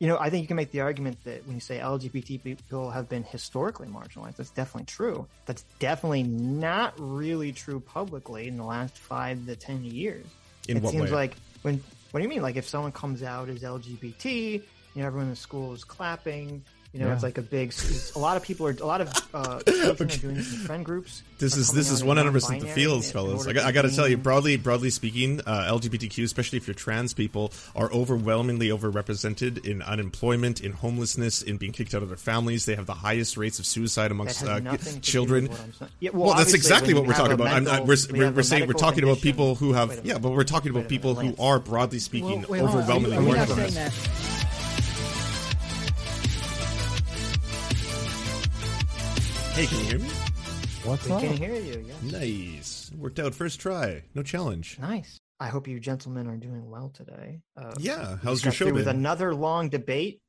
you know, I think you can make the argument that when you say LGBT people have been historically marginalized, that's definitely true. That's definitely not really true publicly in the last 5 to 10 years. In what way? It seems like when, what do you mean? Like if someone comes out as LGBT, you know, everyone in the school is clapping. You know, yeah. It's like a big. A lot of people are. A lot of children are doing this in friend groups. This is 100% the feels, fellas. I got to tell you, broadly speaking, LGBTQ, especially if you're trans people, are overwhelmingly overrepresented in unemployment, in homelessness, in being kicked out of their families. They have the highest rates of suicide amongst children. Yeah, well, that's exactly what we're talking about. We're talking about people who have. Yeah, but we're talking about people who are broadly speaking overwhelmingly marginalized. Hey, can you hear me? What's up? We can hear you, yes. Nice. Worked out first try. No challenge. Nice. I hope you gentlemen are doing well today. Yeah. How's your show been? With another long debate,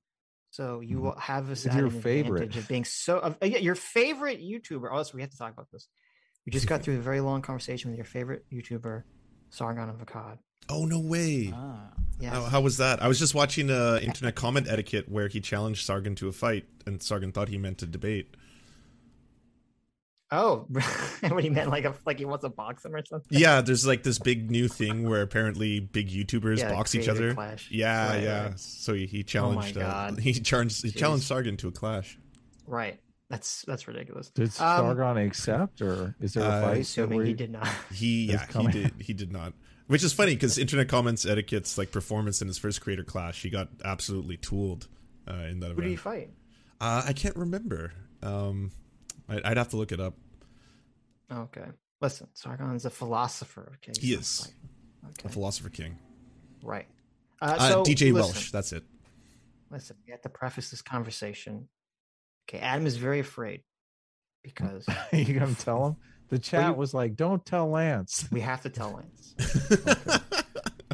so you will have us at your favorite of being so your favorite YouTuber. Also, we have to talk about this. We just got through a very long conversation with your favorite YouTuber, Sargon of Akkad. Oh, no way. Yes. How was that? I was just watching internet comment etiquette where he challenged Sargon to a fight, and Sargon thought he meant to debate. Oh, what he meant, like he wants to box him or something? Yeah, there's like this big new thing where apparently big YouTubers box each other. Clash. Yeah, right, yeah. Right. So he challenged. Oh my God. He challenged Sargon to a clash. Right. That's ridiculous. Did Sargon accept, or is there a fight? Assuming he did not. He did not. Which is funny because internet comments etiquette's like performance in his first creator clash, he got absolutely tooled in that event. Who did he fight? I can't remember. I'd have to look it up. Okay. Listen, Sargon's a philosopher. Okay? He is. Okay. A philosopher king. Right. DJ Welsh, that's it. Listen, we have to preface this conversation. Okay, Adam is very afraid because... You're going to tell him? The chat was like, don't tell Lance. We have to tell Lance. Okay.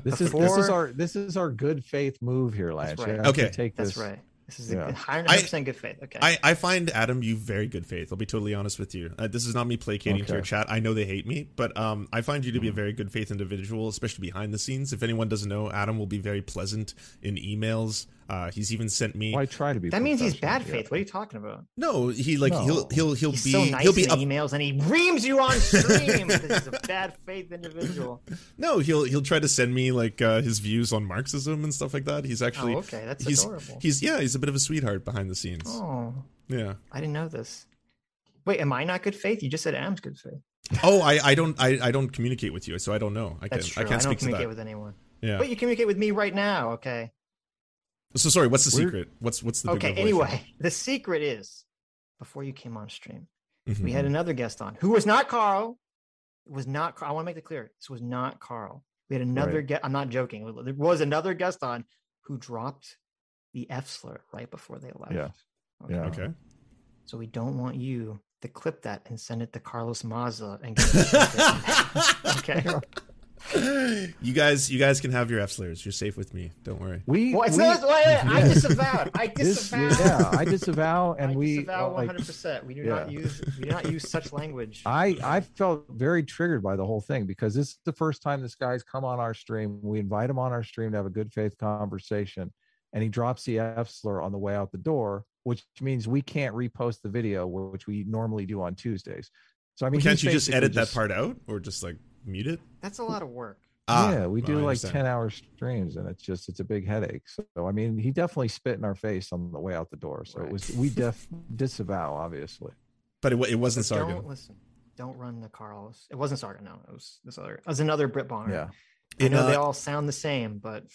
This is our good faith move here, Lance. That's right. That's right. This is 100% good faith. Okay, I find, Adam, you very good faith. I'll be totally honest with you. This is not me placating to your chat. I know they hate me, but I find you to be a very good faith individual, especially behind the scenes. If anyone doesn't know, Adam will be very pleasant in emails. He's even sent me. Well, I try to be. That means he's bad faith. What are you talking about? No, he'll be in emails and he reams you on stream. He's a bad faith individual. No, he'll try to send me like his views on Marxism and stuff like that. He's actually that's adorable. He's a bit of a sweetheart behind the scenes. Oh, yeah. I didn't know this. Wait, am I not good faith? You just said Adam's good faith. Oh, I don't communicate with you, so I don't know. I can't communicate with anyone. Yeah, but you communicate with me right now. Okay. So sorry, what's the secret? What's the big revelation? Anyway, the secret is before you came on stream, we had another guest on who was not Carl. I want to make it clear. This was not Carl. We had another guest. I'm not joking. There was another guest on who dropped the F slur right before they left. Yeah. Okay. Yeah. Okay. So we don't want you to clip that and send it to Carlos Maza and get okay. You guys can have your F slurs. You're safe with me. Don't worry. I disavow. I disavow, and we disavow 100%. We do not use such language. I felt very triggered by the whole thing because this is the first time this guy's come on our stream. We invite him on our stream to have a good faith conversation, and he drops the F slur on the way out the door, which means we can't repost the video, which we normally do on Tuesdays. So I mean, can't you just edit that part out, or just like? Mute it? That's a lot of work. We do like 10-hour streams, and it's a big headache. So I mean, he definitely spit in our face on the way out the door. So it was disavow, obviously. But it wasn't Sargon. Don't listen. Don't run the Carlos. It wasn't Sargon. No, it was this other. It was another Brit bomber. Yeah. I know they all sound the same, but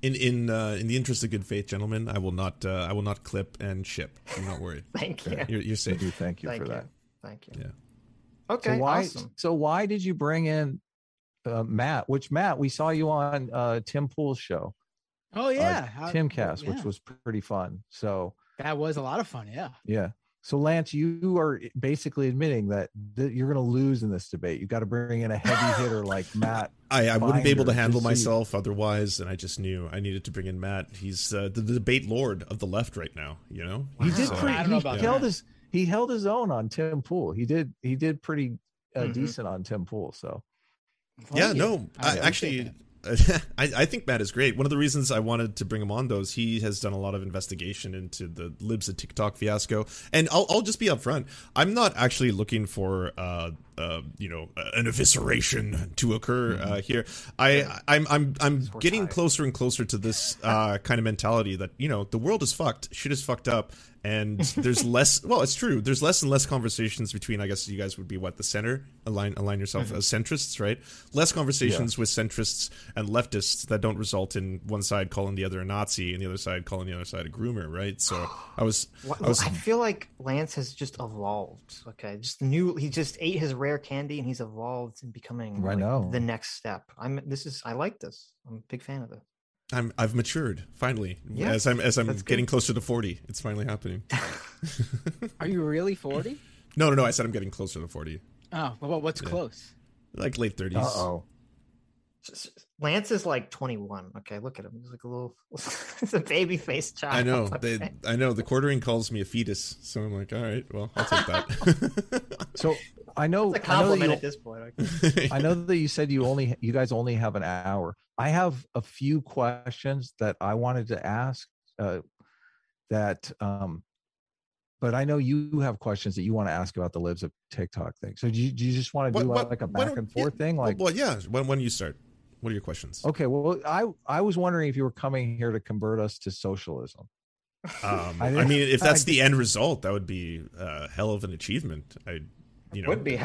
in the interest of good faith, gentlemen, I will not clip and ship. I'm not worried. Thank you. You're safe. Thank you for that. Thank you. Yeah. Okay. So why did you bring in Matt? Which Matt? We saw you on Tim Pool's show. Oh yeah, TimCast, which was pretty fun. So that was a lot of fun. Yeah. Yeah. So Lance, you are basically admitting that you're going to lose in this debate. You got to bring in a heavy hitter like Matt. I wouldn't be able to handle myself otherwise, and I just knew I needed to bring in Matt. He's the debate lord of the left right now. You know, wow. He held his own on Tim Pool. He did pretty decent on Tim Pool. So, yeah, no, I actually, I think Matt is great. One of the reasons I wanted to bring him on, though, is he has done a lot of investigation into the Libs of TikTok fiasco. And I'll just be upfront. I'm not actually looking for, an evisceration to occur here. I'm getting closer and closer to this kind of mentality that, you know, the world is fucked. Shit is fucked up. And there's less, well, it's true. There's less and less conversations between, I guess you guys would be the center, align yourself as centrists, right? Less conversations with centrists and leftists that don't result in one side calling the other a Nazi and the other side calling the other side a groomer, right? So I feel like Lance has just evolved. Okay. He just ate his rare candy and he's evolved in becoming the next step. I like this. I'm a big fan of it. I've matured finally. Yeah, as I'm getting closer to 40, it's finally happening. Are you really 40? No. I said I'm getting closer to 40. Oh, well, what's close? Like late 30s. Uh-oh. Lance is like 21. Okay, look at him. He's like a little. It's a baby face child. I know. Okay. I know. The quartering calls me a fetus, so I'm like, all right, well, I'll take that. So I know. It's a compliment at this point. Okay. I know that you said you guys only have an hour. I have a few questions that I wanted to ask. But I know you have questions that you want to ask about the Libs of TikTok thing. So do you just want to do like a back and forth thing? Like, well, yeah. When you start, what are your questions? Okay. Well, I was wondering if you were coming here to convert us to socialism. I mean, if that's the end result, that would be a hell of an achievement. It would be.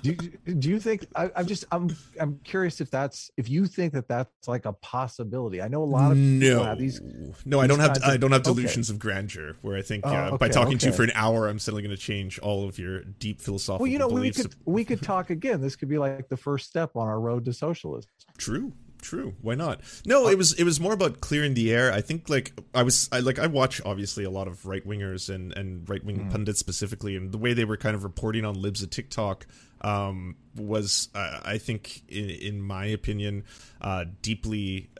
do you think? I'm curious if you think that's like a possibility. I know a lot of people have these. No, I don't have delusions of grandeur. Where I think by talking to you for an hour, I'm suddenly going to change all of your deep philosophical. Well, you know, beliefs. we could talk again. This could be like the first step on our road to socialism. True. Why not? No, it was more about clearing the air. I think I watch obviously a lot of right wingers and right wing pundits specifically, and the way they were kind of reporting on Libs of TikTok was, I think, in my opinion, deeply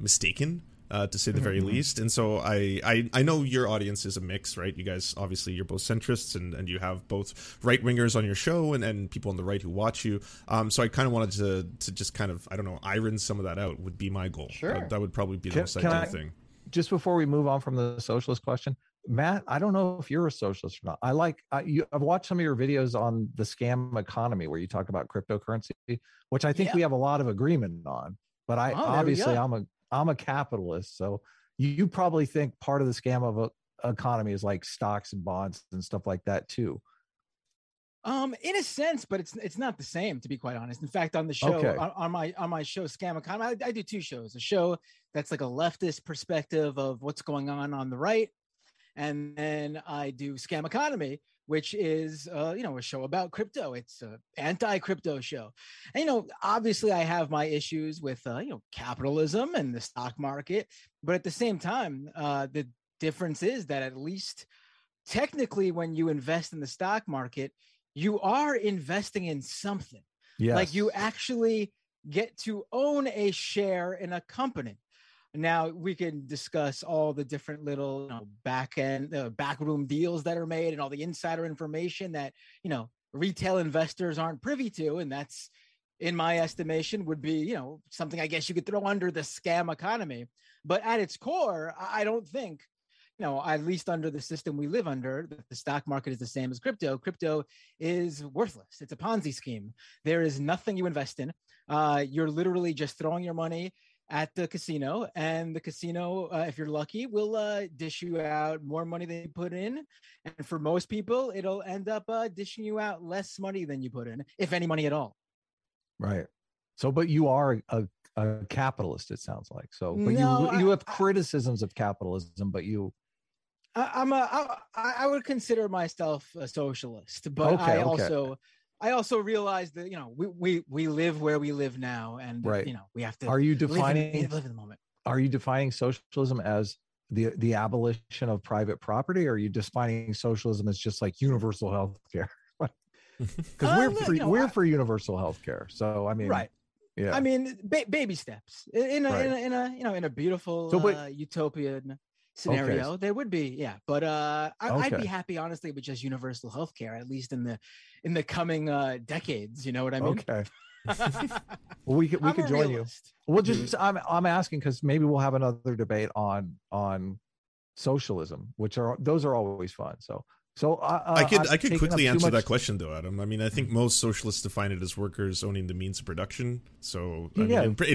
mistaken. To say the very least. And so I know your audience is a mix, right? You guys, obviously, you're both centrists and you have both right-wingers on your show and people on the right who watch you. So I kind of wanted to just kind of, I don't know, iron some of that out would be my goal. Sure. That would probably be the most ideal thing. Just before we move on from the socialist question, Matt, I don't know if you're a socialist or not. I've watched some of your videos on the scam economy where you talk about cryptocurrency, which I think we have a lot of agreement on. But I'm a capitalist, so you probably think part of the scam of an economy is like stocks and bonds and stuff like that too. In a sense, but it's not the same, to be quite honest. In fact, on the show, on my show, Scam Economy, I do two shows: a show that's like a leftist perspective of what's going on the right, and then I do Scam Economy, which is a show about crypto. It's an anti-crypto show. And, obviously I have my issues with capitalism and the stock market, but at the same time, the difference is that at least technically when you invest in the stock market, you are investing in something. Yes. Like you actually get to own a share in a company. Now we can discuss all the different little back-end, backroom deals that are made and all the insider information that, retail investors aren't privy to. And that's, in my estimation, would be, something I guess you could throw under the scam economy. But at its core, I don't think, at least under the system we live under, the stock market is the same as crypto. Crypto is worthless. It's a Ponzi scheme. There is nothing you invest in. You're literally just throwing your money at the casino, and the casino, if you're lucky, will dish you out more money than you put in. And for most people, it'll end up dishing you out less money than you put in, if any money at all. Right. So, but you are a capitalist, it sounds like. So, but you have criticisms of capitalism, but you. I would consider myself a socialist, but I also realize that, we live where we live now, and, we have to live in the moment. Are you defining socialism as the abolition of private property, or are you defining socialism as just like universal health care? Because we're for universal health care. So, I mean, right. Yeah. I mean, baby steps in a beautiful utopian scenario, there would be, but I'd be happy, honestly, with just universal healthcare, at least in the coming decades. You know what I mean? Okay. we could join realist. You. We'll just I'm asking because maybe we'll have another debate on socialism, which are those are always fun. So I could quickly answer that question though, Adam. I mean, I think most socialists define it as workers owning the means of production. So worker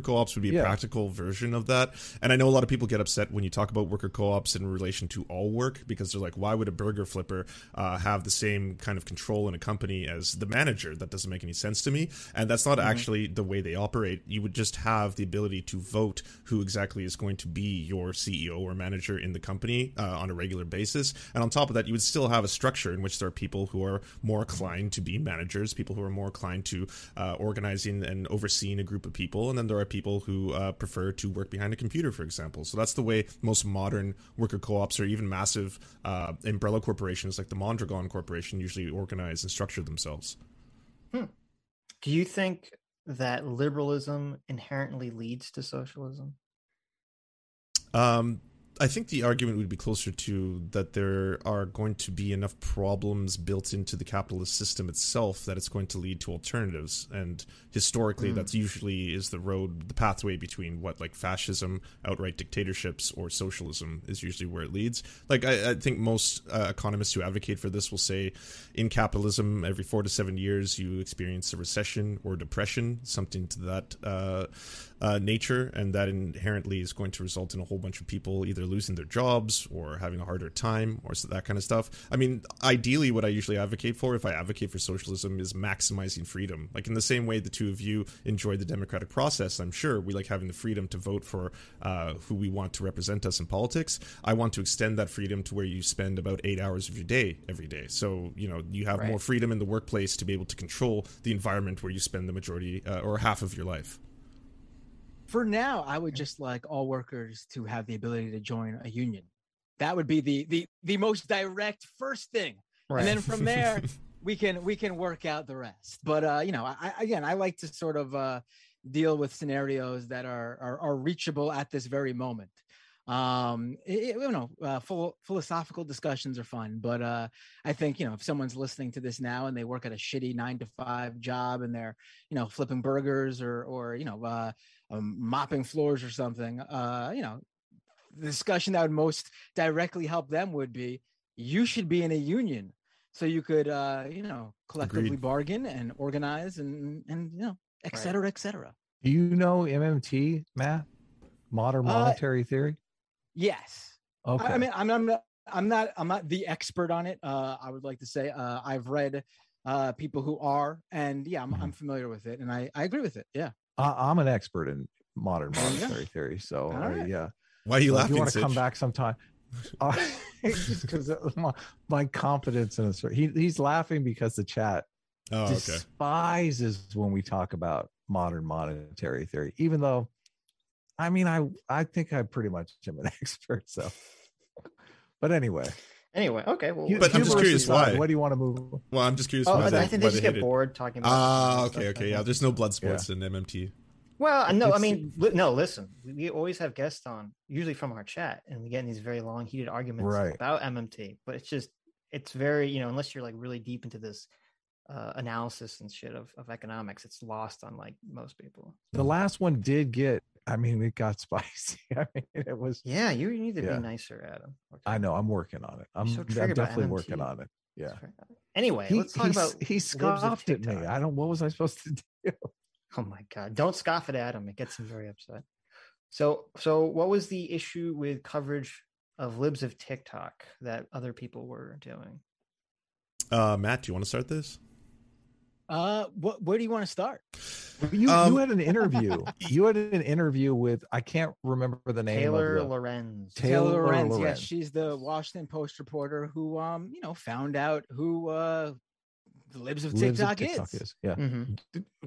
co-ops would be a practical version of that. And I know a lot of people get upset when you talk about worker co-ops in relation to all work because they're like, why would a burger flipper have the same kind of control in a company as the manager? That doesn't make any sense to me. And that's not actually the way they operate. You would just have the ability to vote who exactly is going to be your CEO or manager in the company on a regular basis. And on top of that, you would still have a structure in which there are people who are more inclined to be managers, people who are more inclined to organizing and overseeing a group of people, and then there are people who prefer to work behind a computer, for example. So that's the way most modern worker co-ops or even massive umbrella corporations like the Mondragon Corporation usually organize and structure themselves. Do you think that liberalism inherently leads to socialism? I think the argument would be closer to that there are going to be enough problems built into the capitalist system itself that it's going to lead to alternatives. And historically, that's usually is the road, the pathway between what like fascism, outright dictatorships, or socialism is usually where it leads. Like I think most economists who advocate for this will say in capitalism, every 4 to 7 years, you experience a recession or depression, something to that nature. And that inherently is going to result in a whole bunch of people either losing their jobs or having a harder time or that kind of stuff. I mean, ideally what I usually advocate for, if I advocate for socialism, is maximizing freedom. Like in the same way the two of you enjoy the democratic process, I'm sure we like having the freedom to vote for who we want to represent us in politics. I want to extend that freedom to where you spend about 8 hours of your day every day. So, you know, you have more freedom in the workplace to be able to control the environment where you spend the majority or half of your life. For now, I would just like all workers to have the ability to join a union. That would be the most direct first thing. Right. And then from there, we can work out the rest. But, you know, I like to sort of deal with scenarios that are reachable at this very moment. You know, philosophical discussions are fun, but I think, you know, if someone's listening to this now and they work at a shitty 9-to-5 job and they're, you know, flipping burgers or you know, mopping floors or something, you know, the discussion that would most directly help them would be, you should be in a union so you could, you know, collectively bargain and organize and you know, et cetera, et cetera. Do you know MMT, Matt? Modern monetary theory? Yes. Okay. I mean, I'm not the expert on it. I would like to say I've read people who are, and yeah, I'm familiar with it, and I agree with it. Yeah. I'm an expert in modern monetary theory, so yeah. Why are you laughing? If you want to come back sometime? Just because my confidence in it. He's laughing because the chat despises when we talk about modern monetary theory, even though. I mean, I think I pretty much am an expert. So, but anyway, okay. Well, but I'm just curious why. What do you want to move? Well, I'm just curious. Why I think they just get bored talking about. Okay. Yeah, there's no blood sports in MMT. Well, no, I mean, no. Listen, we always have guests on, usually from our chat, and we get in these very long, heated arguments about MMT. But it's very, you know, unless you're like really deep into this. Analysis and shit of economics, it's lost on like most people. The last one did get, I mean, it got spicy. I mean, it was. Yeah, you need to be nicer, Adam. Okay. I know. I'm working on it. I'm definitely working on it. Yeah. Anyway, let's talk about. He scoffed at me. I don't. What was I supposed to do? Oh my God! Don't scoff at Adam. It gets him very upset. So what was the issue with coverage of Libs of TikTok that other people were doing? Matt, do you want to start this? Where do you want to start? You had an interview. With I can't remember the name. Taylor Lorenz. Yes, she's the Washington Post reporter who you know found out who the Libs of TikTok is. Yeah,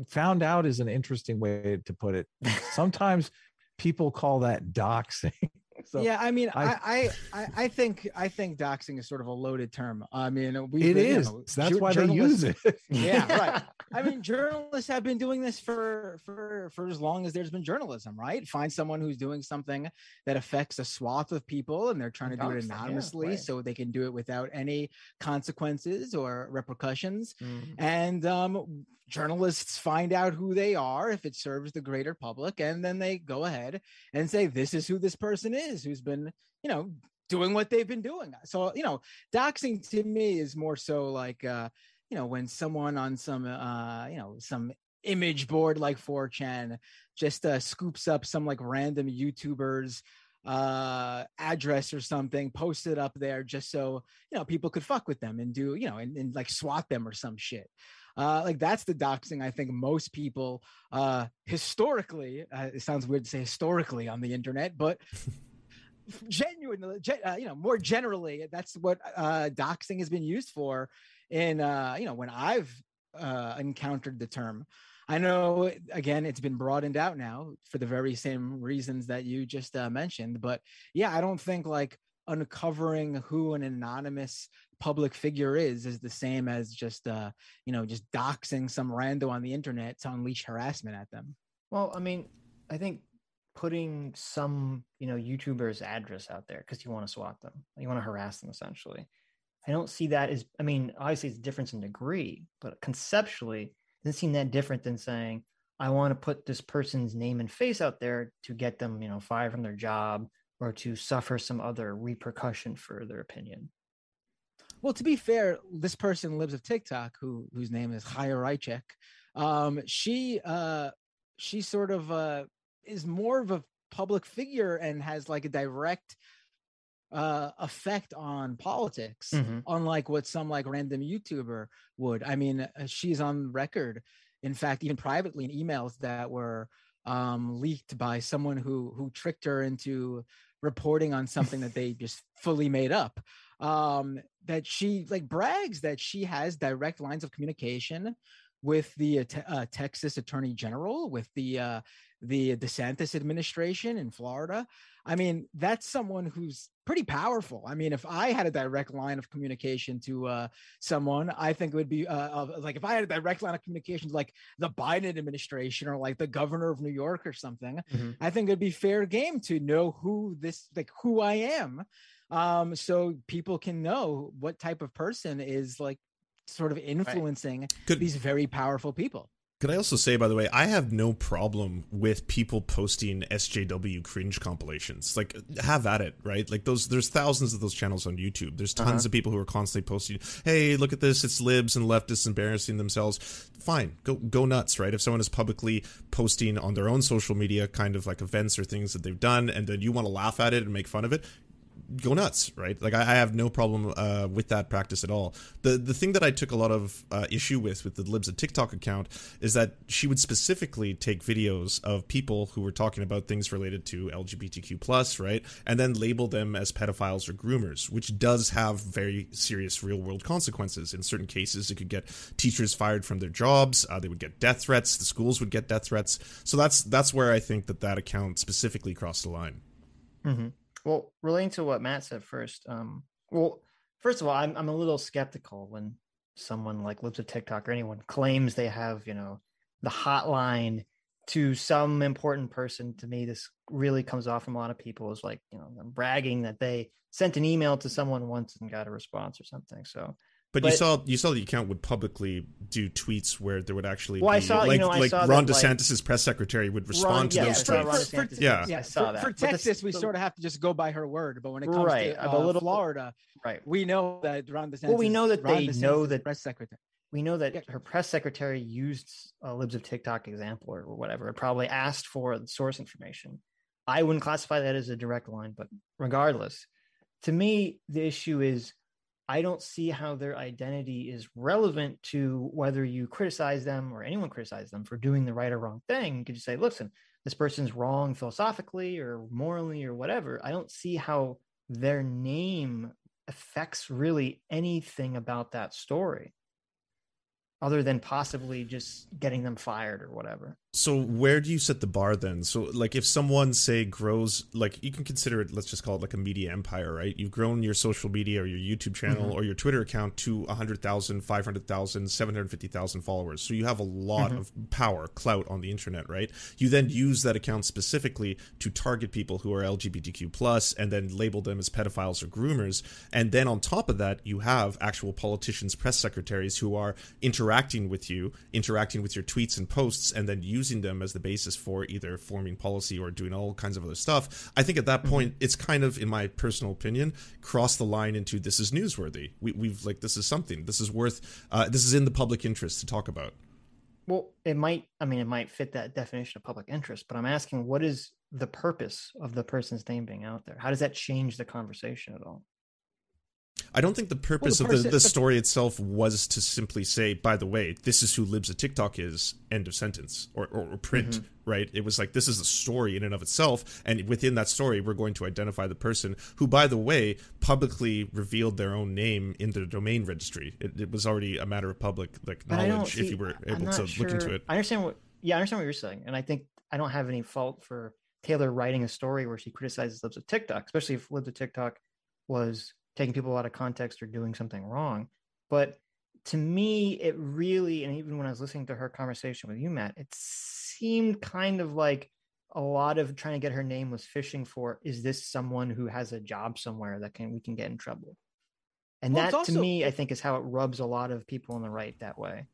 found out is an interesting way to put it. Sometimes people call that doxing. So yeah, I mean, I think doxing is sort of a loaded term. I mean, that's why they use it. Yeah, right. I mean, journalists have been doing this for as long as there's been journalism, right? Find someone who's doing something that affects a swath of people, and they're trying to do it anonymously so they can do it without any consequences or repercussions. And journalists find out who they are if it serves the greater public, and then they go ahead and say, this is who this person is who's been, you know, doing what they've been doing. So, you know, doxing to me is more so like, you know, when someone on some, you know, some image board like 4chan just scoops up some like random YouTuber's address or something, post it up there just so, you know, people could fuck with them and do, you know, and like swat them or some shit. Like that's the doxing I think most people historically, it sounds weird to say historically on the internet, but genuinely, you know, more generally, that's what doxing has been used for. And, you know, when I've encountered the term, I know, again, it's been broadened out now for the very same reasons that you just mentioned. But yeah, I don't think like uncovering who an anonymous public figure is the same as just, you know, just doxing some rando on the internet to unleash harassment at them. Well, I mean, I think putting some, you know, YouTuber's address out there because you want to swat them, you want to harass them essentially. I don't see that as, I mean, obviously it's a difference in degree, but conceptually, doesn't seem that different than saying, I want to put this person's name and face out there to get them, you know, fired from their job or to suffer some other repercussion for their opinion. Well, to be fair, this person, Libs of TikTok, whose name is Chaya Reitschik, she sort of is more of a public figure and has like a direct effect on politics, unlike what some like random YouTuber would. I mean, she's on record, in fact, even privately in emails that were leaked by someone who tricked her into reporting on something that they just fully made up, that she like brags that she has direct lines of communication with the Texas Attorney General, with the DeSantis administration in Florida. I mean, that's someone who's pretty powerful. I mean, if I had a direct line of communication to someone, I think it would be like if I had a direct line of communication to like the Biden administration or like the governor of New York or something, I think it'd be fair game to know who this, like who I am. So people can know what type of person is like sort of influencing these very powerful people. Could I also say, by the way, I have no problem with people posting SJW cringe compilations. Like, have at it, right? Like, those, there's thousands of those channels on YouTube. There's tons of people who are constantly posting, hey, look at this, it's libs and leftists embarrassing themselves. Fine, go nuts, right? If someone is publicly posting on their own social media kind of like events or things that they've done, and then you want to laugh at it and make fun of it, go nuts, right? Like, I have no problem with that practice at all. The thing that I took a lot of issue with the Libs of TikTok account is that she would specifically take videos of people who were talking about things related to LGBTQ+, right? And then label them as pedophiles or groomers, which does have very serious real-world consequences. In certain cases, it could get teachers fired from their jobs. They would get death threats. The schools would get death threats. So that's where I think that account specifically crossed the line. Mm-hmm. Well, relating to what Matt said first, well, first of all, I'm a little skeptical when someone like Libs of TikTok or anyone claims they have, you know, the hotline to some important person. To me, this really comes off from a lot of people as like, you know, bragging that they sent an email to someone once and got a response or something. So, but you saw the account would publicly do tweets where there would actually be, I saw Ron DeSantis's press secretary would respond to those tweets. For Texas, we sort of have to just go by her word. But when it comes to Florida, we know that Ron DeSantis. Well, we know that they know that press secretary. We know that her press secretary used a Libs of TikTok example or whatever. It probably asked for source information. I wouldn't classify that as a direct line, but regardless, to me, the issue is, I don't see how their identity is relevant to whether you criticize them or anyone criticize them for doing the right or wrong thing. You could just say, listen, this person's wrong philosophically or morally or whatever. I don't see how their name affects really anything about that story other than possibly just getting them fired or whatever. So where do you set the bar then? So like if someone say grows, like you can consider it, let's just call it like a media empire, right? You've grown your social media or your YouTube channel mm-hmm. or your Twitter account to 100,000, 500,000, 750,000 followers. So you have a lot mm-hmm. of power, clout on the internet, right? You then use that account specifically to target people who are LGBTQ plus and then label them as pedophiles or groomers. And then on top of that, you have actual politicians, press secretaries who are interacting with you, interacting with your tweets and posts, and then using them as the basis for either forming policy or doing all kinds of other stuff. I think at that point, it's kind of, in my personal opinion, crossed the line into this is newsworthy. We've like, this is something, this is worth, this is in the public interest to talk about. Well, it might, I mean, it might fit that definition of public interest, but I'm asking what is the purpose of the person's name being out there? How does that change the conversation at all? I don't think the purpose of the story itself was to simply say, by the way, this is who Libs of TikTok is, end of sentence, or print, mm-hmm. right? It was like, this is a story in and of itself, and within that story, we're going to identify the person who, by the way, publicly revealed their own name in their domain registry. It was already a matter of public like knowledge, if you were able to look into it. I understand what you're saying, and I think I don't have any fault for Taylor writing a story where she criticizes Libs of TikTok, especially if Libs of TikTok was taking people out of context or doing something wrong. But to me, it really, and even when I was listening to her conversation with you, Matt, it seemed kind of like a lot of trying to get her name was fishing for, is this someone who has a job somewhere that can get in trouble? And well, that also, to me, I think is how it rubs a lot of people on the right that way.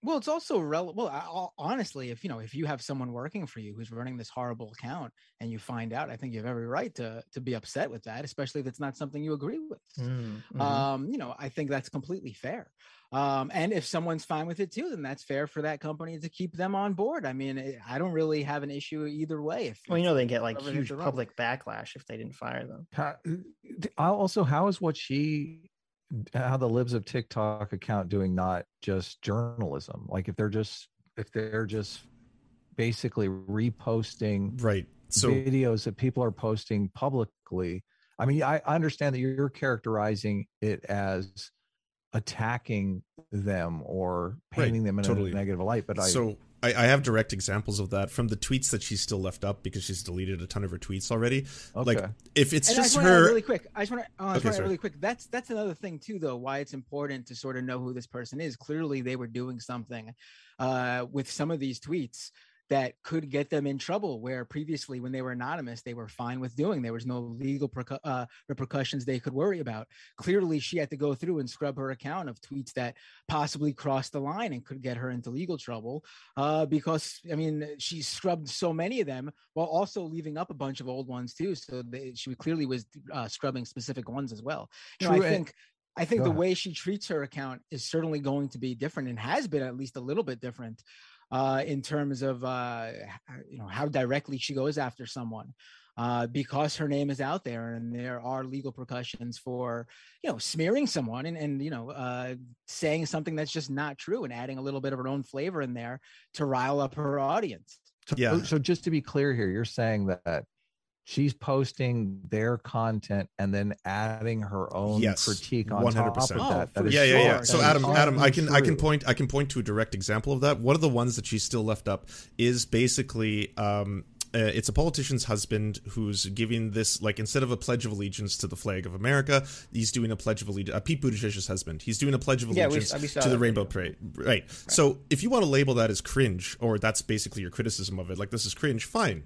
Well, it's also relevant. Well, honestly, if you have someone working for you who's running this horrible account and you find out, I think you have every right to be upset with that, especially if it's not something you agree with. Mm-hmm. I think that's completely fair. And if someone's fine with it too, then that's fair for that company to keep them on board. I mean, I don't really have an issue either way. They get like huge public backlash if they didn't fire them. How the Libs of TikTok account doing not just journalism? Like if they're just basically reposting right. So, videos that people are posting publicly. I mean, I understand that you're characterizing it as attacking them or painting right, them in totally. A negative light, but I have direct examples of that from the tweets that she's still left up because she's deleted a ton of her tweets already. Okay. Like if it's just her really quick, I just want to really quick. That's another thing too, though, why it's important to sort of know who this person is. Clearly they were doing something with some of these tweets that could get them in trouble, where previously when they were anonymous, they were fine with doing. There was no legal repercussions they could worry about. Clearly, she had to go through and scrub her account of tweets that possibly crossed the line and could get her into legal trouble because, I mean, she scrubbed so many of them while also leaving up a bunch of old ones too. So she clearly was scrubbing specific ones as well. True, I think the way she treats her account is certainly going to be different and has been at least a little bit different. In terms of how directly she goes after someone, because her name is out there and there are legal repercussions for smearing someone and saying something that's just not true and adding a little bit of her own flavor in there to rile up her audience. Yeah. So just to be clear here, you're saying that she's posting their content and then adding her own critique on 100%. Top of that. That is So Adam, I can point to a direct example of that. One of the ones that she's still left up is basically it's a politician's husband who's giving this, like, instead of a Pledge of Allegiance to the flag of America, he's doing a Pledge of Allegiance. Pete Buttigieg's husband, he's doing a Pledge of Allegiance to the Rainbow Parade. Right. So if you want to label that as cringe, or that's basically your criticism of it, like this is cringe, fine,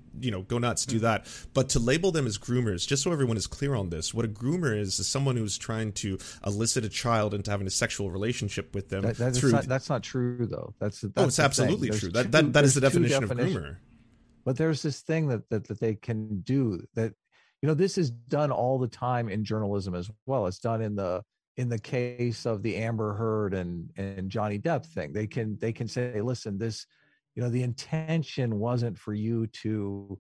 go nuts, do that. But to label them as groomers, just so everyone is clear on this, what a groomer is someone who's trying to elicit a child into having a sexual relationship with them. That's not true, though. It's absolutely true. That is the definition of groomer. But there's this thing that they can do that, this is done all the time in journalism as well. It's done in the case of the Amber Heard and Johnny Depp thing. They can say, listen, this, the intention wasn't for you to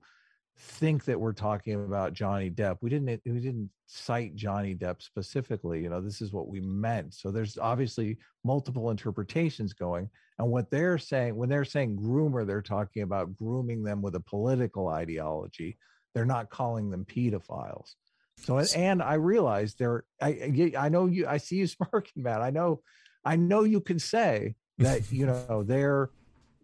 think that we're talking about Johnny Depp. We didn't cite Johnny Depp specifically. This is what we meant. So there's obviously multiple interpretations going. And what they're saying, when they're saying groomer, they're talking about grooming them with a political ideology. They're not calling them pedophiles. So, and I realize I know you, I see you smirking, Matt. I know you can say that, they're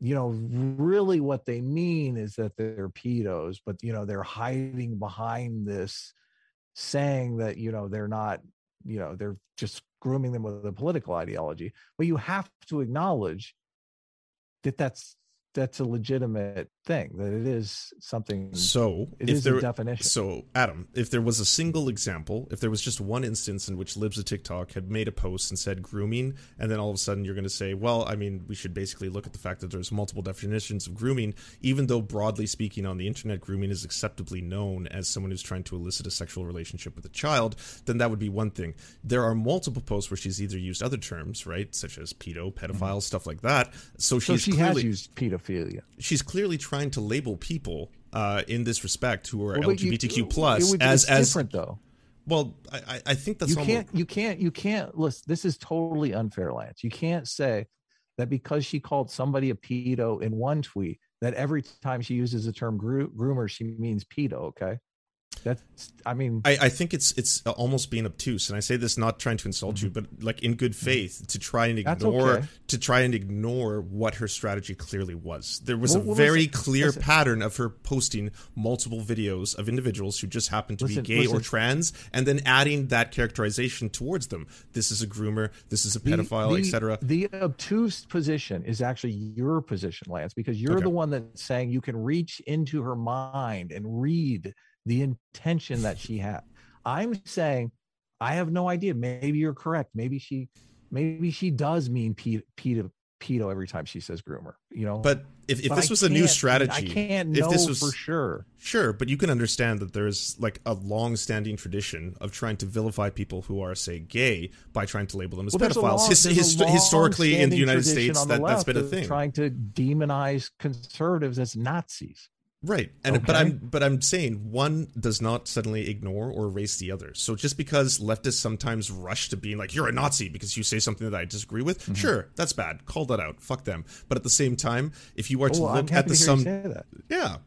you know, really what they mean is that they're pedos, but, you know, they're hiding behind this saying that, you know, they're not, you know, they're just grooming them with a political ideology. But you have to acknowledge that that's a legitimate thing, that it is something. So it is a definition. So Adam, if there was a single example, if there was just one instance in which Libs of TikTok had made a post and said grooming, and then all of a sudden you're going to say, well, I mean, we should basically look at the fact that there's multiple definitions of grooming, even though broadly speaking on the internet, grooming is acceptably known as someone who's trying to elicit a sexual relationship with a child, then that would be one thing. There are multiple posts where she's either used other terms, right? Such as pedo, pedophile, stuff like that. So she clearly has used pedophile. She's clearly trying to label people in this respect who are LGBTQ plus as different, though. Well, I think that's you can't listen. This is totally unfair, Lance. You can't say that because she called somebody a pedo in one tweet that every time she uses the term groomer she means pedo. Okay. That's, I mean, I think it's almost being obtuse, and I say this not trying to insult you, but like in good faith, to try and ignore what her strategy clearly was. There was a very clear pattern of her posting multiple videos of individuals who just happened to be gay or trans, and then adding that characterization towards them. This is a groomer. This is a pedophile, etc. The obtuse position is actually your position, Lance, because you're the one that's saying you can reach into her mind and read the intention that she had. I'm saying, I have no idea. Maybe you're correct. Maybe she does mean pedo every time she says groomer, you know? But if this was a new strategy, I can't know for sure. Sure, but you can understand that there's like a long-standing tradition of trying to vilify people who are, say, gay by trying to label them as pedophiles. Historically, in the United States, that's been a thing. Trying to demonize conservatives as Nazis. Right, and but I'm saying one does not suddenly ignore or erase the other. So just because leftists sometimes rush to being like, you're a Nazi because you say something that I disagree with, sure, that's bad. Call that out. Fuck them. But at the same time, if you are to look at the sum, but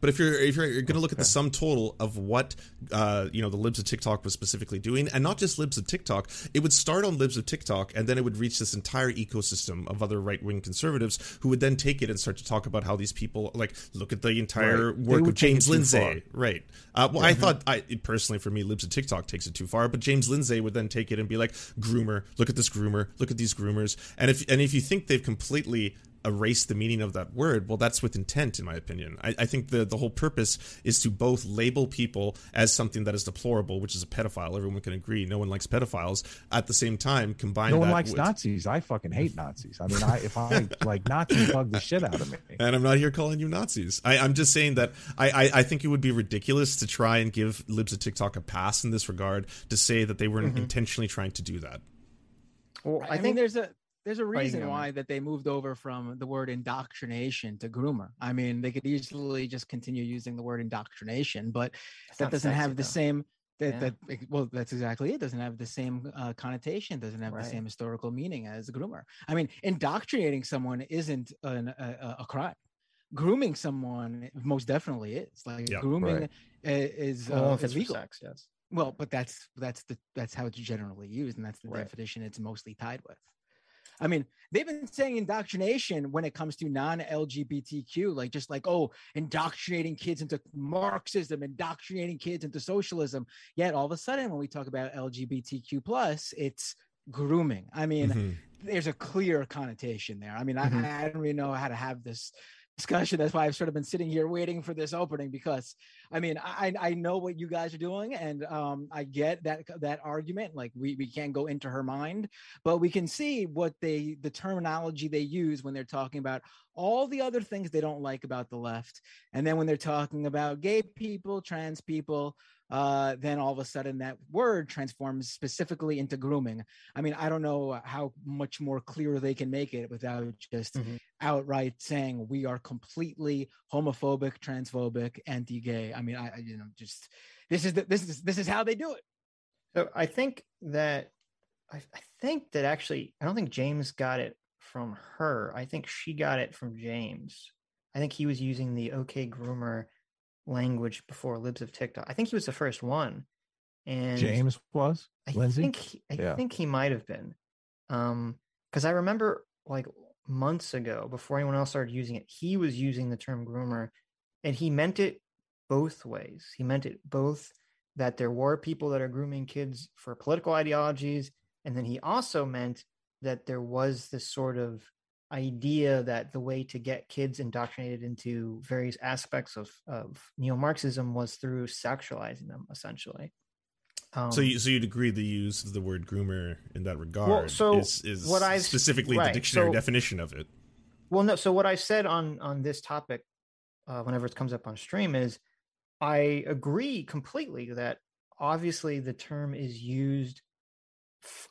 if you're going to look at the sum total of what the Libs of TikTok was specifically doing, and not just Libs of TikTok, it would start on Libs of TikTok, and then it would reach this entire ecosystem of other right wing conservatives who would then take it and start to talk about how these people like look at the entire work of James Lindsay, right? I thought, personally, for me, Libs of TikTok takes it too far, but James Lindsay would then take it and be like, groomer, look at this groomer, look at these groomers, and if you think they've completely erased the meaning of that word, well, that's with intent, in my opinion. I think the whole purpose is to both label people as something that is deplorable, which is a pedophile. Everyone can agree, no one likes pedophiles. At the same time, combine that with... No one likes Nazis. I fucking hate Nazis. I mean, if I like Nazis, bug the shit out of me. And I'm not here calling you Nazis. I'm just saying that I think it would be ridiculous to try and give Libs of TikTok a pass in this regard, to say that they weren't intentionally trying to do that. Well, I think there's a reason why that they moved over from the word indoctrination to groomer. I mean, they could easily just continue using the word indoctrination, but that doesn't have the same. That's exactly it. Doesn't have the same connotation. Doesn't have the same historical meaning as a groomer. I mean, indoctrinating someone isn't a crime. Grooming someone most definitely is. Like grooming is illegal. Sex, yes. Well, but that's how it's generally used, and that's the definition it's mostly tied with. I mean, they've been saying indoctrination when it comes to non-LGBTQ, indoctrinating kids into Marxism, indoctrinating kids into socialism. Yet all of a sudden, when we talk about LGBTQ+, it's grooming. I mean, there's a clear connotation there. I mean, I don't really know how to have this discussion. That's why I've sort of been sitting here waiting for this opening, because I mean, I know what you guys are doing, and I get that argument. Like we can't go into her mind, but we can see what the terminology they use when they're talking about all the other things they don't like about the left. And then when they're talking about gay people, trans people, then all of a sudden that word transforms specifically into grooming. I mean, I don't know how much more clear they can make it without just outright saying we are completely homophobic, transphobic, anti-gay. I mean, this is how they do it. So I think that actually I don't think James got it from her. I think she got it from James. I think he was using the okay groomer language before Libs of TikTok. I think he was the first one, and James was Lindsay? I think he might have been, because I remember like months ago, before anyone else started using it, he was using the term groomer, and he meant it both ways. He meant it both that there were people that are grooming kids for political ideologies, and then he also meant that there was this sort of idea that the way to get kids indoctrinated into various aspects of neo-Marxism was through sexualizing them, essentially. So you'd agree the use of the word groomer in that regard is what I've, specifically right, the dictionary definition of it? Well, no. So what I said on this topic, whenever it comes up on stream, is I agree completely that obviously the term is used.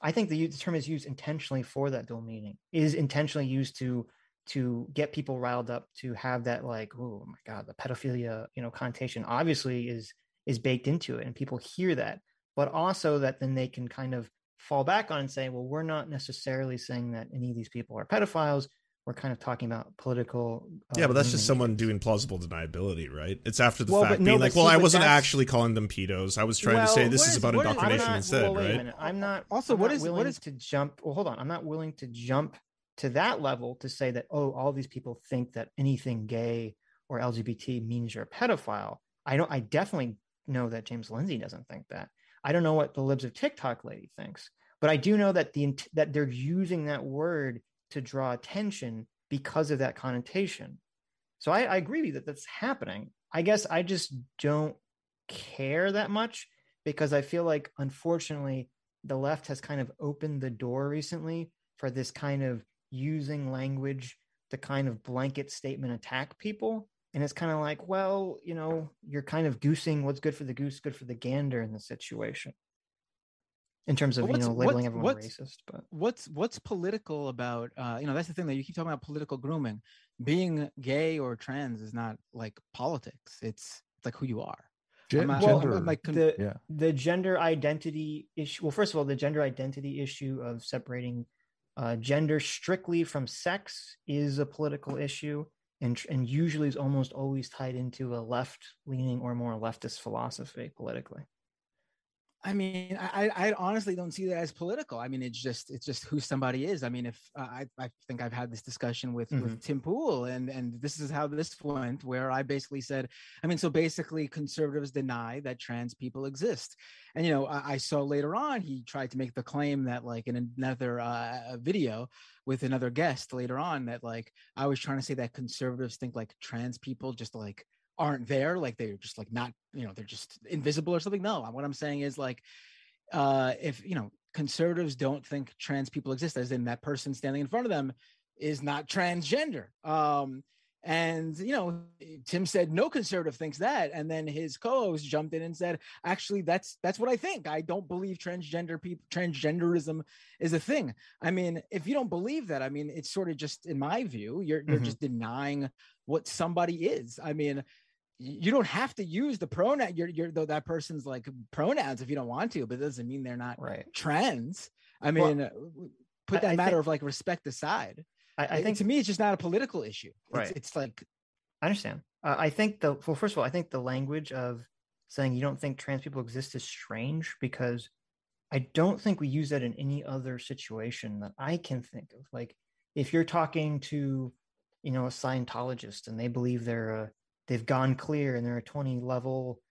I think the term is used intentionally for that dual meaning, is intentionally used to get people riled up, to have that like, oh my God, the pedophilia, connotation obviously is baked into it. And people hear that, but also that then they can kind of fall back on and say, well, we're not necessarily saying that any of these people are pedophiles. We're kind of talking about political. Yeah, but that's just someone doing plausible deniability, right? It's after the fact being like, well, I wasn't actually calling them pedos. I was trying to say this is about indoctrination instead, right? I'm not. Also, what is to jump? Well, hold on. I'm not willing to jump to that level to say that, oh, all these people think that anything gay or LGBT means you're a pedophile. I definitely know that James Lindsay doesn't think that. I don't know what the Libs of TikTok lady thinks, but I do know that that they're using that word to draw attention because of that connotation. So I agree with you that that's happening. I guess I just don't care that much because I feel like, unfortunately, the left has kind of opened the door recently for this kind of using language to kind of blanket statement attack people. And it's kind of like, well, you're kind of goosing what's good for the goose, good for the gander in the situation. In terms of labeling everyone racist, but what's political about that's the thing that you keep talking about, political grooming. Being gay or trans is not like politics. It's like who you are. The gender identity issue. Well, first of all, the gender identity issue of separating gender strictly from sex is a political issue, and usually is almost always tied into a left-leaning or more leftist philosophy politically. I mean, I honestly don't see that as political. I mean, it's just who somebody is. I mean, if I think I've had this discussion with Tim Pool, and this is how this went, where I basically said, basically conservatives deny that trans people exist. And, I saw later on, he tried to make the claim that like in another video with another guest later on that like, I was trying to say that conservatives think like trans people just like aren't there, like they're just like not, they're just invisible or something. No, what I'm saying is like, if conservatives don't think trans people exist, as in that person standing in front of them is not transgender. And Tim said no conservative thinks that, and then his co-host jumped in and said, actually, that's what I think. I don't believe transgenderism is a thing. I mean, if you don't believe that, I mean, it's sort of just, in my view, you're just denying what somebody is. I mean, you don't have to use the pronoun though that person's like pronouns if you don't want to, but it doesn't mean they're not right. Trans. I mean, put that matter of like respect aside. I think to me, it's just not a political issue. Right. It's like, I understand. First of all, I think the language of saying you don't think trans people exist is strange, because I don't think we use that in any other situation that I can think of. Like if you're talking to, a Scientologist and they believe they've gone clear and they're a 20 level,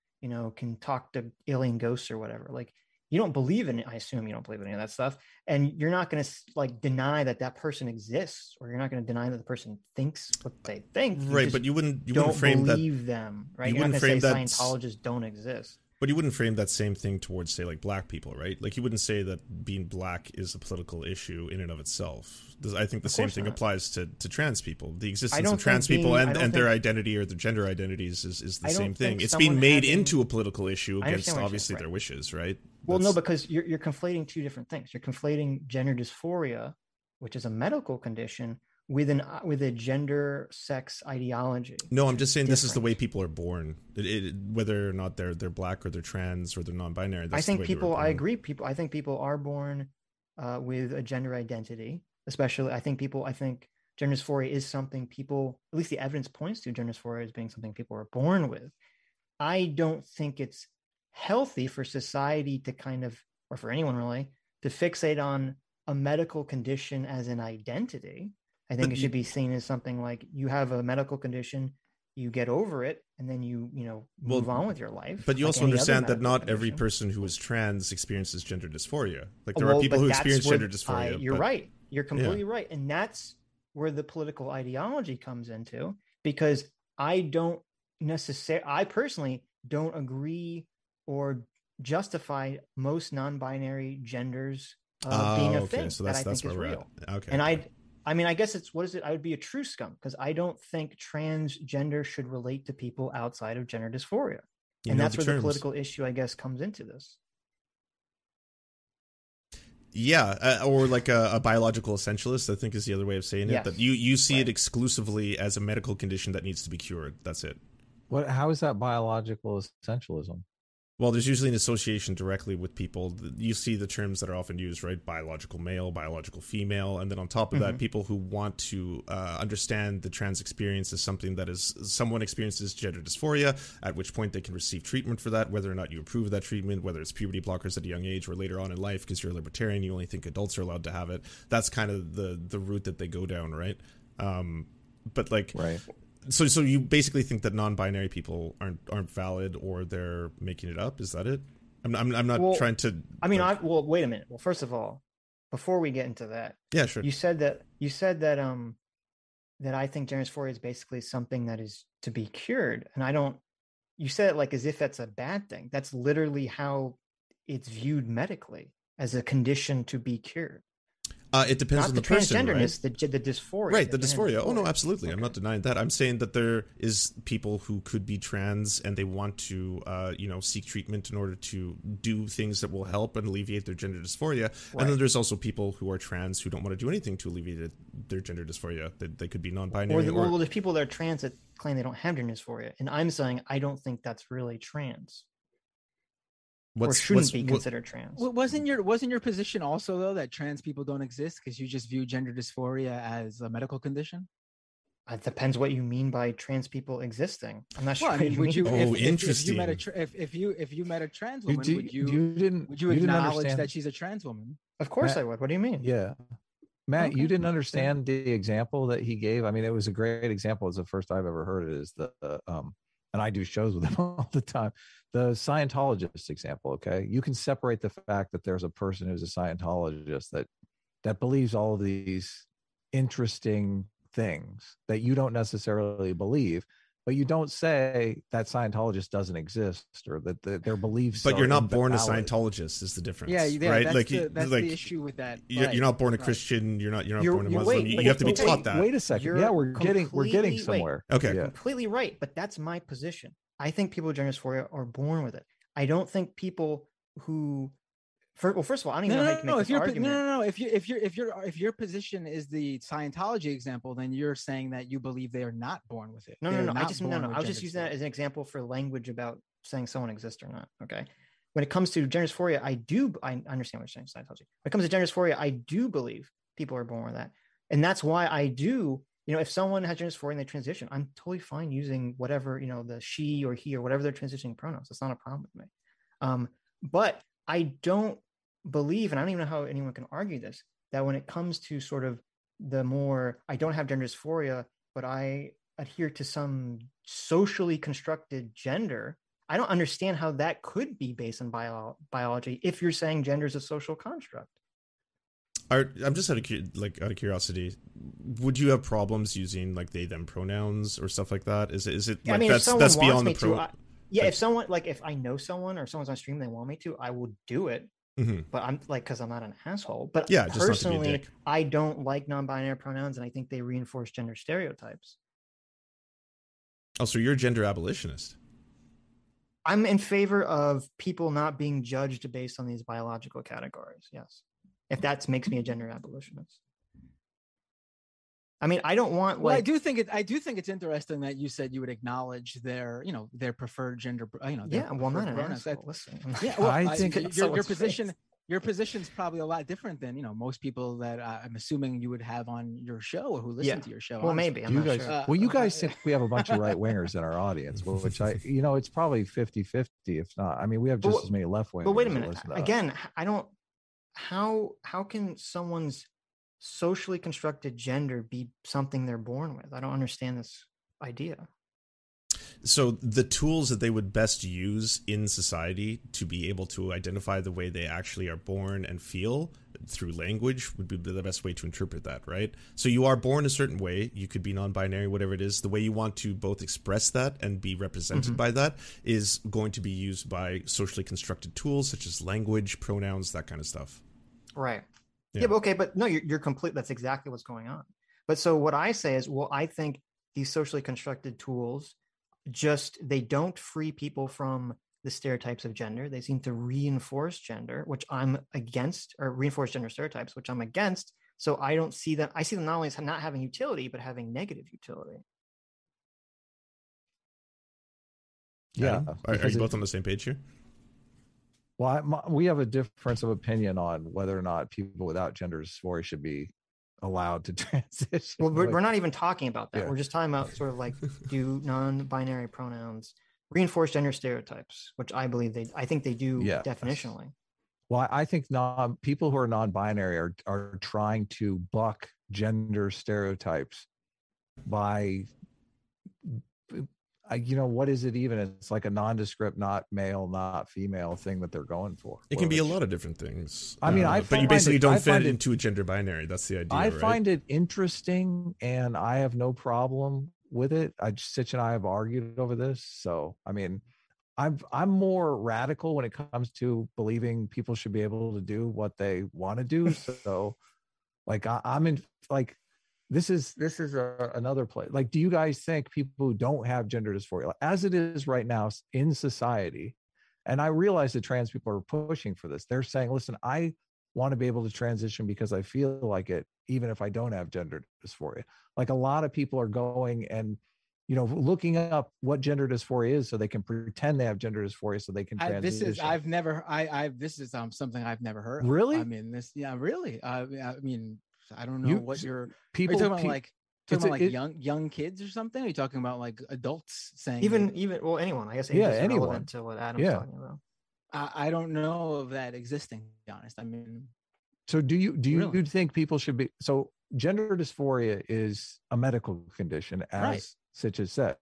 can talk to alien ghosts or whatever. Like, you don't believe in it. I assume you don't believe in any of that stuff. And you're not going to like deny that person exists, or you're not going to deny that the person thinks what they think. Right. But you wouldn't frame that. Believe them. Right. You're not going to say Scientologists don't exist. But you wouldn't frame that same thing towards, say, like black people, right? Like you wouldn't say that being black is a political issue in and of itself. I think the same thing applies to trans people. The existence of trans people and their identity or their gender identities is the same thing. It's being made into a political issue against obviously their wishes, right? Well, no, because you're conflating two different things. You're conflating gender dysphoria, which is a medical condition, with a gender sex ideology. No, I'm just saying this is the way people are born, whether or not they're black or they're trans or they're non-binary. I think I think people are born with a gender identity, especially. I think gender dysphoria is something people, at least the evidence points to gender dysphoria as being something people are born with. I don't think it's healthy for society to kind of, or for anyone really, to fixate on a medical condition as an identity. I think it should be seen as something like you have a medical condition, you get over it, and then you move on with your life. But you also understand that not every person who is trans experiences gender dysphoria. Like there are people who experience gender dysphoria. You're right. You're completely right. And that's where the political ideology comes into, because I don't necessarily, I personally don't agree or justify most non-binary genders being a thing. So that's where we're real. At. Okay. And I mean, I guess it's, what is it? I would be a true scum because I don't think transgender should relate to people outside of gender dysphoria. And that's where the political issue, I guess, comes into this. Yeah. Or like a biological essentialist, I think is the other way of saying it. That you see it exclusively as a medical condition that needs to be cured. That's it. What? How is that biological essentialism? Well, there's usually an association directly with people. You see the terms that are often used, right? Biological male, biological female. And then on top of that, people who want to understand the trans experience as something that is someone experiences gender dysphoria, at which point they can receive treatment for that, whether or not you approve of that treatment, whether it's puberty blockers at a young age or later on in life, because you're a libertarian, you only think adults are allowed to have it. That's kind of the route that they go down, right? But like... Right. So you basically think that non-binary people aren't valid, or they're making it up? Is that it? I'm not trying to. I mean, wait a minute. Well, first of all, before we get into that, yeah, sure. You said that I think gender dysphoria is basically something that is to be cured, and I don't. You said it like as if that's a bad thing. That's literally how it's viewed medically, as a condition to be cured. It depends on the person, right? The dysphoria. Right, the dysphoria. Oh, no, absolutely. Okay. I'm not denying that. I'm saying that there is people who could be trans and they want to, seek treatment in order to do things that will help and alleviate their gender dysphoria. Right. And then there's also people who are trans who don't want to do anything to alleviate their gender dysphoria. They could be non-binary. Or there's people that are trans that claim they don't have gender dysphoria. And I'm saying I don't think that's really trans. Or shouldn't be considered trans. Wasn't your position also though that trans people don't exist because you just view gender dysphoria as a medical condition? It depends what you mean by trans people existing. I'm not sure. I mean, would you? If you met a trans woman, would you acknowledge that she's a trans woman? Of course, Matt, I would. What do you mean? Yeah, Matt, okay. You didn't understand the example that he gave. I mean, it was a great example. It's the first I've ever heard it. Is the and I do shows with them all the time. The Scientologist example, okay? You can separate the fact that there's a person who's a Scientologist that believes all of these interesting things that you don't necessarily believe, but you don't say that Scientologist doesn't exist or that their beliefs. But you're not born a Scientologist is the difference, right? That's the issue with that. You're not born a Christian. You're not born a Muslim. You have to be taught that. Wait a second. We're getting somewhere. Okay, you're completely right. But that's my position. I think people with gender dysphoria are born with it. I don't think people who, first of all, I don't even know how to make this argument. If your position is the Scientology example, then you're saying that you believe they are not born with it. I was just using that as an example for language about saying someone exists or not. Okay. When it comes to gender dysphoria, I understand what you're saying, Scientology. When it comes to gender dysphoria, I do believe people are born with that, and that's why I do. If someone has gender dysphoria and they transition, I'm totally fine using whatever, the she or he or whatever their transitioning pronouns. That's not a problem with me. But I don't believe, and I don't even know how anyone can argue this, that when it comes to sort of the more, I don't have gender dysphoria, but I adhere to some socially constructed gender, I don't understand how that could be based on biology if you're saying gender is a social construct. I'm just out of curiosity. Would you have problems using like they them pronouns or stuff like that? Is it like that's beyond the pro? If someone if I know someone or someone's on stream and they want me to, I will do it. Mm-hmm. But I'm because I'm not an asshole. But yeah, personally, I don't like non-binary pronouns, and I think they reinforce gender stereotypes. Oh, so you're a gender abolitionist. I'm in favor of people not being judged based on these biological categories. Yes. If that makes me a gender abolitionist. I mean, I don't want. Well, I do think it's interesting that you said you would acknowledge their, their preferred gender. I'm not an asshole. Listen. Yeah, well, I think your position's probably a lot different than most people that I'm assuming you would have on your show or who listen to your show. Well, honestly. Maybe I'm not sure. You guys think we have a bunch of right wingers in our audience, which it's probably 50-50 if not. I mean, we have just as many left wingers. But wait a minute. Again, I don't. How can someone's socially constructed gender be something they're born with? I don't understand this idea. So the tools that they would best use in society to be able to identify the way they actually are born and feel through language would be the best way to interpret that, right? So you are born a certain way. You could be non-binary, whatever it is. The way you want to both express that and be represented by that is going to be used by socially constructed tools such as language, pronouns, that kind of stuff. Right. Yeah, but okay. But no, you're complete. That's exactly what's going on. But so what I say is, well, I think these socially constructed tools just, they don't free people from the stereotypes of gender. They seem to reinforce gender, which I'm against, or reinforce gender stereotypes, which I'm against. So I don't see them. I see them not only as not having utility, but having negative utility. Yeah. Are you both on the same page here? Well, we have a difference of opinion on whether or not people without gender dysphoria should be allowed to transition. Well, we're not even talking about that. Yeah. We're just talking about sort of like, do non-binary pronouns reinforce gender stereotypes, which I believe I think they do definitionally. Well, I think people who are non-binary are trying to buck gender stereotypes by, you know, what is it even? It's like a nondescript, not male, not female thing that they're going for. It can be a lot of different things. I mean, but you basically don't fit into a gender binary. That's the idea. I find it interesting, and I have no problem with it. Sitch and I have argued over this. So, I mean, I'm more radical when it comes to believing people should be able to do what they want to do. So, like, I'm in, like, This is another place. Like, do you guys think people who don't have gender dysphoria, as it is right now in society, and I realize that trans people are pushing for this. They're saying, listen, I want to be able to transition because I feel like it, even if I don't have gender dysphoria. Like, a lot of people are going and, you know, looking up what gender dysphoria is so they can pretend they have gender dysphoria so they can transition. This is something I've never heard of. Really? I mean, really. I mean, I don't know what you're people are you talking about, like talking about like young kids or something. Are you talking about like adults saying even well anyone? I guess anyone relevant to what Adam's talking about. I don't know of that existing, to be honest. I mean, so do you think people should be? So gender dysphoria is a medical condition, as Sitch has said.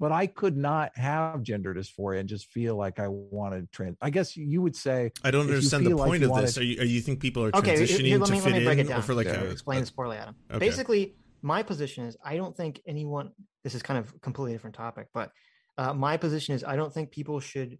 But I could not have gender dysphoria and just feel like I wanted trans. I guess you would say I don't understand the point of this. Are you think people are transitioning to fit in? Let me break it down. Or for like explain this poorly, Adam. Okay. Basically, my position is I don't think anyone. This is kind of a completely different topic, but my position is I don't think people should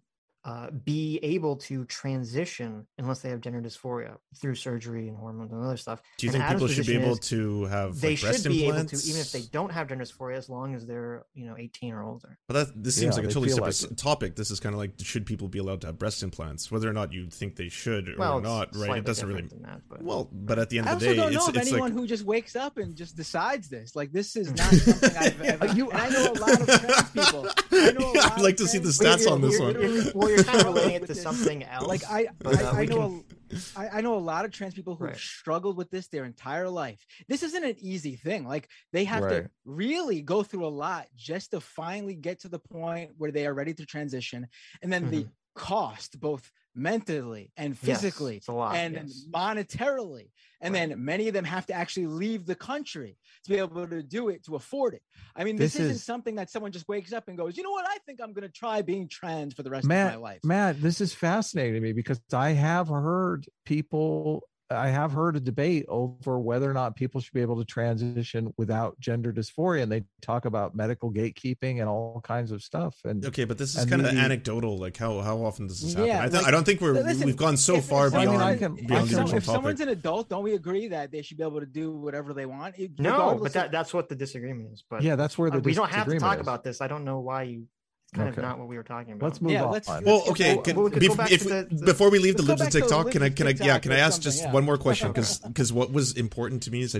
be able to transition unless they have gender dysphoria through surgery and hormones and other stuff. Do you think people should be able to have breast implants? They should be able to, even if they don't have gender dysphoria, as long as they're 18 or older. But this seems like a totally separate topic. This is kind of like, should people be allowed to have breast implants? Whether or not you think they should or not, right? It doesn't really. But at the end of the day, I also don't know of anyone who just wakes up and just decides this. Like, this is not something I've ever. I know a lot of trans people. I'd like to see the stats on this one. You're kind of relating it to something else. Like I know a lot of trans people who've struggled with this their entire life. This isn't an easy thing. Like, they have to really go through a lot just to finally get to the point where they are ready to transition. And then the cost, both mentally and physically and monetarily. And then many of them have to actually leave the country to be able to do it, to afford it. I mean, this isn't something that someone just wakes up and goes, you know what? I think I'm going to try being trans for the rest of my life. Matt, this is fascinating to me because I have heard a debate over whether or not people should be able to transition without gender dysphoria, and they talk about medical gatekeeping and all kinds of stuff. And okay, but this is kind of anecdotal. Like, how often does this happen? I don't think we've gone so far beyond the original topic. If someone's an adult, don't we agree that they should be able to do whatever they want? No, but that's what the disagreement is. But yeah, that's where we don't have to talk about this. I don't know why you. Kind of not what we were talking about. Let's move on. Before we leave the Libs of TikTok, can I ask just one more question? Because what was important to me is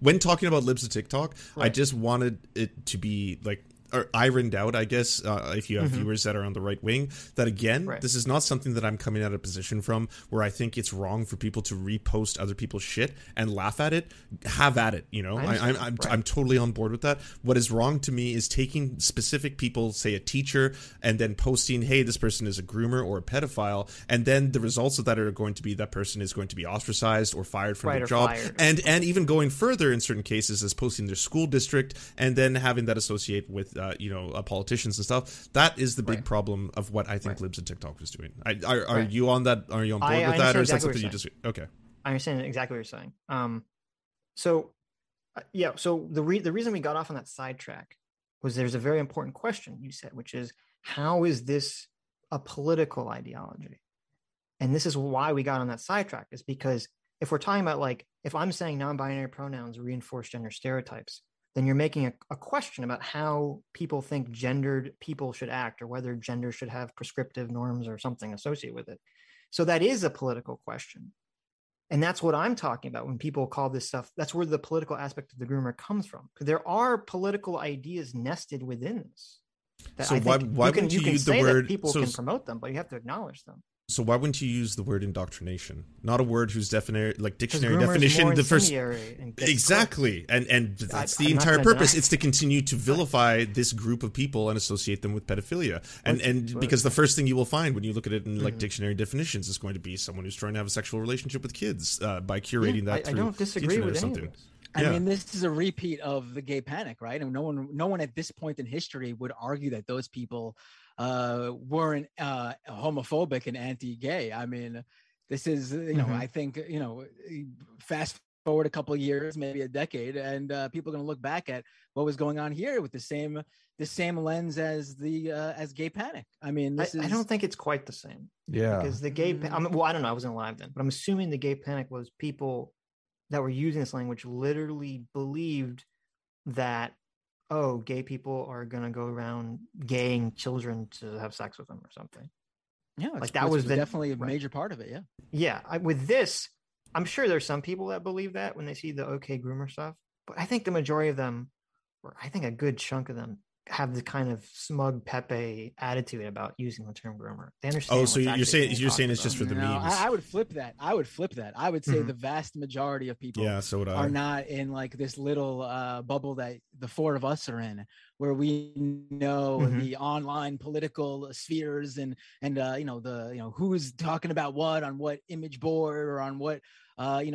when talking about Libs of TikTok, I just wanted it to be like or ironed out, I guess, if you have viewers that are on the right wing, that again, this is not something that I'm coming at a position from where I think it's wrong for people to repost other people's shit and laugh at it. Have at it, you know. I'm totally on board with that. What is wrong to me is taking specific people, say a teacher, and then posting, hey, this person is a groomer or a pedophile, and then the results of that are going to be that person is going to be ostracized or fired from their job. And even going further in certain cases is posting their school district and then having that associate with politicians and stuff. That is the big problem of what I think Libs of TikTok was doing. Are you on that? Are you on board with that, or is that something you just okay? I understand exactly what you're saying. So the reason we got off on that sidetrack was there's a very important question you said, which is how is this a political ideology? And this is why we got on that sidetrack, is because if we're talking about, like, if I'm saying non-binary pronouns reinforce gender stereotypes, then you're making a question about how people think gendered people should act, or whether gender should have prescriptive norms or something associated with it. So that is a political question. And that's what I'm talking about when people call this stuff. That's where the political aspect of the groomer comes from. There are political ideas nested within this. So why wouldn't you use the word? People can promote them, but you have to acknowledge them. So why wouldn't you use the word indoctrination? Not a word whose dictionary definition. The first exactly, and that's the entire purpose. It's to continue to vilify this group of people and associate them with pedophilia. And because the first thing you will find when you look at it in like dictionary definitions is going to be someone who's trying to have a sexual relationship with kids by curating that. I don't disagree with anything. I mean, this is a repeat of the gay panic, right? And no one at this point in history would argue that those people weren't homophobic and anti-gay. I mean, this is, I think, fast forward a couple of years, maybe a decade, and people are going to look back at what was going on here with the same lens as the as gay panic. I mean, I don't think it's quite the same. Yeah, because the gay. I don't know. I wasn't alive then, but I'm assuming the gay panic was people that were using this language literally believed that, oh, gay people are going to go around gaying children to have sex with them or something. Yeah, like that was definitely a major part of it, yeah. Yeah, with this, I'm sure there's some people that believe that when they see the OK groomer stuff, but I think the majority of them, or I think a good chunk of them, have the kind of smug Pepe attitude about using the term groomer. They understand. Oh, so you're saying it's just for the memes. I would flip that. I would say the vast majority of people are not in like this little bubble that the four of us are in, where we know the online political spheres and who's talking about what on what image board or on what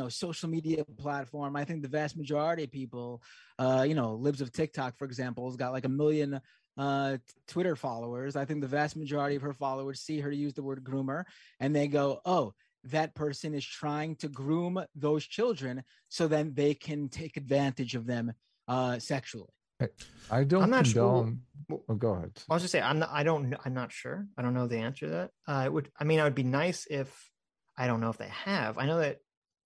social media platform. I think the vast majority of people, Libs of TikTok, for example, has got like 1 million Twitter followers. I think the vast majority of her followers see her use the word groomer and they go, oh, that person is trying to groom those children so then they can take advantage of them sexually. I'm not sure. Oh, go ahead. I was just saying, I'm not sure. I don't know the answer to that. It would be nice if, I don't know if they have. I know that,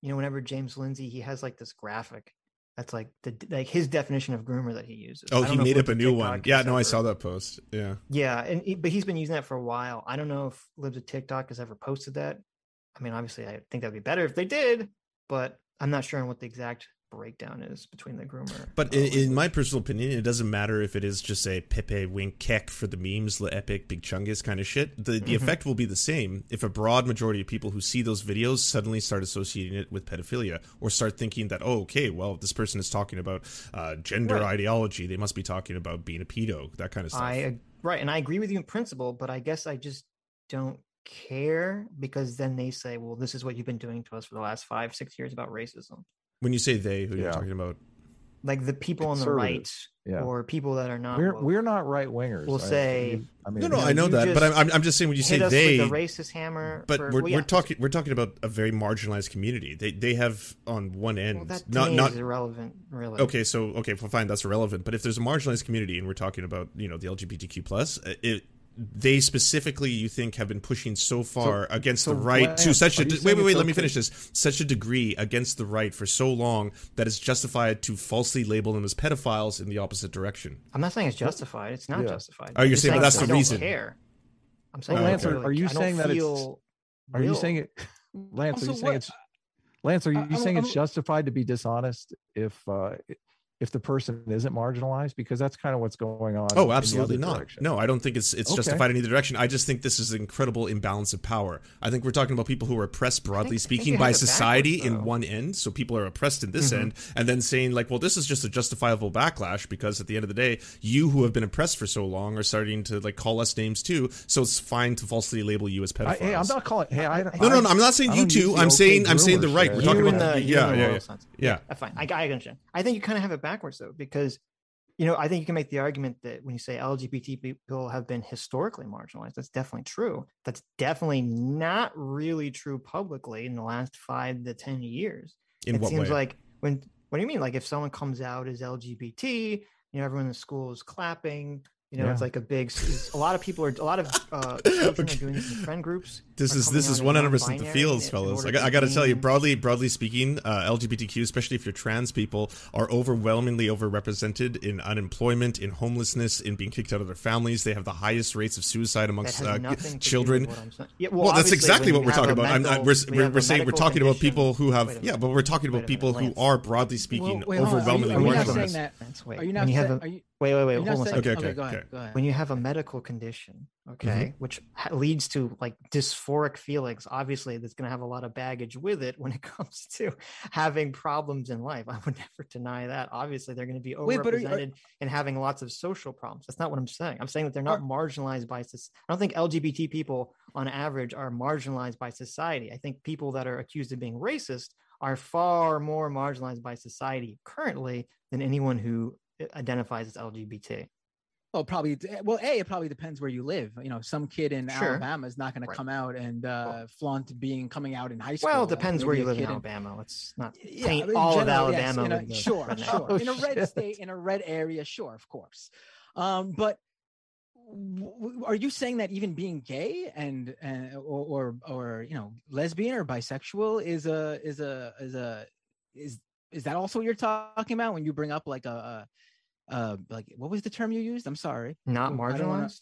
whenever James Lindsay, he has like this graphic that's like his definition of groomer that he uses. Oh, he made up a new TikTok one. Yeah, I saw that post. Yeah. Yeah, but he's been using that for a while. I don't know if Libs of TikTok has ever posted that. I mean, obviously, I think that'd be better if they did, but I'm not sure on what the exact breakdown is between the groomer. But in my personal opinion, it doesn't matter if it is just a Pepe wink kek for the memes, le epic big chungus kind of shit. The effect will be the same if a broad majority of people who see those videos suddenly start associating it with pedophilia or start thinking that, oh, okay, well, if this person is talking about gender ideology, they must be talking about being a pedo, that kind of stuff. And I agree with you in principle, but I guess I just don't care, because then they say, well, this is what you've been doing to us for the last 5-6 years about racism. When you say they, who are you talking about? Like the people on the right, or people that are not. We're not right wingers. We'll say. I know that, but I'm just saying when you say they, with the racist hammer. But we're talking about a very marginalized community. They have on one end. Well, that is irrelevant, really. Okay, fine, that's irrelevant. But if there's a marginalized community, and we're talking about the LGBTQ plus, they specifically, you think, have been pushing so far against the right to such a wait, let me finish this. Such a degree against the right for so long that it's justified to falsely label them as pedophiles in the opposite direction. I'm not saying it's justified. It's not justified. Oh, you're saying that's the reason. I don't care. I'm saying, Lance, are you saying that it's? Are you saying it, Lance? Are you saying it's justified to be dishonest if if the person isn't marginalized? Because that's kind of what's going on. Oh, absolutely not. Direction. No, I don't think it's okay. Justified in either direction. I just think this is an incredible imbalance of power. I think we're talking about people who are oppressed, broadly speaking, by society in one end. So people are oppressed in this end, and then saying like, well, this is just a justifiable backlash because at the end of the day, you who have been oppressed for so long are starting to like call us names too. So it's fine to falsely label you as pedophiles. I'm not calling. Hey, no, I'm not saying you two. I'm saying the right. We're talking about fine. I understand. I think you kind of have it backwards though, because I think you can make the argument that when you say LGBT people have been historically marginalized, that's definitely true. That's definitely not really true publicly in the last 5 to 10 years. In what way? It seems like what do you mean? Like if someone comes out as LGBT, everyone in the school is clapping. It's like a lot of people are doing this in friend groups. This is 100% the feels, fellas. I got to tell you, broadly speaking, LGBTQ, especially if you're trans people, are overwhelmingly overrepresented in unemployment, in homelessness, in being kicked out of their families. They have the highest rates of suicide amongst children. Well, that's exactly what we're talking about. We're talking about people who have, but we're talking about people who are, broadly speaking, overwhelmingly marginalized. Are you not saying that? Wait, hold on a second. Okay, go ahead. When you have a medical condition, which leads to like dysphoric feelings, obviously that's going to have a lot of baggage with it when it comes to having problems in life. I would never deny that. Obviously, they're going to be overrepresented and having lots of social problems. That's not what I'm saying. I'm saying that they're not marginalized by this. I don't think LGBT people on average are marginalized by society. I think people that are accused of being racist are far more marginalized by society currently than anyone who identifies as LGBT. It probably depends where you live. Some kid in Alabama is not going to come out and flaunt coming out in high school. Well, it depends where you live in Alabama. Let's not paint all of Alabama. Sure. In a red state, in a red area, sure, of course. But are you saying that even being gay and or lesbian or bisexual is that also what you're talking about when you bring up like a what was the term you used? I'm sorry. Not marginalized?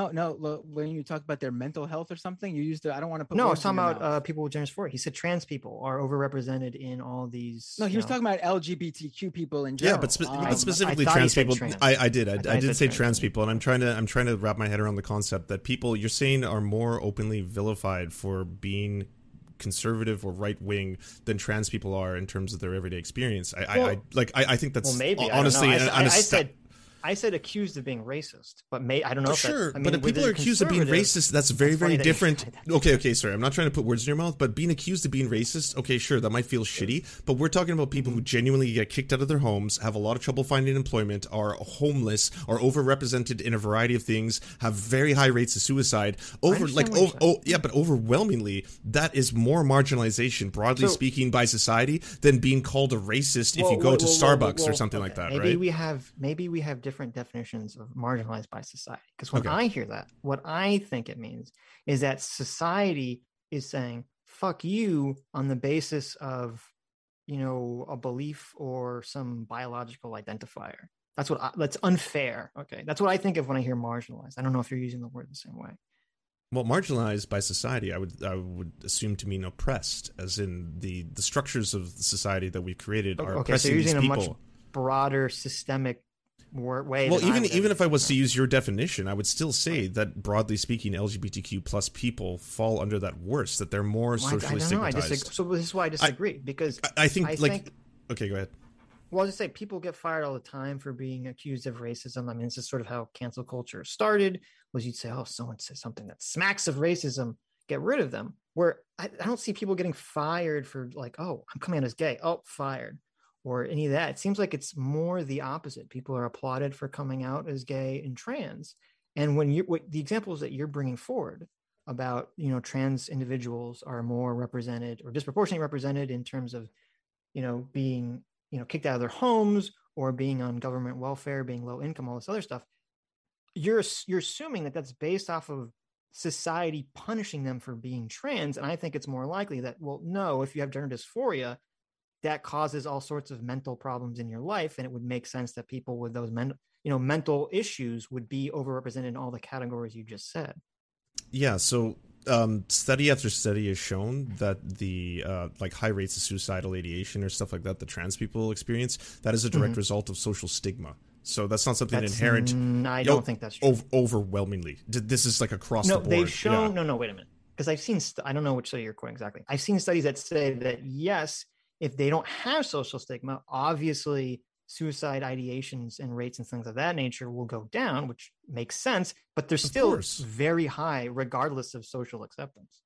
No. When you talk about their mental health or something, you used to. I don't want to put. No, I was talking about people with gender dysphoria. He said trans people are overrepresented in all these. No, he was talking about LGBTQ people in general. Yeah, but specifically trans people. Trans. I did say trans people, and I'm trying to wrap my head around the concept that people you're saying are more openly vilified for being conservative or right wing than trans people are in terms of their everyday experience. I think that's honestly. I said accused of being racist, but I don't know. But if people are accused of being racist, that's very, very different. Okay, sorry. I'm not trying to put words in your mouth, but being accused of being racist, okay, sure, that might feel shitty, but we're talking about people who genuinely get kicked out of their homes, have a lot of trouble finding employment, are homeless, are overrepresented in a variety of things, have very high rates of suicide. But overwhelmingly, that is more marginalization, broadly speaking, by society than being called a racist if you go to Starbucks or something like that, right? Maybe we have different definitions of marginalized by society, because when I hear that, what I think it means is that society is saying fuck you on the basis of a belief or some biological identifier. That's unfair. Okay, that's what I think of when I hear marginalized. I don't know if you're using the word the same way. Well, marginalized by society, I would assume to mean oppressed, as in the structures of the society that we've created are oppressing so you're using these people. A much broader systemic way. Well, even if I was to use your definition, I would still say that broadly speaking, LGBTQ plus people fall under that worse, that they're more socially stigmatized. So this is why I disagree, because I think okay, go ahead. Well, I'll just say people get fired all the time for being accused of racism. I mean, this is sort of how cancel culture started, was you'd say, oh, someone said something that smacks of racism, get rid of them. Where I don't see people getting fired for like, oh, I'm coming out as gay. Oh, fired. Or any of that. It seems like it's more the opposite. People are applauded for coming out as gay and trans. And when the examples that you're bringing forward about, trans individuals are more represented or disproportionately represented in terms of, being, kicked out of their homes or being on government welfare, being low income, all this other stuff, you're assuming that that's based off of society punishing them for being trans. And I think it's more likely that, if you have gender dysphoria, that causes all sorts of mental problems in your life. And it would make sense that people with those mental issues would be overrepresented in all the categories you just said. Yeah. So study after study has shown that the like high rates of suicidal ideation or stuff like that that trans people experience, that is a direct result of social stigma. So that's not something inherent. I don't think that's true. Overwhelmingly, this is like across the board. No, they've shown. Yeah. No, wait a minute. Because I've seen. I don't know which study you're quoting exactly. I've seen studies that say that yes, if they don't have social stigma, obviously suicide ideations and rates and things of that nature will go down, which makes sense. But they're still very high, regardless of social acceptance.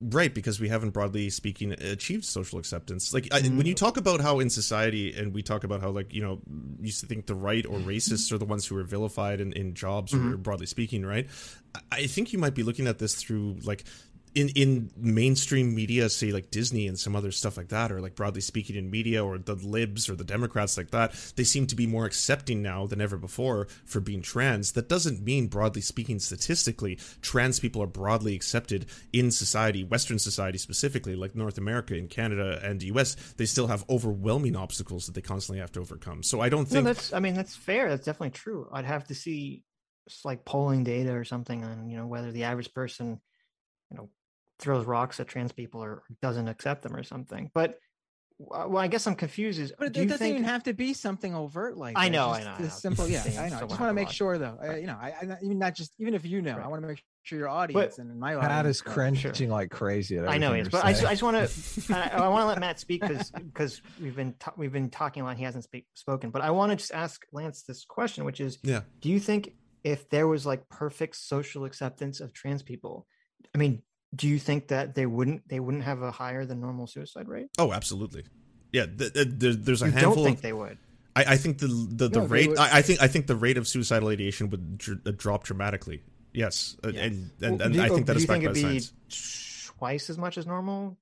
Right, because we haven't, broadly speaking, achieved social acceptance. Like, when you talk about how in society, and we talk about how, like, you know, used to think the right or racists are the ones who are vilified in jobs, or broadly speaking, right? I think you might be looking at this through, like, in mainstream media, say, like, Disney and some other stuff like that, or, like, broadly speaking in media, or the libs or the Democrats like that, they seem to be more accepting now than ever before for being trans. That doesn't mean, broadly speaking, statistically, trans people are broadly accepted in society, Western society specifically, like North America and Canada and the U.S. They still have overwhelming obstacles that they constantly have to overcome. So I don't think... No, that's, I mean, that's fair. That's definitely true. I'd have to see, like, polling data or something on, you know, whether the average person, you know, throws rocks at trans people or doesn't accept them or something. But well, I guess I'm confused. But it doesn't even have to be something overt like that. I know. Simple, yeah. I know. I just want to make sure, though. I, you know, I not just even if you know, right. I want to make sure your audience and my audience. Matt is crunching like crazy. I know he is, but I just want to. I want to let Matt speak because we've been talking a lot. He hasn't spoken, but I want to just ask Lance this question, which is, do you think if there was like perfect social acceptance of trans people, I mean, do you think that they wouldn't have a higher than normal suicide rate? Oh, absolutely. Yeah, there's a handful. You don't think they would? I think the rate. I think the rate of suicidal ideation would drop dramatically. Yes, yeah. and I think that is backed by science. Twice as much as normal.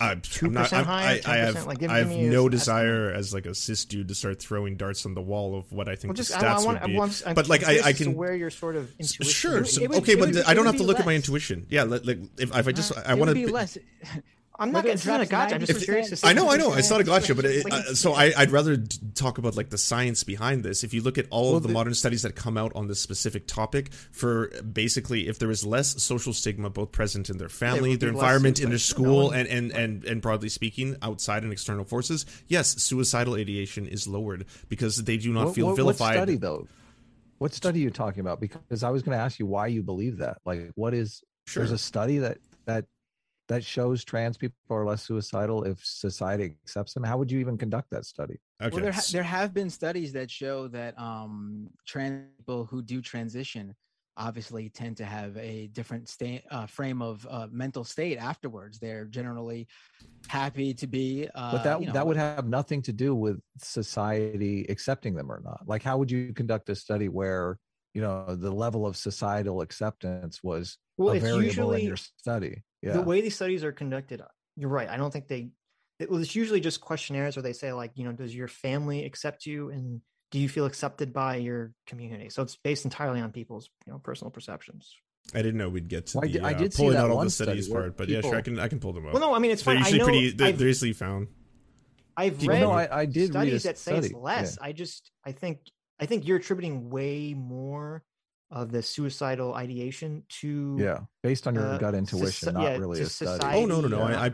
Like 2% higher. I have no desire as like a cis dude to start throwing darts on the wall of what I think the stats would be. But like I can where your sort of intuition. Sure. So, okay, but I don't have to look at my intuition. Yeah, like if I just I want to be less. I'm not going to try a gotcha. I'm just curious to see. I know. It's not a gotcha, but I'd rather talk about like the science behind this. If you look at all of the modern studies that come out on this specific topic, for basically, if there is less social stigma both present in their family, their environment, in their school, and broadly speaking, outside and external forces, yes, suicidal ideation is lowered because they do not feel vilified. What study, though? What study are you talking about? Because I was going to ask you why you believe that. Like, what is there's a study that shows trans people are less suicidal if society accepts them? How would you even conduct that study? Okay. Well, there have been studies that show that trans people who do transition obviously tend to have a different frame of mental state afterwards. They're generally happy to be. But that would have nothing to do with society accepting them or not. Like, how would you conduct a study where, you know, the level of societal acceptance was a variable in your study? Yeah. The way these studies are conducted, you're right. I don't think it's usually just questionnaires where they say, like, you know, does your family accept you and do you feel accepted by your community? So it's based entirely on people's, you know, personal perceptions. I didn't know we'd get to pulling out all the studies part, but people, yeah, sure, I can pull them up. Well, no, I mean, it's fine. They're usually they're easily found. I've read studies that say it's less. Yeah. I think you're attributing way more of the suicidal ideation to based on your gut intuition, not really a study. No.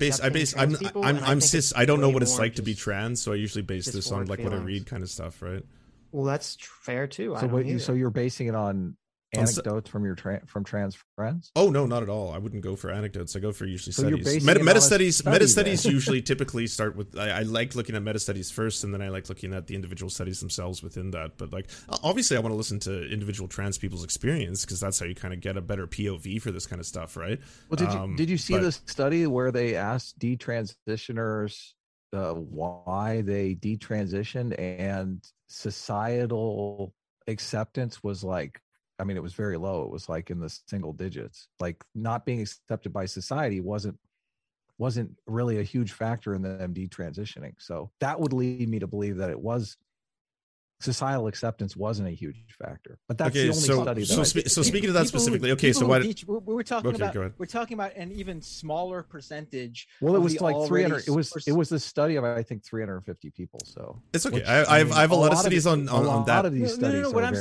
I'm cis. I don't know what it's like to be trans, so I usually base this on like what I read, kind of stuff, right? Well, that's fair too. So you're basing it on anecdotes from your trans friends? Oh no, not at all. I wouldn't go for anecdotes. I go for usually studies. Meta studies usually typically start with. I like looking at meta studies first, and then I like looking at the individual studies themselves within that. But like, obviously, I want to listen to individual trans people's experience because that's how you kind of get a better POV for this kind of stuff, right? Well, did you see the study where they asked detransitioners why they detransitioned, and societal acceptance was like, I mean, it was very low. It was like in the single digits. Like, not being accepted by society wasn't really a huge factor in the MD transitioning. So that would lead me to believe that it was societal acceptance wasn't a huge factor. But that's the only study. Speaking of that specifically, we're talking about an even smaller percentage. Well, it was like 300. It was a study of I think 350 people. So it's okay. I have a lot of studies on that. No. What I'm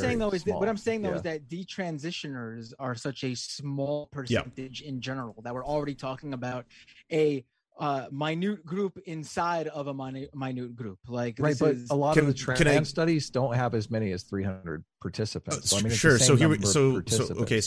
saying though is that detransitioners are such a small percentage in general that we're already talking about a minute group inside of a minute group, like right. But a lot of the trans studies don't have as many as 300 participants. So, I mean, sure. So here, so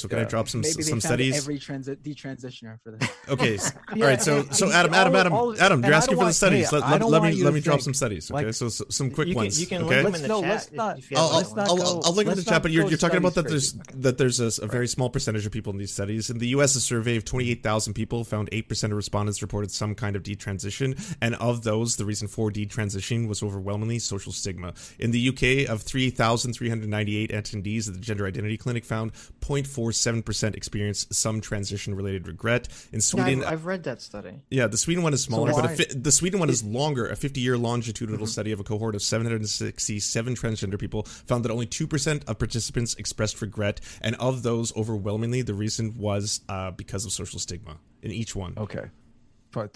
can I drop some studies? Every detransitioner for this. Okay. All right. So Adam, you're asking for the studies. Let me drop some studies. Okay. So some quick ones. You can link them in the chat. I'll link them in the chat. But you're talking about that there's a very small percentage of people in these studies. In the U.S., a survey of 28,000 people found 8% of respondents reported some kind of detransition, and of those, the reason for detransition was overwhelmingly social stigma. In the UK, of 3,398 attendees at the Gender Identity Clinic, found 0.47% experienced some transition-related regret. In Sweden, I've read that study. Yeah, the Sweden one is smaller, the Sweden one is longer. A 50-year longitudinal study of a cohort of 767 transgender people found that only 2% of participants expressed regret, and of those, overwhelmingly, the reason was because of social stigma in each one. Okay.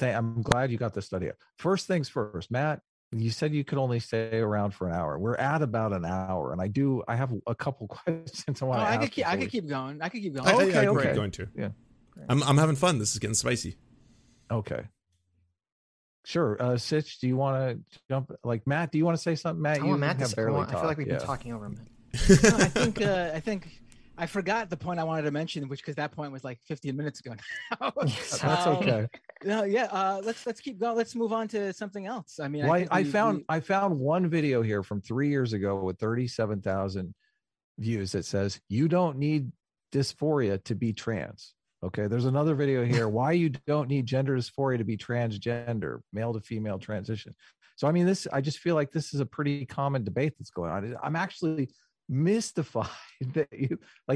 I'm glad you got this study up. First things first, Matt, you said you could only stay around for an hour. We're at about an hour, and I have a couple questions. I could keep going. Okay. I'm going to. Yeah. I'm having fun. This is getting spicy. Okay. Sure. Sitch, do you want to jump? Like, Matt, do you want to say something? Matt, I feel like we've been talking over Matt. No, I think. I forgot the point I wanted to mention, because that point was like 15 minutes ago now. That's okay. No, yeah. Let's keep going. Let's move on to something else. I mean, I found one video here from 3 years ago with 37,000 views that says, you don't need dysphoria to be trans. Okay. There's another video here. Why you don't need gender dysphoria to be transgender, male to female transition. So, I mean, I just feel like this is a pretty common debate that's going on. I'm actually mystified that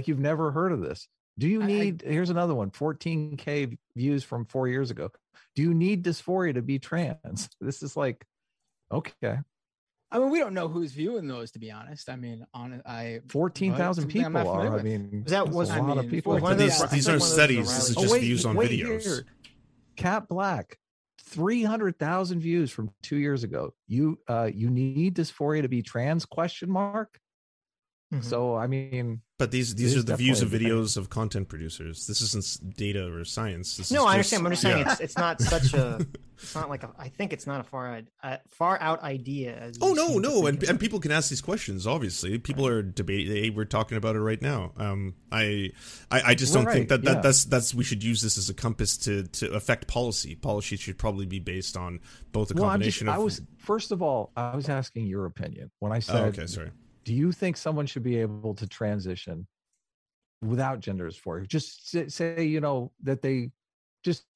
you've never heard of this. Do you need, here's another one, 14,000 views from 4 years ago. Do you need dysphoria to be trans? This is like, okay. I mean, we don't know who's viewing those, to be honest. I mean, 14,000 people are. I mean, that was a lot of people. These aren't studies. This is just views on videos. Here. Kat Blaque, 300,000 views from 2 years ago. You need dysphoria to be trans? ? Mm-hmm. So I mean, but these are the views of videos of content producers. This isn't data or science. I understand. I'm just saying it's not such a. It's not like I think it's not a far out idea. And people can ask these questions. Obviously, people are debating. We're talking about it right now. I just don't think that's we should use this as a compass to affect policy. Policy should probably be based on both a combination. I was asking your opinion when I said. Oh, okay, sorry. Do you think someone should be able to transition without gender dysphoria? Just say, that they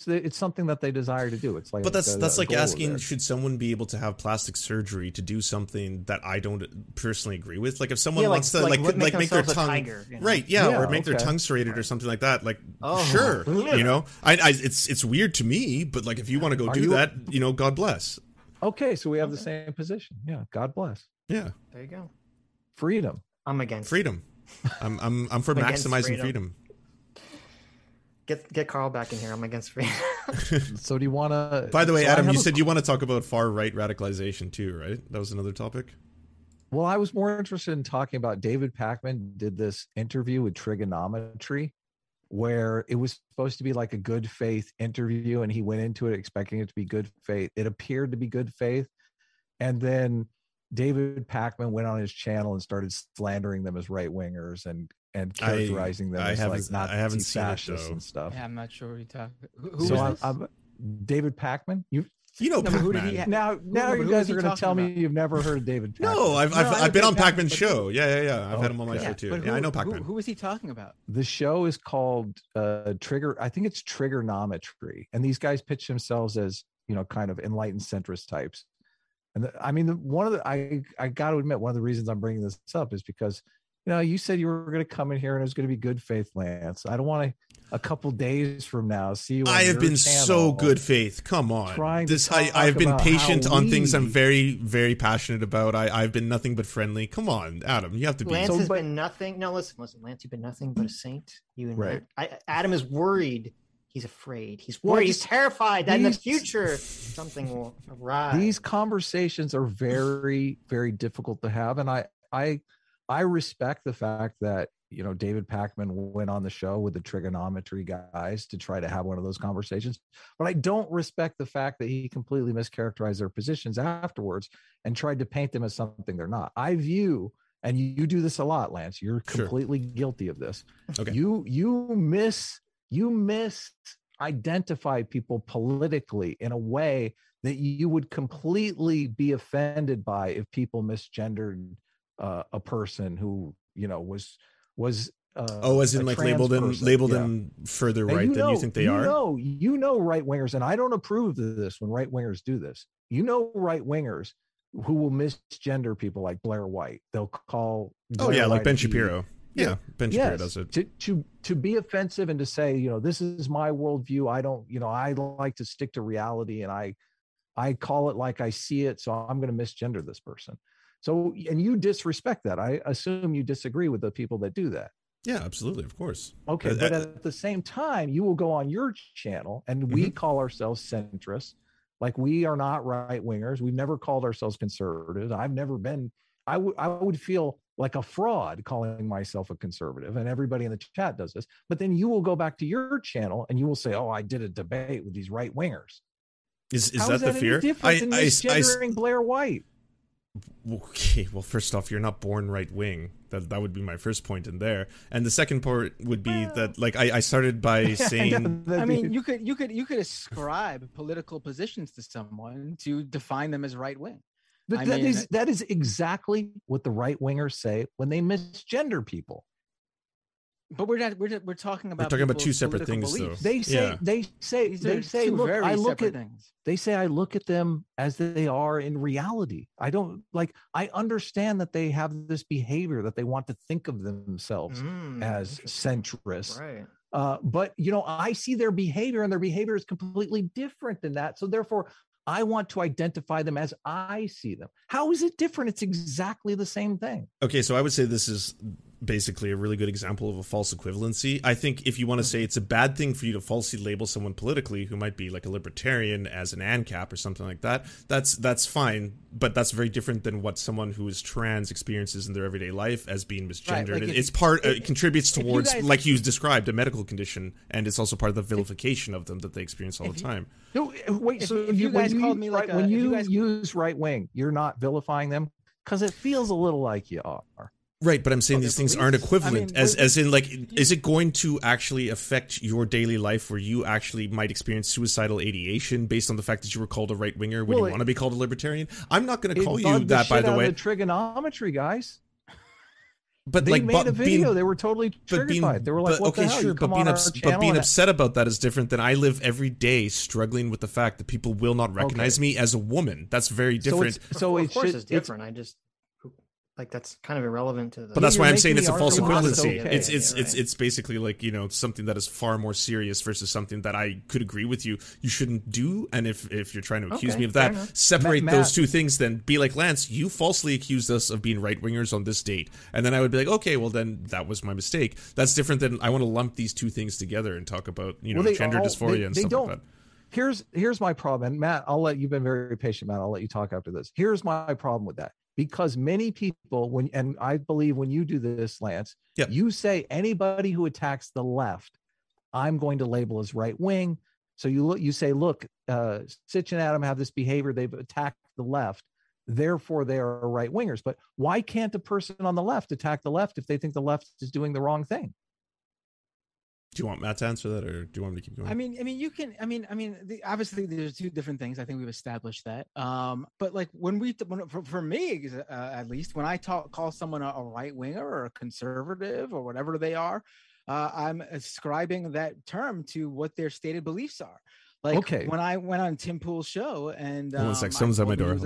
it's something that they desire to do. It's like, but that's like asking, should someone be able to have plastic surgery to do something that I don't personally agree with? Like if someone wants to like make their tongue tiger, right, or make their tongue serrated or something like that. Like, sure, yeah. It's weird to me, but like if you want to go God bless. Okay, so we have the same position. Yeah, God bless. Yeah, there you go. Freedom. I'm against freedom. I'm for maximizing freedom. Get Carl back in here. I'm against freedom. So do you want to? By the way, Adam, you said you want to talk about far right radicalization too, right? That was another topic. Well, I was more interested in talking about David Pakman did this interview with Triggernometry, where it was supposed to be like a good faith interview, and he went into it expecting it to be good faith. It appeared to be good faith, and then David Pakman went on his channel and started slandering them as right wingers and characterizing them as like Nazi fascists and stuff. Yeah, I'm not sure who was this? David Pakman. Now you guys are going to tell me you've never heard of David Pakman. I've been on Pakman's show. Yeah. I've had him on my show too. I know Pakman. Who was he talking about? The show is called Trigger. I think it's Triggernometry, and these guys pitch themselves as kind of enlightened centrist types. And I got to admit, one of the reasons I'm bringing this up is because you know, you said you were going to come in here and it was going to be good faith, Lance. I don't want to a couple days from now see you. I have been so good faith. Come on. This I've been patient on things I'm very, very passionate about. I've been nothing but friendly. Come on, Adam. You have to be. Lance has been nothing. No, listen, Lance, you've been nothing but a saint. You and right. Adam is worried. He's afraid. He's worried. He's terrified that in the future something will arise. These conversations are very, very difficult to have. And I respect the fact that, you know, David Pakman went on the show with the Triggernometry guys to try to have one of those conversations. But I don't respect the fact that he completely mischaracterized their positions afterwards and tried to paint them as something they're not. I view, and you do this a lot, Lance, you're completely guilty of this. Okay. You misidentify people politically in a way that you would completely be offended by if people misgendered a person who, you know, was as in like labeled them further right than you think they are. You know right wingers, and I don't approve of this when right wingers do this. You know right wingers who will misgender people like Blair White. They'll call like Ben Shapiro. Yeah, Ben Shapiro does it to be offensive and to say, you know, this is my worldview. I don't, you know, I like to stick to reality, and I call it like I see it. So I'm going to misgender this person. So, and you disrespect that. I assume you disagree with the people that do that. Yeah, absolutely, of course. Okay, but at the same time, you will go on your channel, and we call ourselves centrists. Like, we are not right wingers. We've never called ourselves conservatives. I've never been. I would feel like a fraud calling myself a conservative, and everybody in the chat does this. But then you will go back to your channel and you will say, oh, I did a debate with these right wingers. Is that the fear? I misgendering Blair White. Okay, well, first off, you're not born right wing. That would be my first point in there. And the second part would be that, like, I started by saying, I mean, you could ascribe political positions to someone to define them as right wing. But that is exactly what the right wingers say when they misgender people. But we're talking about two separate things, though. They say look, I look at things. They say I look at them as they are in reality. I don't I understand that they have this behavior that they want to think of themselves as centrist. Right. But you know, I see their behavior, and their behavior is completely different than that. So therefore, I want to identify them as I see them. How is it different? It's exactly the same thing. Okay, so I would say this is basically a really good example of a false equivalency. I think if you want to say it's a bad thing for you to falsely label someone politically who might be like a libertarian as an ANCAP or something like that, that's fine. But that's very different than what someone who is trans experiences in their everyday life as being misgendered. Right, like it contributes towards, like you described, a medical condition, and it's also part of the vilification of them that they experience all the time. No, wait. So if you guys called me like when you use right wing, you're not vilifying them because it feels a little like you are. Right, but I'm saying these things aren't equivalent, as in, like, is it going to actually affect your daily life where you actually might experience suicidal ideation based on the fact that you were called a right winger when you want to be called a libertarian? I'm not going to call you that, by the way. The Trigonometry guys. But they made a video. They were totally triggered by it. They were like, "What the hell?" But being upset about that is different than I live every day struggling with the fact that people will not recognize me as a woman. That's very different. So of course it's different. Like, that's kind of irrelevant to the... But that's why I'm saying it's a false equivalency. It's basically like, you know, something that is far more serious versus something that I could agree with you shouldn't do. And if you're trying to accuse me of that, separate those two things, then be like, Lance, you falsely accused us of being right wingers on this date. And then I would be like, okay, well then that was my mistake. That's different than I want to lump these two things together and talk about, you know, gender dysphoria and stuff like that. Here's my problem. And Matt, you've been very patient, Matt. I'll let you talk after this. Here's my problem with that. Because many people, and I believe when you do this, Lance, you say anybody who attacks the left, I'm going to label as right wing. So you say, look, Sitch and Adam have this behavior. They've attacked the left. Therefore, they are right wingers. But why can't a person on the left attack the left if they think the left is doing the wrong thing? Do you want Matt to answer that, or do you want me to keep going? I mean, you can. Obviously, there's two different things. I think we've established that. But like for me, at least, when I call someone a right winger or a conservative or whatever they are, I'm ascribing that term to what their stated beliefs are. Like when I went on Tim Pool's show, and someone's at my door.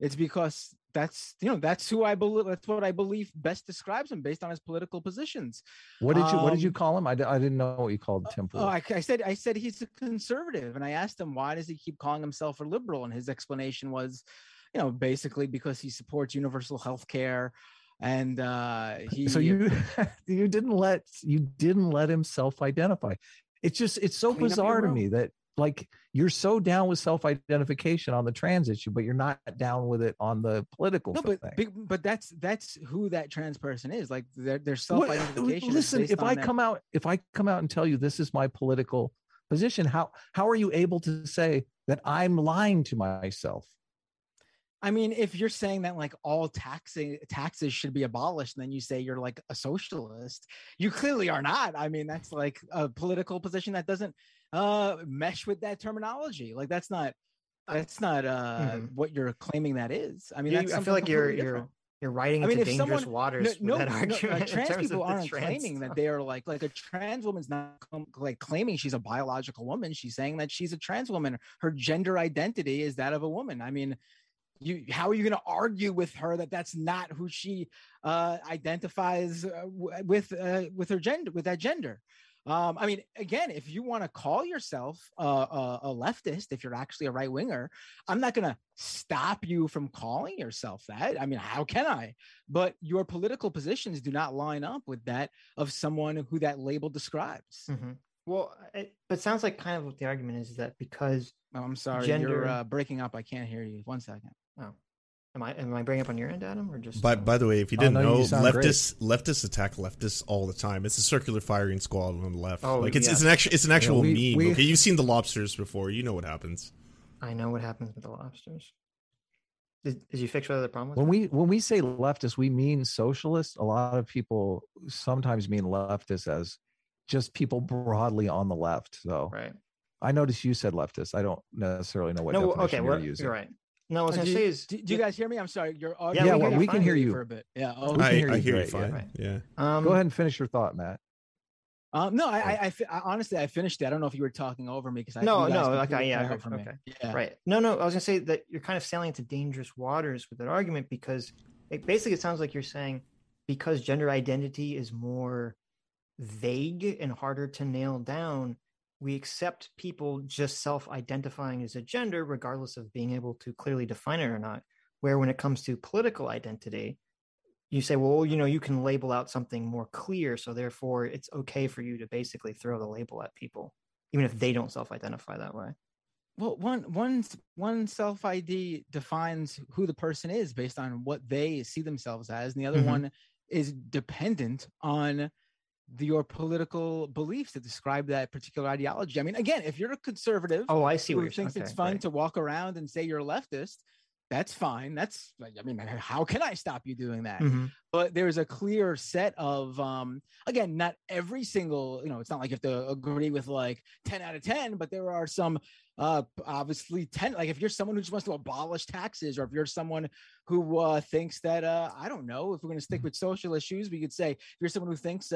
It's because that's, you know, that's who I believe, that's what I believe best describes him based on his political positions. What did you call him? I didn't know what you called Tim Pool. I said he's a conservative, and I asked him, why does he keep calling himself a liberal? And his explanation was, you know, basically because he supports universal health care. And you didn't let him self-identify. It's so bizarre to me that, like, you're so down with self-identification on the trans issue, but you're not down with it on the political thing. But that's who that trans person is. Like, their self-identification. Listen, if I come out and tell you this is my political position, how are you able to say that I'm lying to myself? I mean, if you're saying that, like, all taxes should be abolished, and then you say you're, like, a socialist, you clearly are not. I mean, that's, like, a political position that doesn't mesh with that terminology. Like, that's not what you're claiming that is. I mean, that's, I feel like you're riding into dangerous waters. No, trans people aren't claiming that they are like a trans woman's not like claiming she's a biological woman. She's saying that she's a trans woman. Her gender identity is that of a woman. I mean, how are you going to argue with her that that's not who she identifies with her gender, with that gender? I mean, again, if you want to call yourself a leftist, if you're actually a right winger, I'm not going to stop you from calling yourself that. I mean, how can I? But your political positions do not line up with that of someone who that label describes. Mm-hmm. Well, it sounds like kind of what the argument is that because I'm sorry, gender... you're breaking up. I can't hear you. One second. Oh, am I breaking up on your end, Adam, or just? By the way, if you didn't know, leftists attack leftists all the time. It's a circular firing squad on the left. Oh, like it's an actual meme. Okay, you've seen the lobsters before. You know what happens. I know what happens with the lobsters. Did you fix what other problem was? When we say leftist, we mean socialist. A lot of people sometimes mean leftist as just people broadly on the left. So right. I noticed you said leftist. I don't necessarily know what definition you're using. You're right. No, what I was going to say is... Do you guys hear me? I'm sorry. We can hear you for a bit. Yeah, I hear you fine. Yeah. Go ahead and finish your thought, Matt. I honestly finished it. I don't know if you were talking over me because Right. No, I was going to say that you're kind of sailing into dangerous waters with that argument because it sounds like you're saying because gender identity is more vague and harder to nail down, we accept people just self-identifying as a gender, regardless of being able to clearly define it or not. Where when it comes to political identity, you say, well, you know, you can label out something more clear, so therefore it's okay for you to basically throw the label at people, even if they don't self-identify that way. Well, one self-ID defines who the person is based on what they see themselves as, and the other one is dependent on your political beliefs that describe that particular ideology. I mean, again, if you're a conservative, I see what you're saying. It's fun to walk around and say you're a leftist. That's fine. That's, I mean, how can I stop you doing that? Mm-hmm. But there's a clear set of, again, not every single, you know, it's not like you have to agree with like 10 out of 10, but there are some, obviously 10, like if you're someone who just wants to abolish taxes, or if you're someone who thinks that, I don't know, if we're going to stick with social issues, we could say, if you're someone who thinks,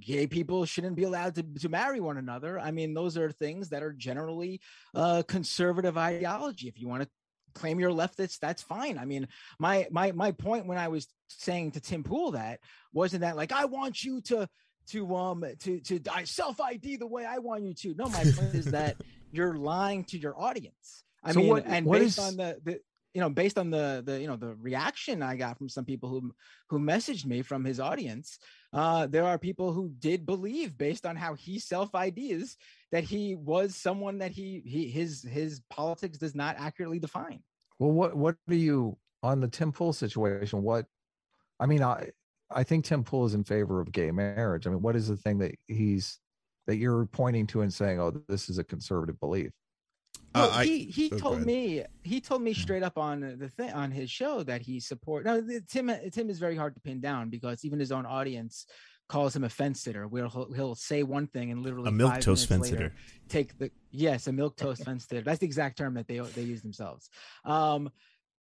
gay people shouldn't be allowed to marry one another. I mean, those are things that are generally conservative ideology. If you want to claim you're leftist, that's fine. I mean, my point when I was saying to Tim Pool that wasn't that like I want you to self-ID the way I want you to. No, my point is that you're lying to your audience. Based on the reaction I got from some people who messaged me from his audience, there are people who did believe, based on how he self-IDs, that he was someone that his politics does not accurately define. Well, what do you on the Tim Pool situation? I think Tim Pool is in favor of gay marriage. I mean, what is the thing that you're pointing to and saying, oh, this is a conservative belief? He told me straight up on the thing on his show that he supports. Now, Tim is very hard to pin down because even his own audience calls him a fence sitter. Where he'll say one thing and literally a milquetoast fence sitter. A milquetoast fence sitter. That's the exact term that they use themselves.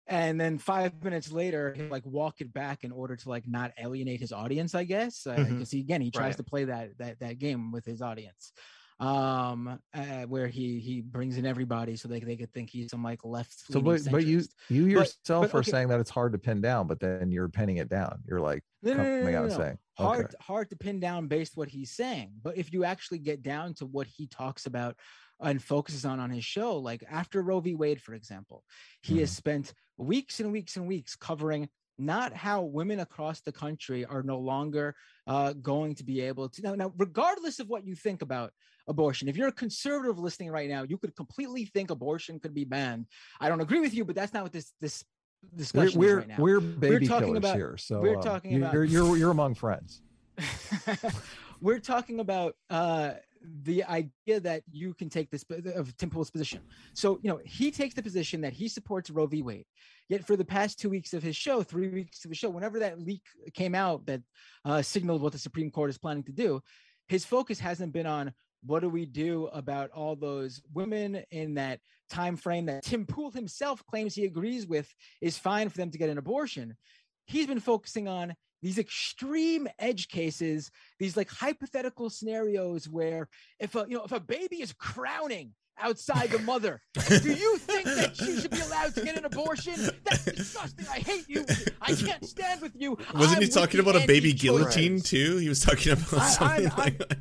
And then 5 minutes later, he'll like walk it back in order to like not alienate his audience, I guess, because he tries to play that game with his audience. where he brings in everybody so they could think he's some like left. So, but you yourself are saying that it's hard to pin down, but then you're pinning it down. You're like, no. Hard to pin down based what he's saying. But if you actually get down to what he talks about and focuses on his show, like after Roe v. Wade, for example, he has spent weeks and weeks and weeks covering not how women across the country are no longer going to be able to now, regardless of what you think about abortion. If you're a conservative listening right now, you could completely think abortion could be banned. I don't agree with you, but that's not what this discussion is right now. We're baby killers about, here, so we're talking about you're among friends. We're talking about the idea that you can take this of Tim Pool's position. So, he takes the position that he supports Roe v. Wade. Yet for the past 2 weeks of his show, 3 weeks of his show, whenever that leak came out that signaled what the Supreme Court is planning to do, his focus hasn't been on what do we do about all those women in that time frame that Tim Pool himself claims he agrees with is fine for them to get an abortion. He's been focusing on these extreme edge cases, these like hypothetical scenarios where if a baby is crowning outside the mother, do you think that she should be allowed to get an abortion? That's disgusting. I hate you. I can't stand with you. Wasn't he talking about a baby guillotine too? He was talking about something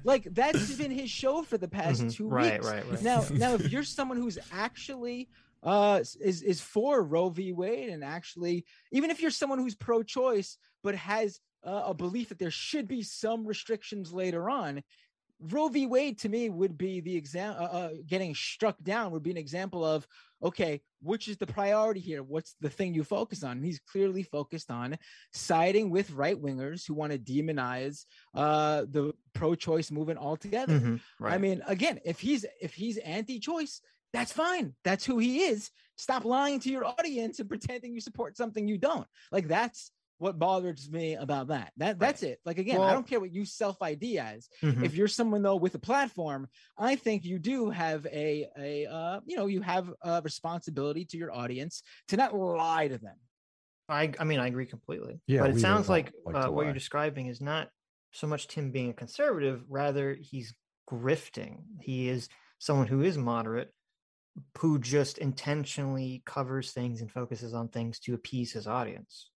like that's been his show for the past 2 weeks. Right. Now, if you're someone who's actually is for Roe v. Wade, and actually, even if you're someone who's pro-choice but has a belief that there should be some restrictions later on, Roe v. Wade to me would be the example. Getting struck down would be an example of, okay, which is the priority here? What's the thing you focus on? And he's clearly focused on siding with right-wingers who want to demonize the pro-choice movement altogether. I mean, again, if he's anti-choice, that's fine. That's who he is. Stop lying to your audience and pretending you support something you don't. Like, that's what bothers me about that. That's it. Like, again, I don't care what you self-ID as. If you're someone, though, with a platform, I think you do have you have a responsibility to your audience to not lie to them. I mean, I agree completely. Yeah, but it sounds like what you're describing is not so much Tim being a conservative, rather he's grifting. He is someone who is moderate, who just intentionally covers things and focuses on things to appease his audience,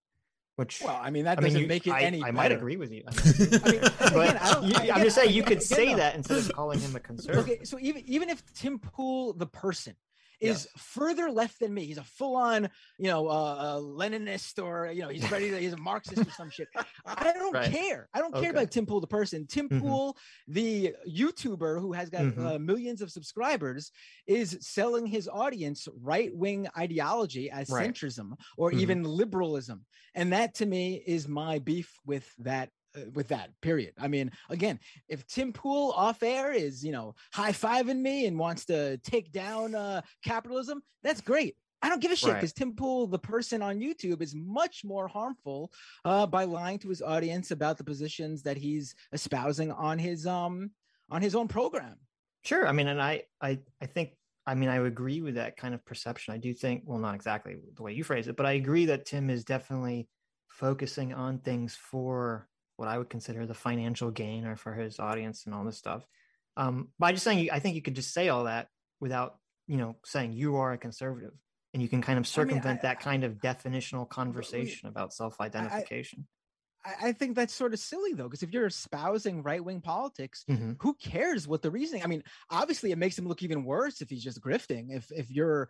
which, well, I mean, that doesn't make it any better. I might agree with you. I'm just saying, you could say that instead of calling him a conservative. Okay, so even if Tim Pool, the person, is further left than me, he's a full-on, Leninist, or he's ready to, he's a Marxist or some shit. I don't care. I don't care about Tim Pool the person. Tim Pool, the YouTuber who has got millions of subscribers, is selling his audience right-wing ideology as centrism or even liberalism, and that to me is my beef with that. Period. I mean, again, if Tim Pool off air is, high-fiving me and wants to take down capitalism, that's great. I don't give a shit, because Tim Pool, the person on YouTube, is much more harmful by lying to his audience about the positions that he's espousing on his own program. Sure. I mean, and I think, I mean, I would agree with that kind of perception. I do think, well, not exactly the way you phrase it, but I agree that Tim is definitely focusing on things for what I would consider the financial gain or for his audience and all this stuff. By just saying, I think you could just say all that without, saying you are a conservative, and you can kind of circumvent that kind of definitional conversation about self-identification. I think that's sort of silly, though, because if you're espousing right-wing politics, who cares what the reasoning? I mean, obviously it makes him look even worse if he's just grifting. If your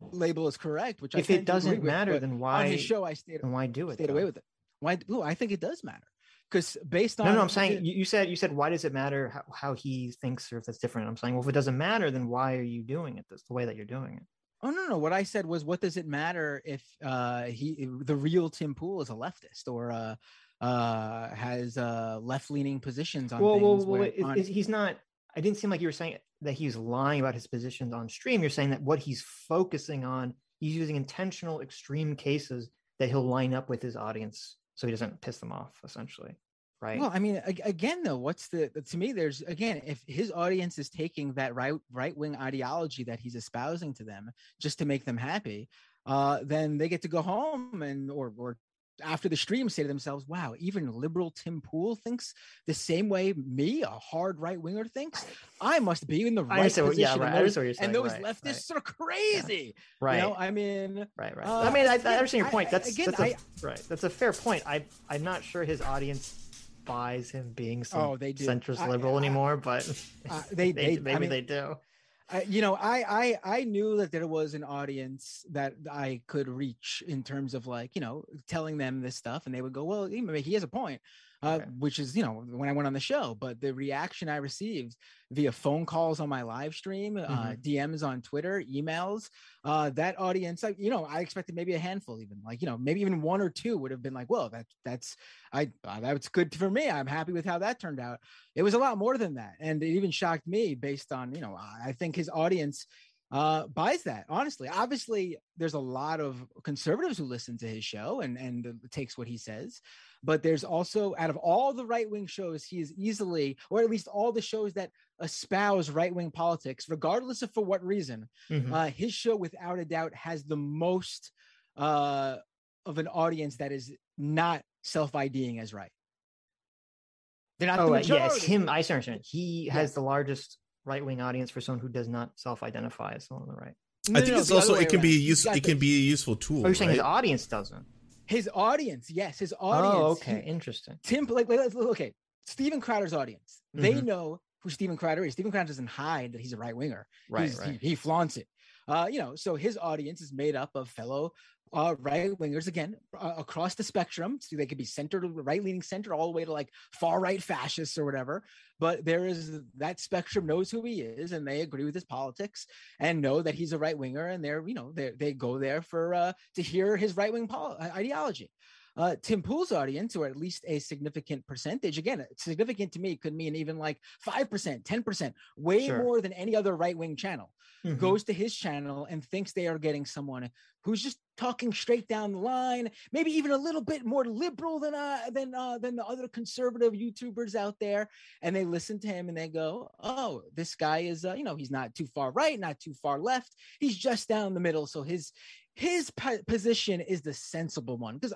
label is correct, which if it doesn't matter, then why on his show I stayed away with it. Why? Ooh, I think it does matter, because based on I'm saying you said why does it matter how he thinks, or if that's different. I'm saying, well, if it doesn't matter, then why are you doing it the way that you're doing it? Oh, no. What I said was, what does it matter if the real Tim Pool is a leftist or has left-leaning positions on things? He's not. I didn't seem like you were saying that he was lying about his positions on stream. You're saying that what he's focusing on, he's using intentional extreme cases that he'll line up with his audience, so he doesn't piss them off, essentially, right? Well, I mean, again, though, to me, there's, again, if his audience is taking that right-wing ideology that he's espousing to them just to make them happy, then they get to go home and or after the stream say to themselves, wow, even liberal Tim Pool thinks the same way me, a hard right winger, thinks. I must be in the right position. Yeah, right. And those leftists are crazy. Yeah. Right. You know, I mean, right. I mean, I understand your point. That's a fair point. I'm not sure his audience buys him being some centrist liberal anymore, but maybe they do. I knew that there was an audience that I could reach in terms of telling them this stuff, and they would go, well, he has a point, which is, when I went on the show. But the reaction I received via phone calls on my live stream, DMs on Twitter, emails, that audience, I expected maybe a handful, even maybe even one or two would have been like, well, that's good for me. I'm happy with how that turned out. It was a lot more than that. And it even shocked me based on, I think his audience buys that. Honestly, obviously, there's a lot of conservatives who listen to his show and takes what he says. But there's also, out of all the right-wing shows, he is easily, or at least all the shows that espouse right-wing politics, regardless of for what reason, his show, without a doubt, has the most of an audience that is not self-IDing as right. They're not the majority. Yes, him, I understand. He has the largest right-wing audience for someone who does not self-identify as someone on the right. I think it can be a useful tool. Oh, you're saying his audience doesn't. His audience, yes, his audience. Oh, okay, interesting. Tim, Steven Crowder's audience. They know who Steven Crowder is. Steven Crowder doesn't hide that he's a right winger. Right. He flaunts it. So his audience is made up of fellow right wingers, again, across the spectrum. So they could be right leaning center, all the way to far right fascists or whatever. But there is that spectrum knows who he is, and they agree with his politics and know that he's a right winger. And they're, they go there for to hear his right wing ideology. Tim Pool's audience, or at least a significant percentage, again, significant to me could mean even 5%, 10%, more than any other right-wing channel, goes to his channel and thinks they are getting someone who's just talking straight down the line, maybe even a little bit more liberal than the other conservative YouTubers out there. And they listen to him and they go, oh, this guy is, he's not too far right, not too far left. He's just down the middle. So his position is the sensible one, because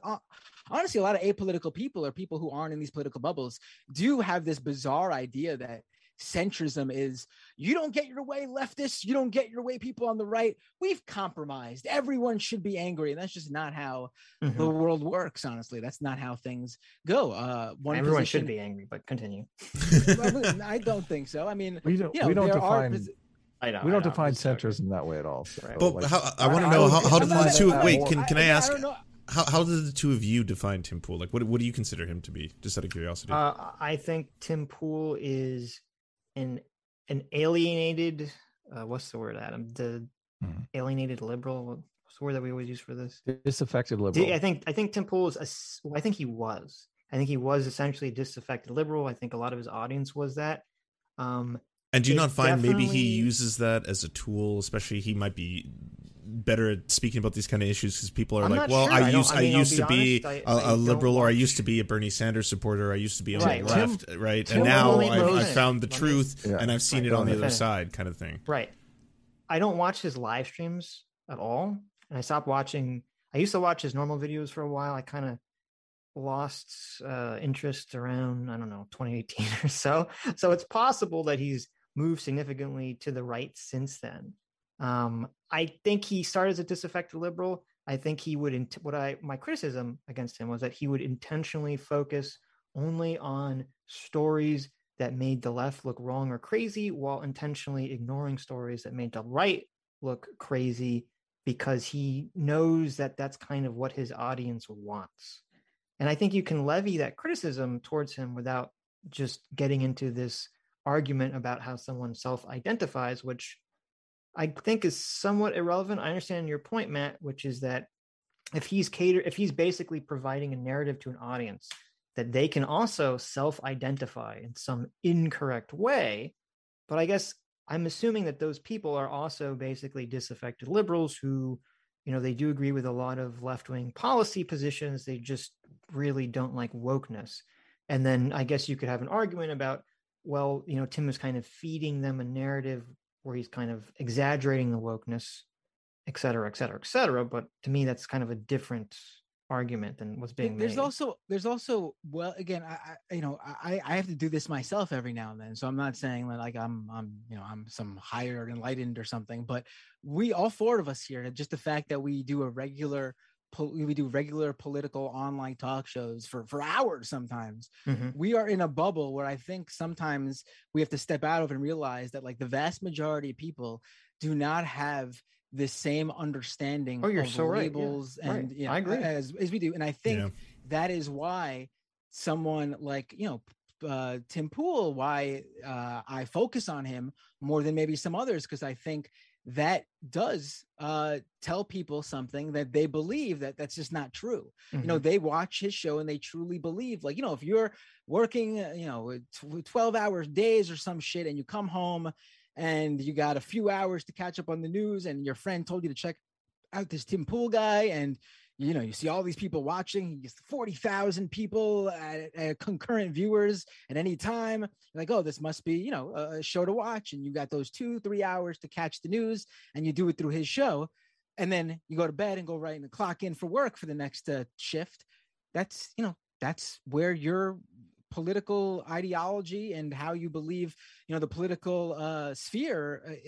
honestly, a lot of apolitical people, or people who aren't in these political bubbles, do have this bizarre idea that centrism is, you don't get your way, leftists, you don't get your way, people on the right, we've compromised, everyone should be angry. And that's just not how the world works, honestly. That's not how things go. Everyone should be angry, but continue. I don't think so. I mean, we don't define centrism that way at all. So, but I want to know how do the two? Wait, can I ask? How do the two of you define Tim Pool? What do you consider him to be? Just out of curiosity. I think Tim Pool is an alienated. What's the word, Adam? The alienated liberal. What's the word that we always use for this? Disaffected liberal. I think Tim Pool is. I think he was essentially a disaffected liberal. I think a lot of his audience was that. And do you not find maybe he uses that as a tool, especially he might be better at speaking about these kind of issues because people are like, well, I used to be a liberal or I used to be a Bernie Sanders supporter. I used to be on the left, right? And now I've found the truth and I've seen it on the other side kind of thing. Right. I don't watch his live streams at all. And I stopped watching. I used to watch his normal videos for a while. I kind of lost interest around, 2018 or so. So it's possible that he's moved significantly to the right since then. I think he started as a disaffected liberal. I think he would, my criticism against him was that he would intentionally focus only on stories that made the left look wrong or crazy, while intentionally ignoring stories that made the right look crazy, because he knows that that's kind of what his audience wants. And I think you can levy that criticism towards him without just getting into this argument about how someone self-identifies, which I think is somewhat irrelevant. I understand your point, Matt, which is that if he's basically providing a narrative to an audience that they can also self-identify in some incorrect way, but I guess I'm assuming that those people are also basically disaffected liberals who, they do agree with a lot of left-wing policy positions. They just really don't like wokeness. And then I guess you could have an argument about, well, Tim is kind of feeding them a narrative where he's kind of exaggerating the wokeness, et cetera, et cetera, et cetera. But to me, that's kind of a different argument than was being made. There's also well, again, I have to do this myself every now and then, so I'm not saying that like I'm some higher enlightened or something, but we all four of us here, just the fact that we do regular political online talk shows for hours sometimes, mm-hmm. we are in a bubble where I think sometimes we have to step out of and realize that like the vast majority of people do not have the same understanding labels, right. Yeah. And right. You know, I agree. As we do. And I think that is why someone like, you know, Tim Pool, why I focus on him more than maybe some others, because I think that does tell people something that they believe that's just not true. Mm-hmm. You know, they watch his show and they truly believe, like, you know, if you're working, you know, 12-hour days or some shit, and you come home and you got a few hours to catch up on the news, and your friend told you to check out this Tim Pool guy, and, you know, you see all these people watching, he gets 40,000 people at concurrent viewers at any time. You're like, oh, this must be, you know, a show to watch. And you got those 2-3 hours to catch the news, and you do it through his show. And then you go to bed and go right and clock in for work for the next shift. That's, you know, that's where you're political ideology and how you believe, you know, the political sphere,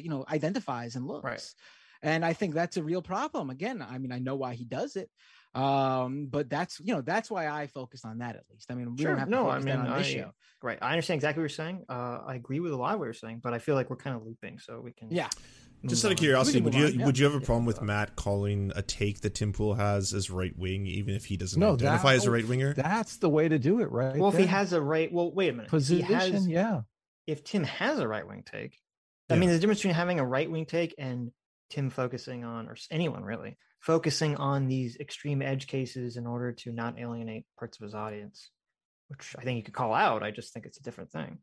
you know, identifies and looks. Right. And I think that's a real problem. Again, I mean, I know why he does it, but that's, you know, that's why I focus on that, at least. I mean, we don't have to focus on this show. Right. I understand exactly what you're saying. I agree with a lot of what you're saying, but I feel like we're kind of looping, so we can. Yeah. Just out of curiosity, would you have a problem with Matt calling a take that Tim Pool has as right wing, even if he doesn't identify as a right winger? That's the way to do it, right? Well, if he has a right, well, wait a minute. Position, if Tim has a right wing take, I mean, the difference between having a right wing take and Tim focusing on, or anyone really focusing on, these extreme edge cases in order to not alienate parts of his audience, which I think you could call out. I just think it's a different thing.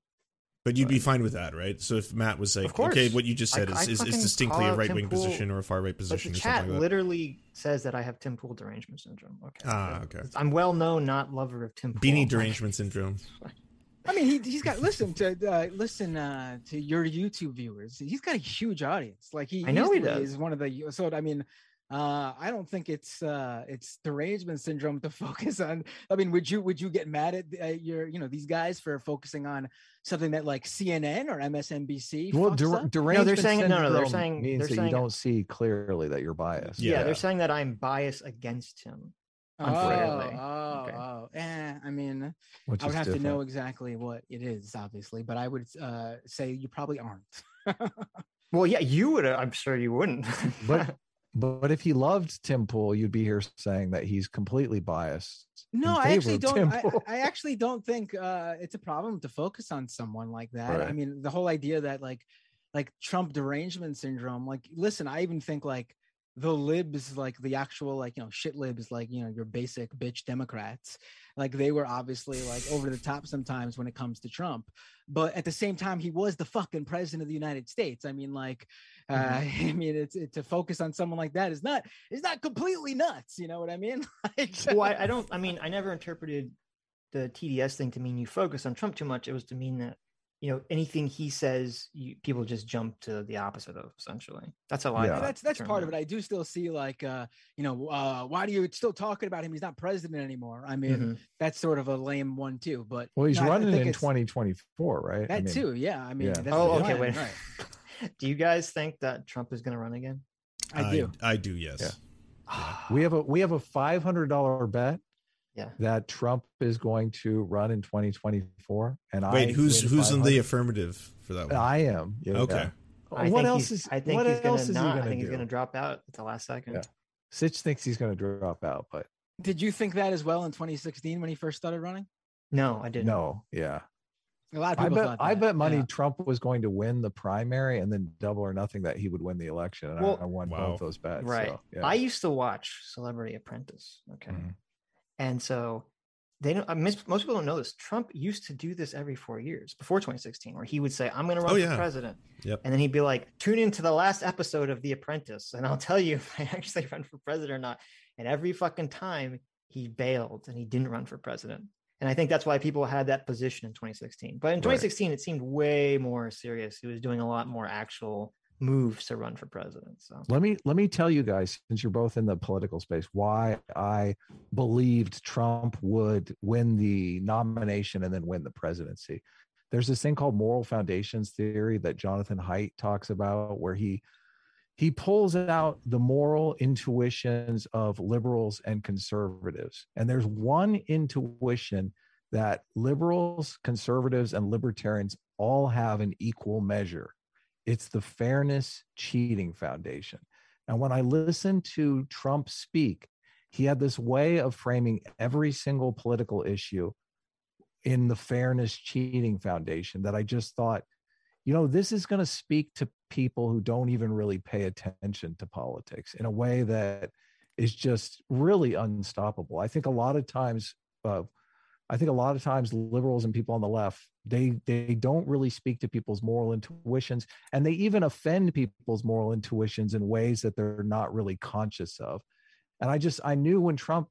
But you'd be fine with that, right? So if Matt was like, okay, what you just said is distinctly a right-wing position or a far-right position or something like that. The chat literally says that I have Tim Pool derangement syndrome. Okay. Ah, okay. I'm well-known not lover of Tim Pool. Beanie derangement syndrome. I mean, he's got, listen to your YouTube viewers. He's got a huge audience. Like I know he does. Is one of the, so I mean, I don't think it's derangement syndrome to focus on. I mean, would you get mad at your, you know, these guys for focusing on something that like CNN or MSNBC? Well, derangement syndrome means that you don't see clearly that you're biased. Yeah, they're saying that I'm biased against him. Unfortunately. I mean, I would have to know exactly what it is, obviously, but I would say you probably aren't. Well, yeah, you would. I'm sure you wouldn't. But if he loved Tim Pool, you'd be here saying that he's completely biased. No, I actually don't. I actually don't think it's a problem to focus on someone like that. Right. I mean, the whole idea that like Trump derangement syndrome. Like, listen, I even think like the libs, like the actual, like, you know, shit libs, like, you know, your basic bitch Democrats, like they were obviously like over the top sometimes when it comes to Trump. But at the same time, he was the fucking president of the United States. I mean, like, I mean, it's to focus on someone like that is not completely nuts. You know what I mean? Like, well, I never interpreted the TDS thing to mean you focus on Trump too much. It was to mean that, you know, anything he says, people just jump to the opposite of, essentially. That's how I know. That's part of it. I do still see like, you know, why do you still talking about him? He's not president anymore. I mean, that's sort of a lame one too, but. Well, he's running in 2024, right? That too. Yeah. I mean, that's okay. Wait. Right. Do you guys think that Trump is going to run again? I do. I do. Yes. Yeah. Yeah. We have a $500 bet. Yeah. That Trump is going to run in 2024, and who's in the affirmative for that one? I am. Yeah, okay. Yeah. I think he's going to drop out at the last second. Yeah. Sitch thinks he's going to drop out, but did you think that as well in 2016 when he first started running? No, I didn't. No, yeah. A lot of people thought that. I bet money Trump was going to win the primary and then double or nothing that he would win the election, and I won both those bets. Right. So, yeah. I used to watch Celebrity Apprentice. Okay. Mm-hmm. And so they don't. Most people don't know this. Trump used to do this every 4 years before 2016, where he would say, "I'm going to run for president," and then he'd be like, "Tune into the last episode of The Apprentice, and I'll tell you if I actually run for president or not." And every fucking time he bailed and he didn't run for president. And I think that's why people had that position in 2016. But in 2016, it seemed way more serious. He was doing a lot more actual moves to run for president. So let me tell you guys, since you're both in the political space, why I believed Trump would win the nomination and then win the presidency. There's this thing called moral foundations theory that Jonathan Haidt talks about, where he pulls out the moral intuitions of liberals and conservatives. And there's one intuition that liberals, conservatives, and libertarians all have in equal measure. It's the fairness cheating foundation. And when I listened to Trump speak, he had this way of framing every single political issue in the fairness cheating foundation that I just thought, you know, this is going to speak to people who don't even really pay attention to politics in a way that is just really unstoppable. I think a lot of times liberals and people on the left, they don't really speak to people's moral intuitions, and they even offend people's moral intuitions in ways that they're not really conscious of. And I knew when Trump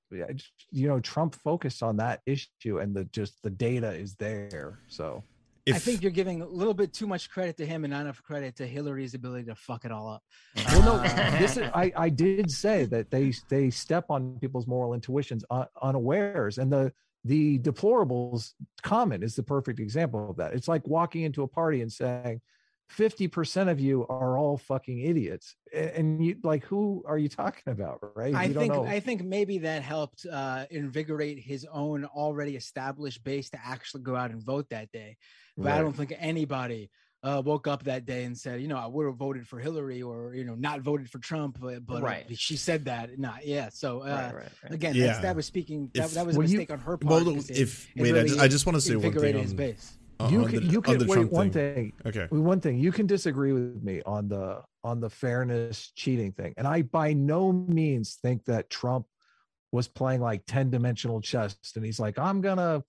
focused on that issue, and the data is there. So I think you're giving a little bit too much credit to him and not enough credit to Hillary's ability to fuck it all up. Well, no, I did say that they step on people's moral intuitions unawares, and the deplorables comment is the perfect example of that. It's like walking into a party and saying 50% of you are all fucking idiots, and you, like, who are you talking about, right? I think maybe that helped invigorate his own already established base to actually go out and vote that day. But right. I don't think anybody woke up that day and said, you know, I would have voted for Hillary, or, you know, not voted for Trump, but right. She said that. Not, yeah. So right. Again, yeah. That was speaking. That was a mistake on her part. Well, I just want to say one thing. His base. One thing. You can disagree with me on the fairness cheating thing, and I by no means think that Trump was playing like 10-dimensional chess, and he's like, I'm gonna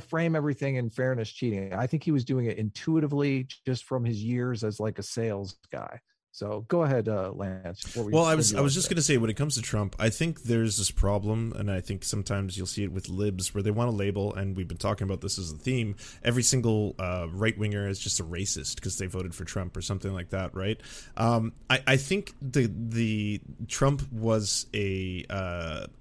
frame everything in fairness cheating. I think he was doing it intuitively, just from his years as like a sales guy. So go ahead, Lance. I was just gonna say, when it comes to Trump, I think there's this problem, and I think sometimes you'll see it with libs, where they want to label, and we've been talking about this as a theme, every single right winger is just a racist because they voted for Trump or something like that, right? I think the Trump was a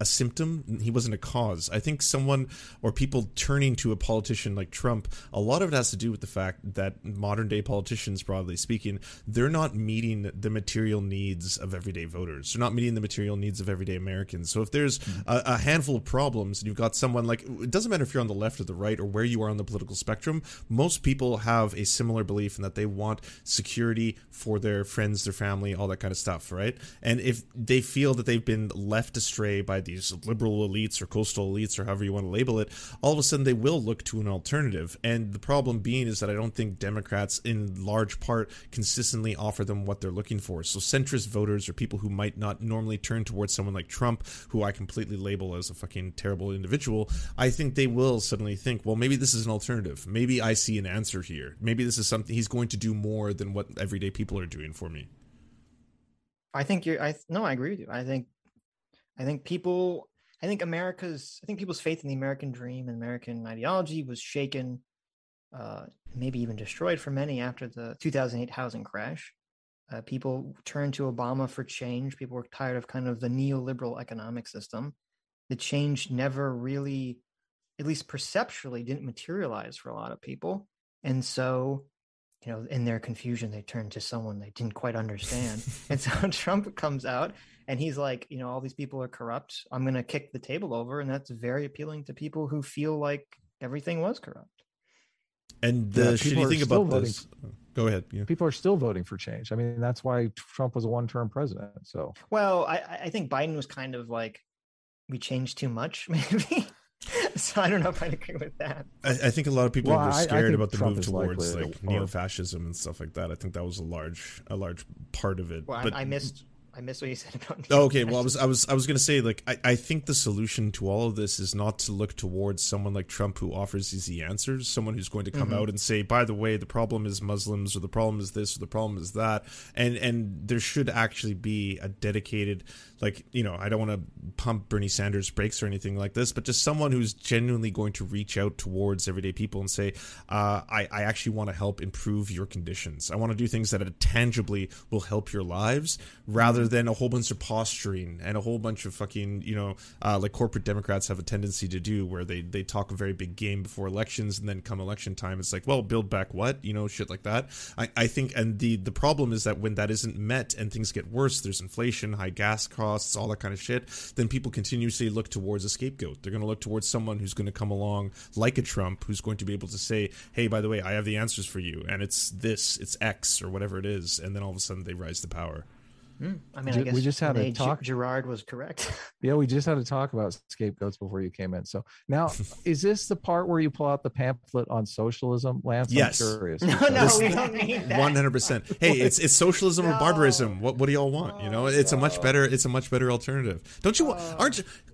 symptom. He wasn't a cause. I think someone or people turning to a politician like Trump, a lot of it has to do with the fact that modern day politicians, broadly speaking, they're not meeting the material needs of everyday voters. They're not meeting the material needs of everyday Americans. So if there's a handful of problems, and you've got someone like, it doesn't matter if you're on the left or the right or where you are on the political spectrum, most people have a similar belief in that they want security for their friends, their family, all that kind of stuff, right? And if they feel that they've been left astray by these liberal elites or coastal elites or however you want to label it, all of a sudden they will look to an alternative. And the problem being is that I don't think Democrats in large part consistently offer them what they're looking for. So centrist voters or people who might not normally turn towards someone like Trump, who I completely label as a fucking terrible individual, I think they will suddenly think, well, maybe this is an alternative. Maybe I see an answer here. Maybe this is something he's going to do more than what everyday people are doing for me. I agree with you. I think people's faith in the American dream and American ideology was shaken, maybe even destroyed for many after the 2008 housing crash. People turned to Obama for change. People were tired of kind of the neoliberal economic system. The change never really, at least perceptually, didn't materialize for a lot of people. And so, you know, in their confusion, they turned to someone they didn't quite understand. And so Trump comes out and he's like, you know, all these people are corrupt. I'm going to kick the table over. And that's very appealing to people who feel like everything was corrupt. And the shitty thing about this... Go ahead. Yeah. People are still voting for change. I mean, that's why Trump was a one-term president. So, well, I think Biden was kind of like, we changed too much, maybe. So I don't know if I'd agree with that. I think a lot of people were scared about the Trump move towards like neo-fascism and stuff like that. I think that was a large part of it. Well, but I missed I missed what you said about. Okay, well, I was gonna say, like, I think the solution to all of this is not to look towards someone like Trump who offers easy answers, someone who's going to come out and say, by the way, the problem is Muslims, or the problem is this, or the problem is that, and there should actually be a dedicated, like, you know, I don't want to pump Bernie Sanders' brakes or anything like this, but just someone who's genuinely going to reach out towards everyday people and say, I actually want to help improve your conditions. I want to do things that tangibly will help your lives, rather than a whole bunch of posturing and a whole bunch of fucking, you know, like corporate Democrats have a tendency to do, where they talk a very big game before elections, and then come election time it's like, well, build back what? You know, shit like that. I think, and the problem is that when that isn't met and things get worse, there's inflation, high gas costs, all that kind of shit, then people continuously look towards a scapegoat. They're going to look towards someone who's going to come along like a Trump, who's going to be able to say, hey, by the way, I have the answers for you, and it's this, it's X, or whatever it is, and then all of a sudden they rise to power. I mean, I guess we just had a talk. Gerard was correct. Yeah, we just had a talk about scapegoats before you came in. So now, is this the part where you pull out the pamphlet on socialism, Lance? Yes. I'm curious. No, we don't need that. 100%. Hey, it's socialism or barbarism. What do y'all want? You know, it's a much better alternative. Don't you?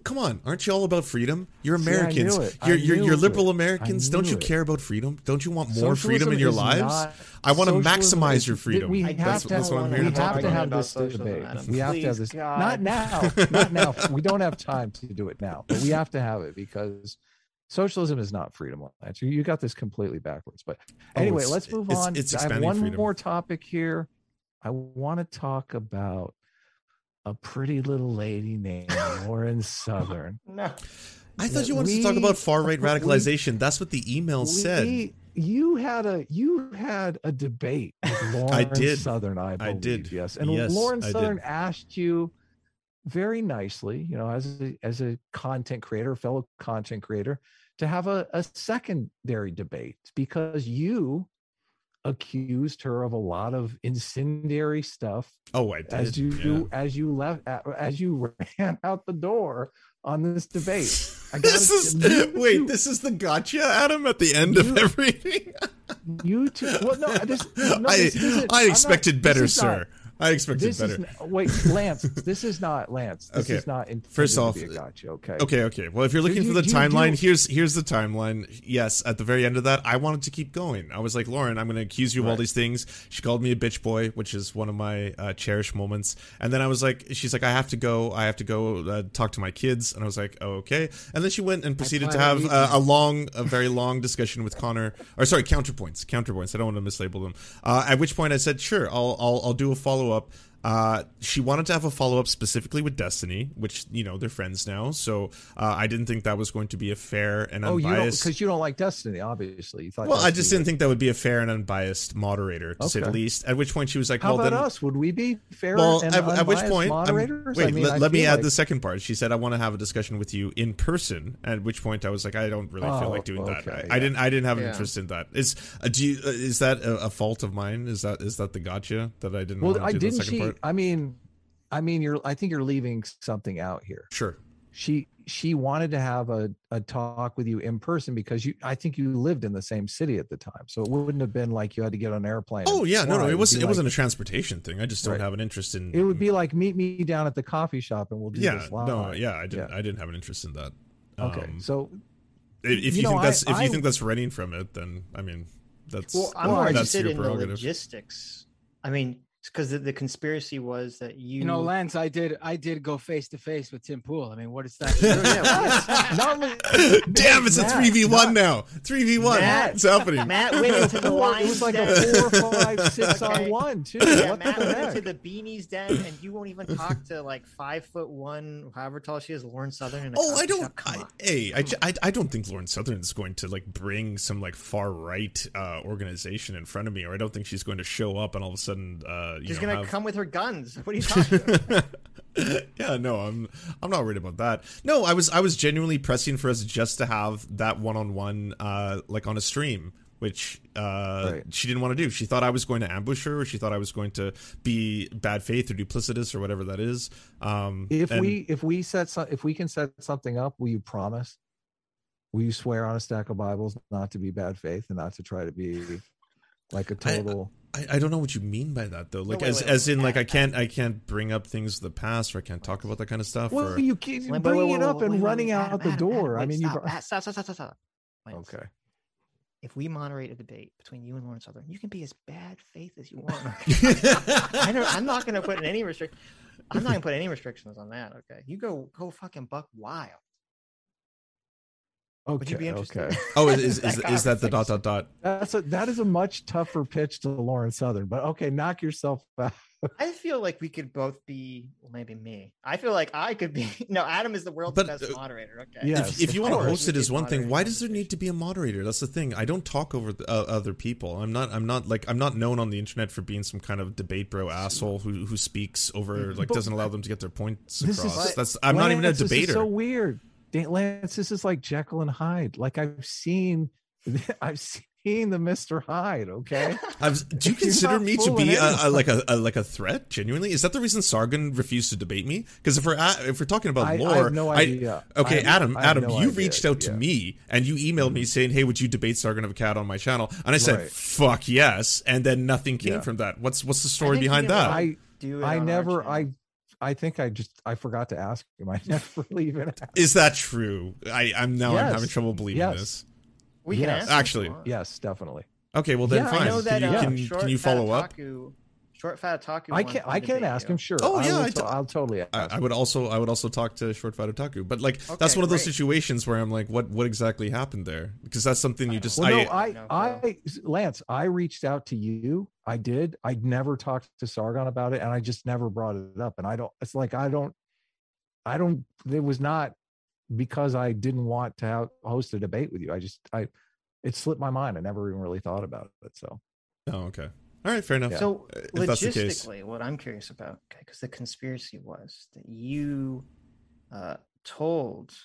Come on, aren't you all about freedom? You're Americans. See, you're liberal Americans. Don't you care about freedom? Don't you want more freedom in your lives? I want to maximize your freedom. That's what I'm here to talk about. We have to have this debate. God. Not now. We don't have time to do it now, but we have to have it, because socialism is not freedom. You got this completely backwards. But anyway, let's move on. I have one more topic here. I want to talk about a pretty little lady named Lauren Southern. No. I thought you wanted to talk about far-right radicalization. That's what the email said. You had a debate with Lauren Southern, I believe. I did. Yes. And Lauren Southern asked you very nicely, you know, as a content creator, fellow content creator, to have a secondary debate, because you accused her of a lot of incendiary stuff. Oh, I did. As you ran out the door on this debate. This is the gotcha, Adam, at the end of everything. You too. Well, no, I expected better, sir. I expected better. Lance, this is not Lance. This is not intended to be a gotcha, okay? Okay. Well, if you're looking for the timeline, here's the timeline. Yes, at the very end of that, I wanted to keep going. I was like, Lauren, I'm going to accuse you of all these things. She called me a bitch boy, which is one of my cherished moments. And then I was like, she's like, I have to go talk to my kids. And I was like, oh, okay. And then she went and proceeded to have a very long discussion with Connor. Or sorry, Counterpoints. I don't want to mislabel them. At which point I said, sure, I'll do a follow-up. She wanted to have a follow-up specifically with Destiny, which, you know, they're friends now, so I didn't think that was going to be a fair and unbiased, because you don't like Destiny, obviously. I just didn't think that would be a fair and unbiased moderator, to say the least. At which point she was like, how about us? Would we be fair and unbiased moderators? Let me add the second part. She said, I want to have a discussion with you in person, at which point I was like, I don't really feel like doing that. I didn't have an interest in that. Is that a fault of mine? Is that the gotcha that I didn't want to do the second part? I mean, I think you're leaving something out here. Sure. She wanted to have a talk with you in person, because I think you lived in the same city at the time, so it wouldn't have been like you had to get on an airplane. Oh yeah, no, it wasn't a transportation thing. I just don't have an interest in. It would be like, meet me down at the coffee shop and we'll do this live. I didn't have an interest in that. Okay, so if you think that's running from it, then I mean that's I'm more interested in the logistics. I mean. Because the conspiracy was that you know, Lance, I did go face to face with Tim Pool. I mean, what is that? Damn, it's Matt, a 3v1 now. 3v1. What's happening? Matt went into the lion's den. It was like a 4, 5, 6 on one too. Yeah, what Matt went into the beanie's den, and you won't even talk to like 5'1", however tall she is, Lauren Southern. I don't think Lauren Southern is going to like bring some like far right organization in front of me, or I don't think she's going to show up and all of a sudden. She's going to come with her guns. What are you talking about? Yeah, no, I'm not worried about that. No, I was genuinely pressing for us just to have that one-on-one like on a stream, which she didn't want to do. She thought I was going to ambush her, or she thought I was going to be bad faith or duplicitous or whatever that is. If we can set something up, will you promise? Will you swear on a stack of Bibles not to be bad faith and not to try to be like a total I don't know what you mean by that though. Like, no, as in, like, I can't bring up things of the past, or I can't talk about that kind of stuff. Well, or... you keep bringing it up and running out the door. I mean, you. Stop. Okay. If we moderate a debate between you and Lauren Southern, you can be as bad faith as you want. I'm not going to put in any restrictions. I'm not going to put any restrictions on that. Okay, you go fucking buck wild. Okay. Would you be interested? Okay. Oh, is that the .? That is a much tougher pitch to Lauren Southern. But okay, knock yourself out. I feel like we could both be, well, maybe me. I feel like I could be. No, Adam is the world's best moderator. Okay. Yes, if you want to host it is one thing. Why does there need to be a moderator? That's the thing. I don't talk over other people. I'm not known on the internet for being some kind of debate bro asshole who speaks over, like, doesn't allow them to get their points across. I'm not even a debater. This is so weird, Lance. This is like Jekyll and Hyde. Like I've seen. The Mr. Hyde, okay. Do you consider me to be a threat? Genuinely, is that the reason Sargon refused to debate me? Because if we're talking about lore, I have no idea. Adam, you reached out to me and you emailed me saying, "Hey, would you debate Sargon of Akkad on my channel?" And I said, "Fuck yes," and then nothing came from that. What's the story behind that? I forgot to ask him. I never really even asked. Is that true? I'm having trouble believing this. We can ask actually. Yes, definitely. Okay, well then fine. I know that, can you follow up? Short Fat Otaku. I can ask him. Sure. Oh yeah, I'll totally. I would also talk to Short Fat Otaku. But like that's one of those situations where I'm like, what exactly happened there? Because that's something you just. Lance, I reached out to you. I did. I never talked to Sargon about it, and I just never brought it up. And I don't. It's like I don't. It was not. Because I didn't want to host a debate with you. It slipped my mind. I never even really thought about it. So. Oh, okay. All right. Fair enough. Yeah. So logistically, what I'm curious about, okay, because the conspiracy was that you told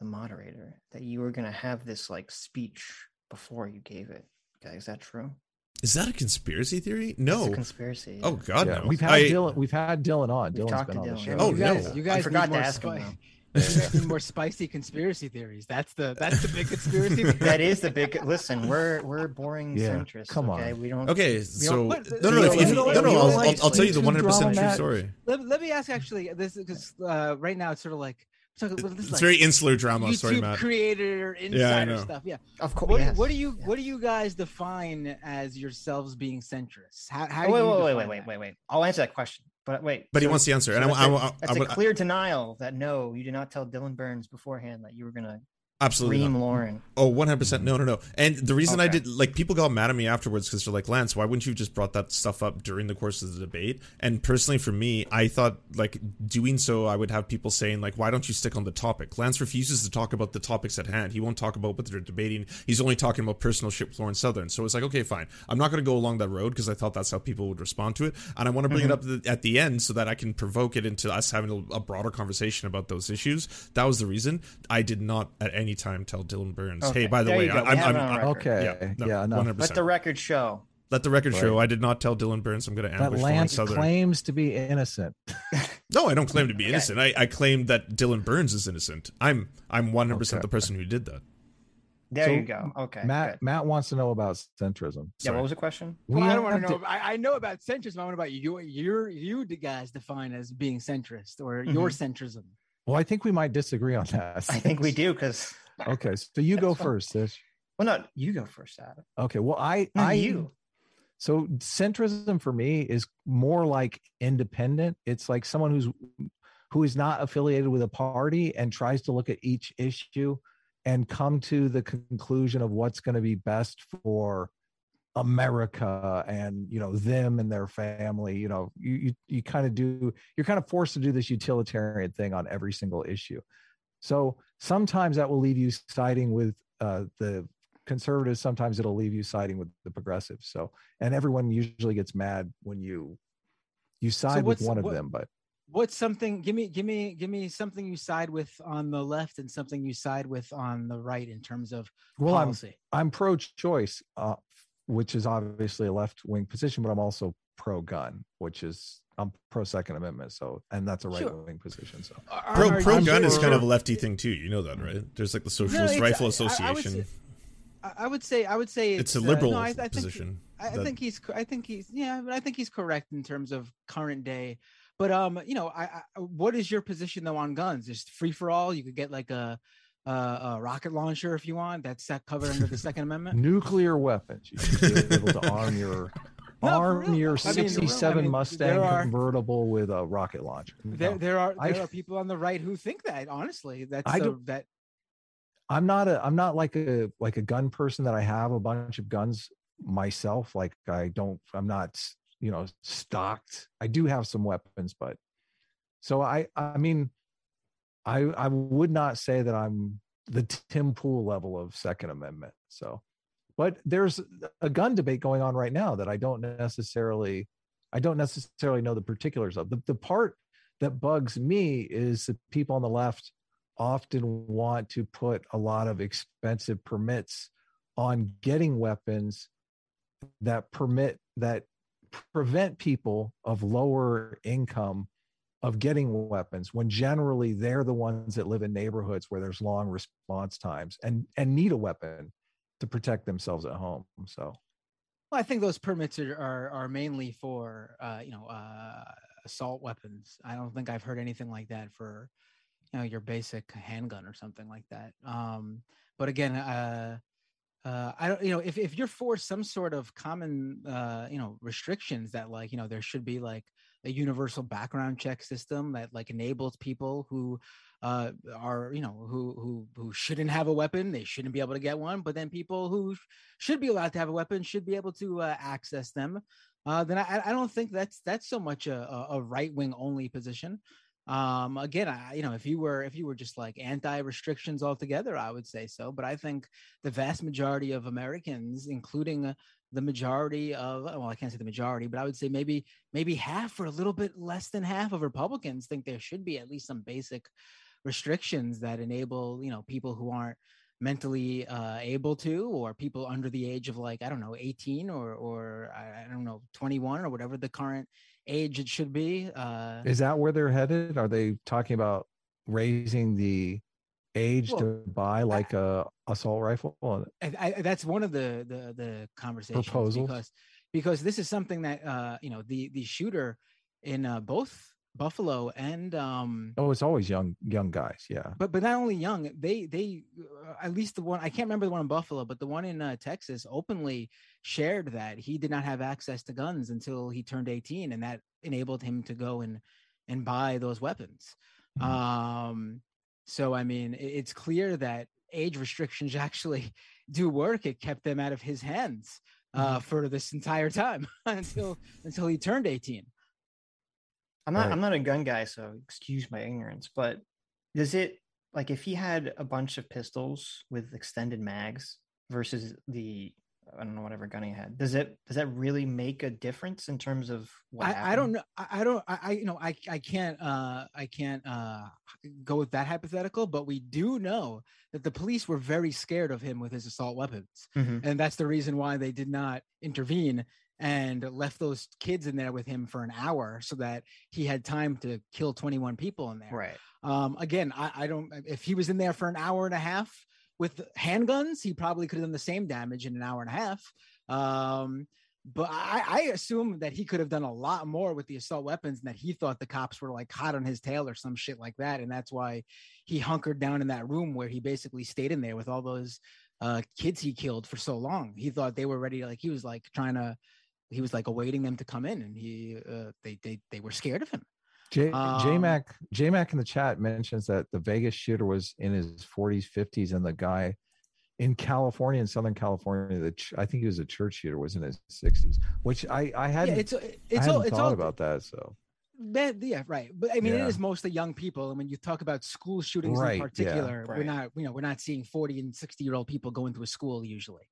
the moderator that you were going to have this like speech before you gave it. Okay. Is that true? Is that a conspiracy theory? No. It's a conspiracy. Yeah. Oh, God, yeah. No. We've had Dylan on. Dylan's been on the show. Oh, no. You guys forgot to ask him. More spicy conspiracy theories. That's the big conspiracy theory. That is the big. Listen, we're boring centrists. Come on, we don't. Okay, so I'll tell you the 100% true story. Let me ask actually this because right now it's sort of like it's like very insular drama. YouTube sorry, Matt. Creator insider stuff. Yeah, of course. What do you guys define as yourselves being centrists? Wait. I'll answer that question. But wait, but so, he wants the answer, so and that's a clear denial that no, you did not tell Dylan Burns beforehand that you were gonna ream Lauren. Oh, 100%, no. And the reason I did, like, people got mad at me afterwards because they're like, Lance, why wouldn't you just brought that stuff up during the course of the debate? And personally, for me, I thought like doing so, I would have people saying like, why don't you stick on the topic? Lance refuses to talk about the topics at hand. He won't talk about what they're debating. He's only talking about personal shit with Lauren Southern. So it's like, okay, fine. I'm not going to go along that road because I thought that's how people would respond to it. And I want to bring it up at the end so that I can provoke it into us having a broader conversation about those issues. That was the reason. I did not at any time tell Dylan Burns, hey, by the way, I'm okay. Yeah, no, 100%. Let the record show. I did not tell Dylan Burns I'm going to ambush Lauren Southern. Claims to be innocent. No, I don't claim to be innocent. I claim that Dylan Burns is innocent. I'm 100% the person who did that. There you go. Okay. Matt wants to know about centrism. Yeah, what was the question? I don't want to know. I know about centrism. I want to know about you guys define as being centrist or your centrism. Well, I think we might disagree on that. I think we do because. Okay, so you go first, Sitch. Well, no, you go first, Adam. Okay, well, you. So centrism for me is more like independent. It's like someone who is not affiliated with a party and tries to look at each issue and come to the conclusion of what's going to be best for America and, you know, them and their family. You know, you kind of do, you're kind of forced to do this utilitarian thing on every single issue. So sometimes that will leave you siding with the conservatives. Sometimes it'll leave you siding with the progressives. So, and everyone usually gets mad when you side with one of them. But what's something? Give me something you side with on the left and something you side with on the right in terms of policy. I'm pro-choice. Which is obviously a left-wing position, but I'm also pro-gun, which is I'm pro-Second Amendment, so and that's a right-wing position. So pro-gun is kind of a lefty thing too, you know that, right? There's like the Socialist Rifle Association. I would say it's a liberal position. I think he's correct in terms of current day. But what is your position though on guns? Just free for all? You could get like a rocket launcher if you want. That's covered under the Second Amendment. Nuclear weapons. You should be able to arm your '67 Mustang convertible with a rocket launcher. There are people on the right who think that. Honestly, I'm not like a gun person that I have a bunch of guns myself. Like I'm not. Stocked. I do have some weapons, but so I mean, I would not say that I'm the Tim Pool level of Second Amendment. So, but there's a gun debate going on right now that I don't necessarily know the particulars of. The part that bugs me is that people on the left often want to put a lot of expensive permits on getting weapons that prevent people of lower income of getting weapons when generally they're the ones that live in neighborhoods where there's long response times and need a weapon to protect themselves at home. So, well, I think those permits are mainly for assault weapons. I don't think I've heard anything like that for your basic handgun or something like that. But again, I don't, if you're for some sort of common, restrictions that there should be like a universal background check system that like enables people who are who shouldn't have a weapon, they shouldn't be able to get one. But then people who should be allowed to have a weapon should be able to access them. Then I don't think that's so much a right wing only position. If you were just like anti-restrictions altogether, I would say so. But I think the vast majority of Americans, including the majority of, well, I can't say the majority, but I would say maybe half or a little bit less than half of Republicans think there should be at least some basic restrictions that enable, people who aren't mentally able to, or people under the age of 18 or 21 or whatever the current age it should be. Is that where they're headed? Are they talking about raising the age to buy a assault rifle? I that's one of the conversations proposals, because this is something that the shooter in both Buffalo and it's always young guys, yeah. But not only young, they at least the one, I can't remember the one in Buffalo, but the one in Texas openly shared that he did not have access to guns until he turned 18, and that enabled him to go and buy those weapons. Mm-hmm. So I mean, it's clear that age restrictions actually do work. It kept them out of his hands for this entire time until he turned 18. I'm not a gun guy, so excuse my ignorance, but does it, like, if he had a bunch of pistols with extended mags versus the, I don't know, whatever gun he had, does that really make a difference in terms of what happened? I don't know. I can't go with that hypothetical, but we do know that the police were very scared of him with his assault weapons. Mm-hmm. And that's the reason why they did not intervene and left those kids in there with him for an hour so that he had time to kill 21 people in there. Right. If he was in there for an hour and a half with handguns, he probably could have done the same damage in an hour and a half. But I assume that he could have done a lot more with the assault weapons, and that he thought the cops were like hot on his tail or some shit like that. And that's why he hunkered down in that room where he basically stayed in there with all those kids he killed for so long. He thought they were ready. Like he was like awaiting them to come in, and they were scared of him. J Mac in the chat mentions that the Vegas shooter was in his 40s, 50s, and the guy in California, in Southern California, I think he was a church shooter, was in his 60s, which I hadn't thought about that. So that, yeah, right. But I mean, It is mostly young people. And when you talk about school shootings in particular, we're not, we're not seeing 40 and 60-year-old people going to a school usually.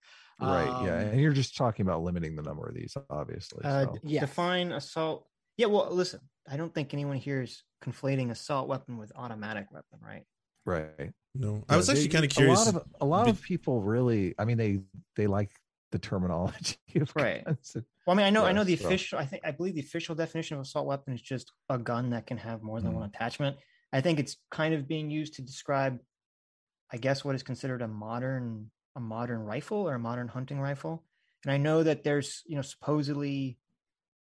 Right. Yeah. And you're just talking about limiting the number of these, obviously. Define assault. Yeah. Well, listen, I don't think anyone here is conflating assault weapon with automatic weapon, right? Right. No, I was actually kind of curious. A lot of people really, I mean, they like the terminology. Right. Guns. Well, I mean, I know the official, I believe the official definition of assault weapon is just a gun that can have more than one attachment. I think it's kind of being used to describe, I guess, what is considered a modern rifle or a modern hunting rifle. And I know that there's, you know, supposedly,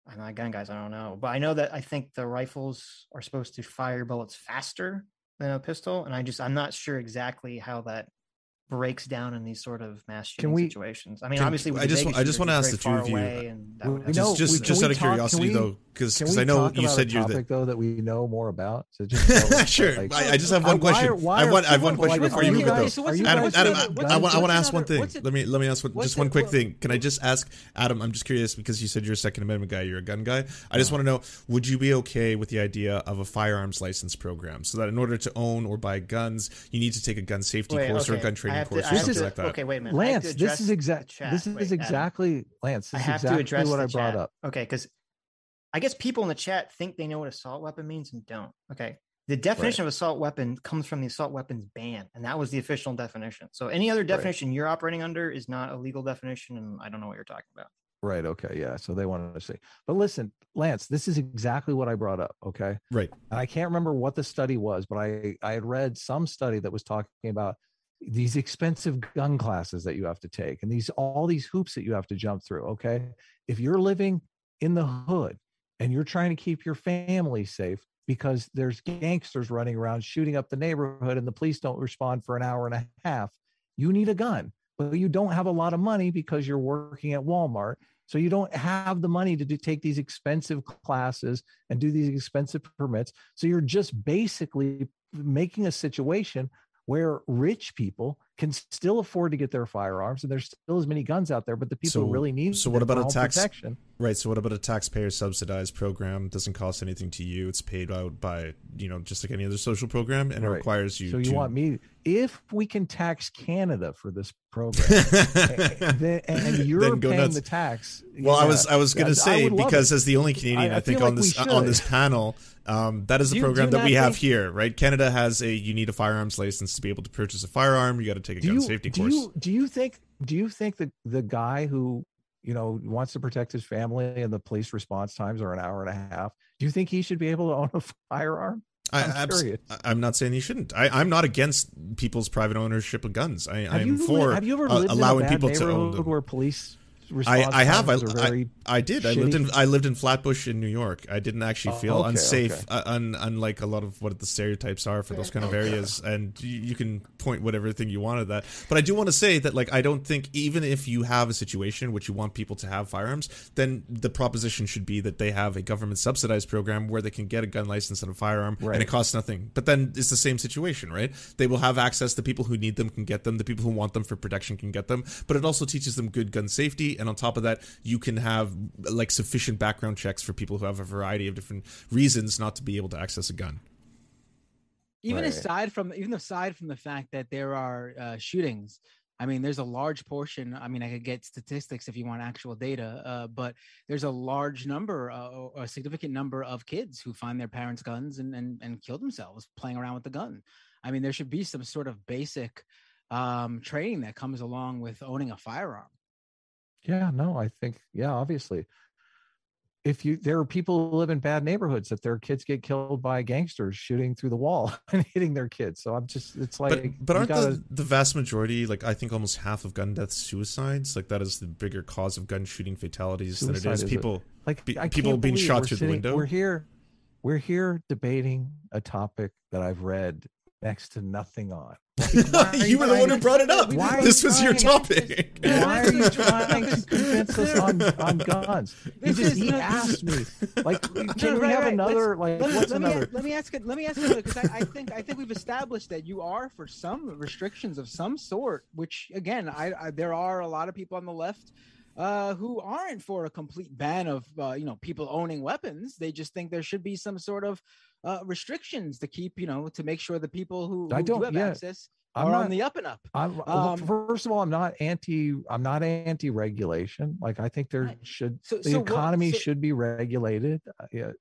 I'm not gun guys, I don't know, but I know that I think the rifles are supposed to fire bullets faster than a pistol. And I'm not sure exactly how that breaks down in these sort of mass shooting situations. I mean, obviously, I just want to ask the two of you, just out of curiosity though, because I know you said you're the though that we know more about. So just sure. Like, I just have one question. I have one question before you move it though. Adam, I want to ask one thing. Let me ask just one quick thing. Can I just ask Adam? I'm just curious because you said you're a Second Amendment guy. You're a gun guy. I just want to know: would you be okay with the idea of a firearms license program so that in order to own or buy guns, you need to take a gun safety course or a gun training? Okay, wait a minute. Lance, this is exactly what I brought up. Okay, because I guess people in the chat think they know what assault weapon means and don't. Okay. The definition of assault weapon comes from the assault weapons ban, and that was the official definition. So any other definition you're operating under is not a legal definition, and I don't know what you're talking about. Right. Okay. Yeah. So they wanted to see. But listen, Lance, this is exactly what I brought up. Okay. Right. And I can't remember what the study was, but I had read some study that was talking about these expensive gun classes that you have to take and all these hoops that you have to jump through. Okay. If you're living in the hood and you're trying to keep your family safe because there's gangsters running around shooting up the neighborhood and the police don't respond for an hour and a half, you need a gun, but you don't have a lot of money because you're working at Walmart. So you don't have the money to take these expensive classes and do these expensive permits. So you're just basically making a situation where rich people can still afford to get their firearms, and there's still as many guns out there, but the people who really need protection. Right. So what about a taxpayer subsidized program? It doesn't cost anything to you. It's paid out by, you know, just like any other social program, and it requires you. So you want me, if we can tax Canada for this program, and you're paying nuts. The tax. Well, yeah. I was going to say, because as the only Canadian, I think on this panel, that is the program that we have here, right? Canada has you need a firearms license to be able to purchase a firearm. You got to take a gun safety course. Do you think that the guy who, you know, wants to protect his family and the police response times are an hour and a half, do you think he should be able to own a firearm? I'm not saying you shouldn't. I'm not against people's private ownership of guns. I'm for allowing people to own them. Where police I have. I did. Shitty. I lived in Flatbush in New York. I didn't actually feel unsafe, unlike a lot of what the stereotypes are for those kind of areas. And you can point whatever thing you want at that. But I do want to say that, like, I don't think even if you have a situation in which you want people to have firearms, then the proposition should be that they have a government subsidized program where they can get a gun license and a firearm, and it costs nothing. But then it's the same situation, right? They will have access. The people who need them can get them. The people who want them for protection can get them. But it also teaches them good gun safety. And on top of that, you can have like sufficient background checks for people who have a variety of different reasons not to be able to access a gun. Even aside from the fact that there are shootings, I mean, there's a large portion. I mean, I could get statistics if you want actual data, but there's a large number, or a significant number of kids who find their parents' guns and kill themselves playing around with the gun. I mean, there should be some sort of basic training that comes along with owning a firearm. Yeah, no, I think, obviously. There are people who live in bad neighborhoods that their kids get killed by gangsters shooting through the wall and hitting their kids. So I'm just, it's like. But aren't the vast majority, like I think almost half of gun deaths, suicides? Like that is the bigger cause of gun shooting fatalities than it is people people being shot through the window. We're here debating a topic that I've read next to nothing on. You were the one who brought it up. This was your topic. Why are you trying to convince us on guns? He asked me, like, can we have another? Like, what's another? Let me ask you because I think we've established that you are for some restrictions of some sort. Which again, there are a lot of people on the left who aren't for a complete ban of people owning weapons. They just think there should be some sort of restrictions to keep, to make sure the people who do have access are on the up and up. First of all, I'm not anti regulation. Like I think there should, the economy should be regulated. Yeah.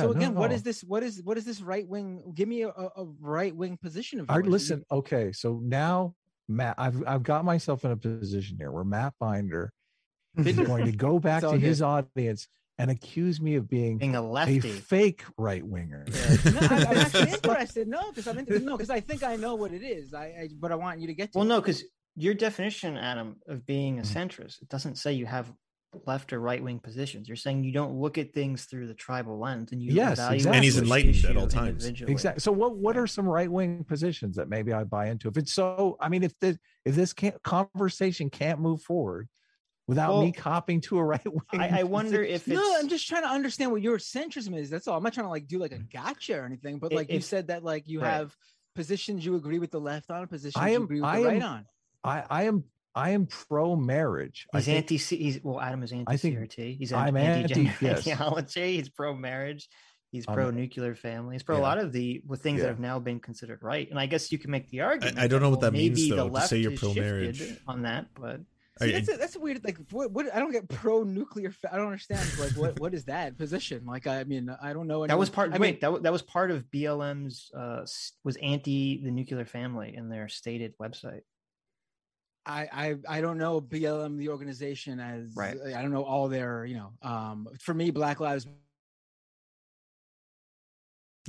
So again, what is this? What is this right wing? Give me a right wing position of yours. Listen. Okay. So now Matt, I've got myself in a position here where Matt Binder is going to go back to his audience and accuse me of being a lefty, a fake right winger. Yeah. No, I'm actually interested. No, because I think I know what it is. But I want you to get to it. Well, no, because your definition, Adam, of being a centrist, it doesn't say you have left or right wing positions. You're saying you don't look at things through the tribal lens, and you value exactly. And he's enlightened at all times. Exactly. So what are some right wing positions that maybe I buy into? If it's so, I mean, if this conversation can't move forward without me copping to a right wing, I wonder if it's... No, I'm just trying to understand what your centrism is. That's all. I'm not trying to like do like a gotcha or anything, but like you said that like you have positions you agree with the left on, positions you agree with the right on. I am pro marriage. He's anti. Adam is anti CRT. He's anti genealogy. He's pro marriage. He's pro nuclear family. He's pro a lot of the things that have now been considered right. And I guess you can make the argument. I don't know what that means though. To say you're pro marriage on that, but see, that's a weird. Like what? I don't get pro nuclear. I don't understand. Like what is that position? Like I mean I don't know. Anyone. That was part. That was part of BLM's. Was anti the nuclear family in their stated website. I don't know BLM the organization as I don't know all their for me Black Lives.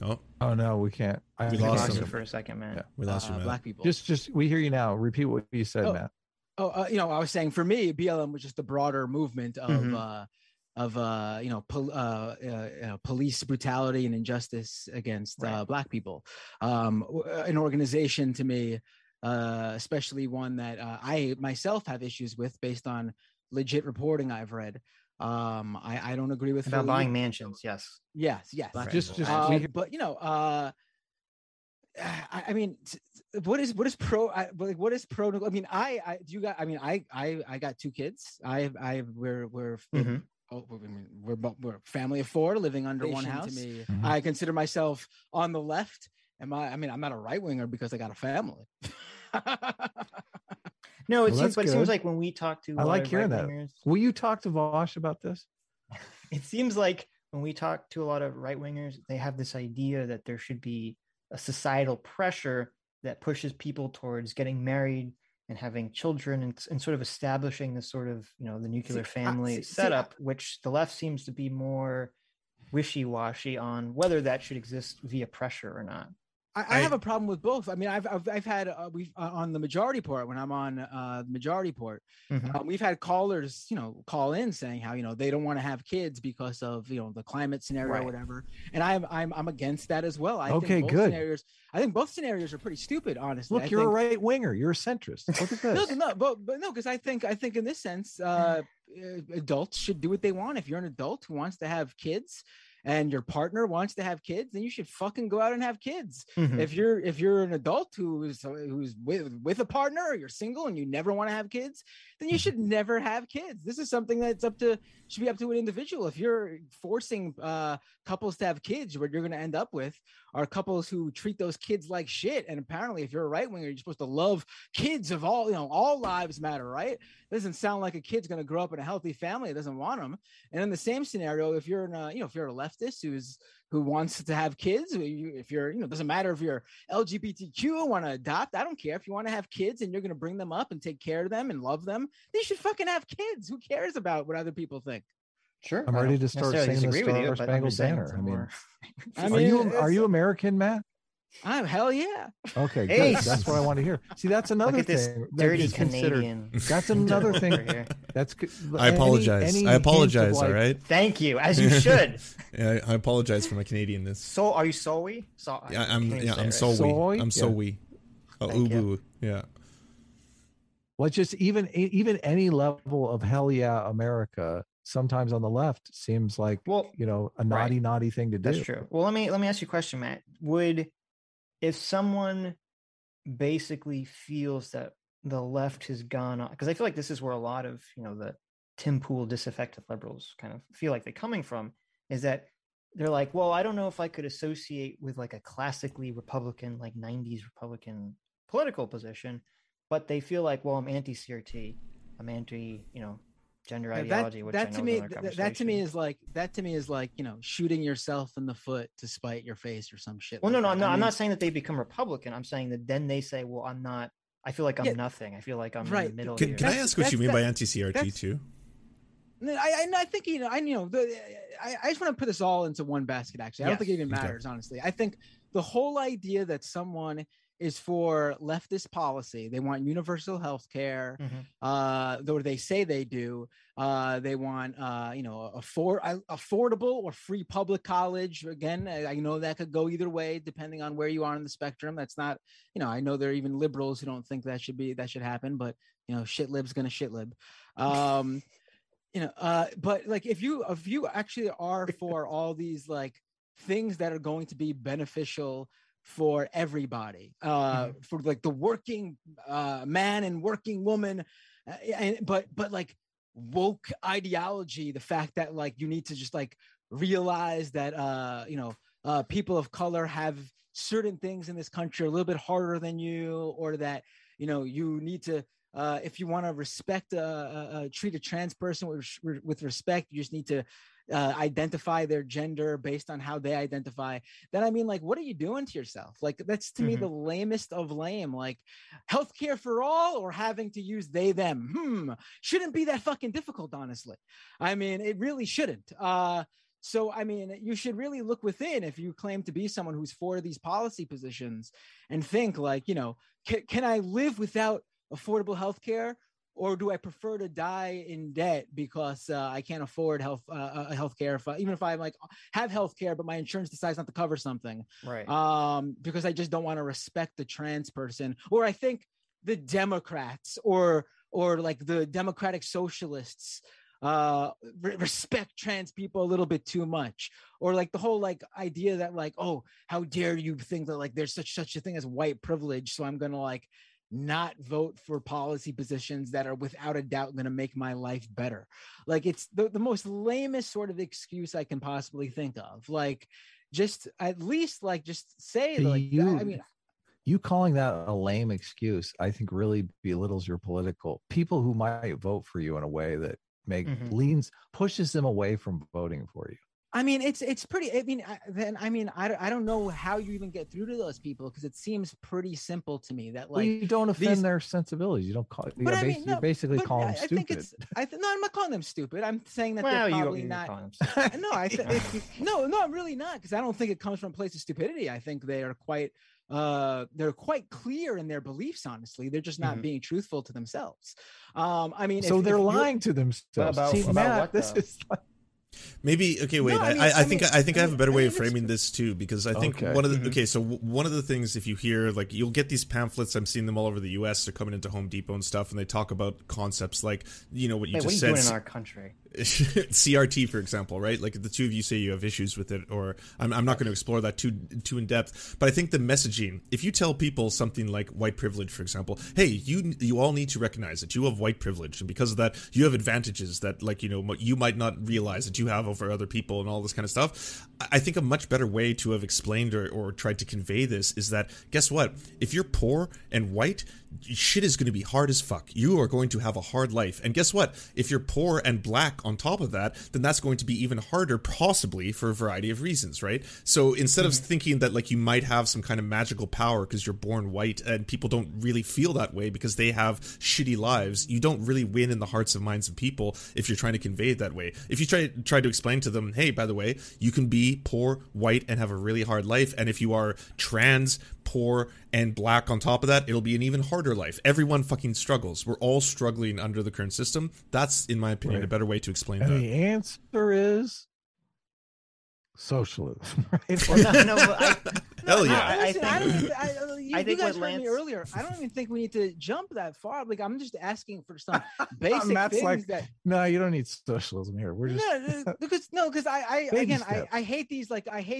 Oh no, we can't. We lost you for a second, man. Yeah, we lost you, man. Black people. Just we hear you now. Repeat what you said, Matt. I was saying for me BLM was just the broader movement of police brutality and injustice against Black people. An organization to me. Especially one that I myself have issues with based on legit reporting I've read. I don't agree with about buying mansions. Yes. Right. But I mean, what is pro? What is pro? I mean, I got two kids. We're we're family of four living under one house. I consider myself on the left. I'm not a right winger because I got a family. No, it seems like when we talk to, I like hearing that. Will you talk to Vosh about this? It seems like when we talk to a lot of right wingers, they have this idea that there should be a societal pressure that pushes people towards getting married and having children and sort of establishing this sort of, the nuclear family setup, which the left seems to be more wishy-washy on whether that should exist via pressure or not. I have a problem with both. I mean, I've had on the majority part when I'm on the majority part, we've had callers, call in saying how they don't want to have kids because of the climate scenario or whatever. And I'm against that as well. I think both scenarios are pretty stupid, honestly. Look, you're a right winger. You're a centrist. Look at this. No, because I think in this sense, adults should do what they want. If you're an adult who wants to have kids. And your partner wants to have kids, then you should fucking go out and have kids. Mm-hmm. If you're an adult who's with a partner, or you're single and you never want to have kids, then you should never have kids. This is something that's should be up to an individual. If you're forcing couples to have kids, what you're going to end up with are couples who treat those kids like shit. And apparently, if you're a right winger, you're supposed to love kids of all, all lives matter, right? It doesn't sound like a kid's going to grow up in a healthy family. It doesn't want them. And in the same scenario, if you're a leftist who wants to have kids, if you're, doesn't matter if you're LGBTQ and want to adopt, I don't care. If you want to have kids and you're going to bring them up and take care of them and love them, then you should fucking have kids. Who cares about what other people think? Sure. I'm ready to start saying the Star-Spangled Banner. I mean, are you American, Matt? I'm hell yeah. Okay, good. That's what I want to hear. See, that's another thing. Dirty Canadian. That's another thing. That's good. I apologize. All right. Thank you, as you should. Yeah, I apologize for my Canadianness. So, are you soy? So, yeah, I'm soy. I'm soy. Ubu. Yeah. Well, just even any level of hell yeah, America. Sometimes on the left seems like a naughty thing to do. That's true. Well, let me ask you a question, Matt. If someone basically feels that the left has gone on, because I feel like this is where a lot of the Tim Pool disaffected liberals kind of feel like they're coming from, is that they're like, well, I don't know if I could associate with like a classically Republican, like 90s Republican political position, but they feel like, well, I'm anti-CRT, I'm anti, gender ideology, that to me is like shooting yourself in the foot to spite your face or some shit. Well, like I'm not saying that they become Republican. I'm saying that then they say, well, I'm not. I feel like I'm nothing. I feel like I'm in the middle. Can I ask what you mean by anti-CRT too? I think I just want to put this all into one basket. Actually, I don't think it even matters. Honestly, I think the whole idea that someone is for leftist policy. They want universal health care, though they say they do. They want, you know, affordable or free public college. Again, I know that could go either way, depending on where you are on the spectrum. That's not, you know, I know there are even liberals who don't think that should be, that should happen, but, you know, shit lib's gonna shit lib. You know, but like, if you actually are for all these like things that are going to be beneficial for everybody, for like the working man and working woman, but like woke ideology, the fact that like you need to just like realize that you know, people of color have certain things in this country a little bit harder than you, or that, you know, you need to if you want to respect treat a trans person with respect, you just need to identify their gender based on how they identify. Then I mean, like, what are you doing to yourself? Like, that's to me the lamest of lame. Like, healthcare for all or having to use they them. Shouldn't be that fucking difficult, honestly. I mean, it really shouldn't. So I mean, you should really look within if you claim to be someone who's for these policy positions and think like, you know, can I live without affordable healthcare? Or do I prefer to die in debt because I can't afford healthcare? Even if I like have healthcare, but my insurance decides not to cover something, right? Because I just don't want to respect the trans person, or I think the Democrats or like the Democratic Socialists respect trans people a little bit too much, or like the whole like idea that like, oh, how dare you think that like there's such a thing as white privilege, so I'm gonna like not vote for policy positions that are without a doubt going to make my life better. Like, it's the most lamest sort of excuse I can possibly think of. Like, just at least like just say like, I mean, you calling that a lame excuse, I think really belittles your political people who might vote for you in a way that pushes them away from voting for you. I mean, it's pretty, I don't know how you even get through to those people, because it seems pretty simple to me that like, well, you don't offend their sensibilities. You don't call it, you're basically calling them stupid. No, I'm not calling them stupid. I'm saying that they're probably not. No, I'm really not. Cause I don't think it comes from a place of stupidity. I think they are quite clear in their beliefs. Honestly, they're just not being truthful to themselves. I mean, so they're lying to themselves. I have a better way of framing this too, because I think one of the things, if you hear, like, you'll get these pamphlets, I'm seeing them all over the US, they're coming into Home Depot and stuff, and they talk about concepts like, you know, what are you doing in our country? CRT, for example, right? Like, the two of you say you have issues with it, or I'm not going to explore that too in depth, but I think the messaging, if you tell people something like white privilege, for example, hey, you all need to recognize that you have white privilege, and because of that you have advantages that, like, you know, you might not realize that you have over other people and all this kind of stuff. I think a much better way to have explained or tried to convey this is that, guess what? If you're poor and white, shit is going to be hard as fuck. You are going to have a hard life. And guess what? If you're poor and black on top of that, then that's going to be even harder, possibly for a variety of reasons, right? So instead of thinking that, like, you might have some kind of magical power because you're born white and people don't really feel that way because they have shitty lives, you don't really win in the hearts and minds of people if you're trying to convey it that way. If you try to explain to them, hey, by the way, you can be poor, white, and have a really hard life, and if you are trans, poor, and black on top of that, it'll be an even harder life. Everyone fucking struggles. We're all struggling under the current system. That's, in my opinion, a better way to explain that. The answer is socialism. Right? Hell yeah! I think you guys heard me earlier. I don't even think we need to jump that far. Like, I'm just asking for some basic things. Like, that no, you don't need socialism here. We're just because I hate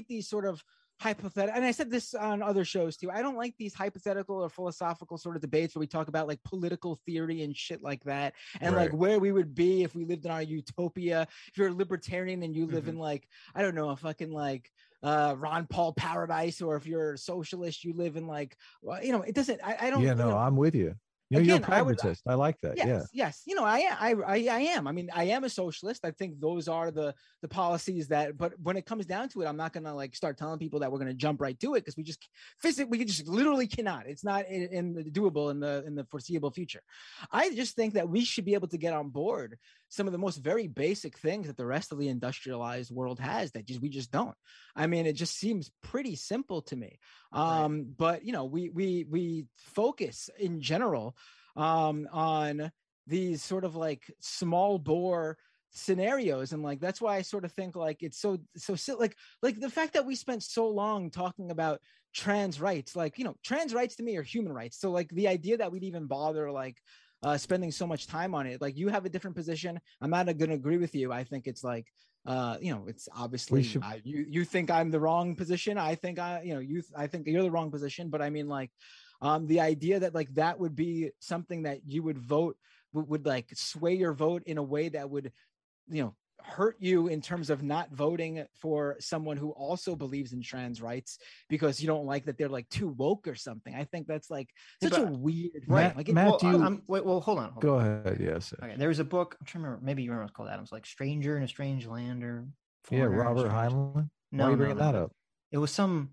these sort of hypothetical, and I said this on other shows too, I don't like these hypothetical or philosophical sort of debates where we talk about like political theory and shit like that, and like where we would be if we lived in our utopia. If you're a libertarian and you live in like, I don't know, a fucking like Ron Paul paradise, or if you're a socialist you live in like, well, you know, it doesn't, I don't, yeah, no, you know, I'm with you. You're a pragmatist. I like that. Yes, yeah. Yes. You know, I am. I mean, I am a socialist. I think those are the policies that, but when it comes down to it, I'm not going to like start telling people that we're going to jump right to it, because we just physically, we just literally cannot. It's not doable in the foreseeable future. I just think that we should be able to get on board some of the most very basic things that the rest of the industrialized world has that just, we just don't. I mean, it just seems pretty simple to me. Right. But, you know, we focus in general on these sort of like small bore scenarios, and like that's why I sort of think like it's so like the fact that we spent so long talking about trans rights, like, you know, trans rights to me are human rights, so like the idea that we'd even bother like spending so much time on it, like you have a different position, I'm not gonna agree with you. I think it's like you know, it's obviously you think I'm the wrong position, I think you're the wrong position, but I mean like the idea that like that would be something that you would vote would like sway your vote in a way that would, you know, hurt you in terms of not voting for someone who also believes in trans rights because you don't like that they're like too woke or something. I think that's like such a weird right. Like Matt, hold on. Go ahead. Yes. Okay. There was a book. I'm trying to remember. Maybe you remember it's called Adam's like Stranger in a Strange Land or Foreigner. Yeah, Robert Heinlein. No, why are you bringing that up? It was some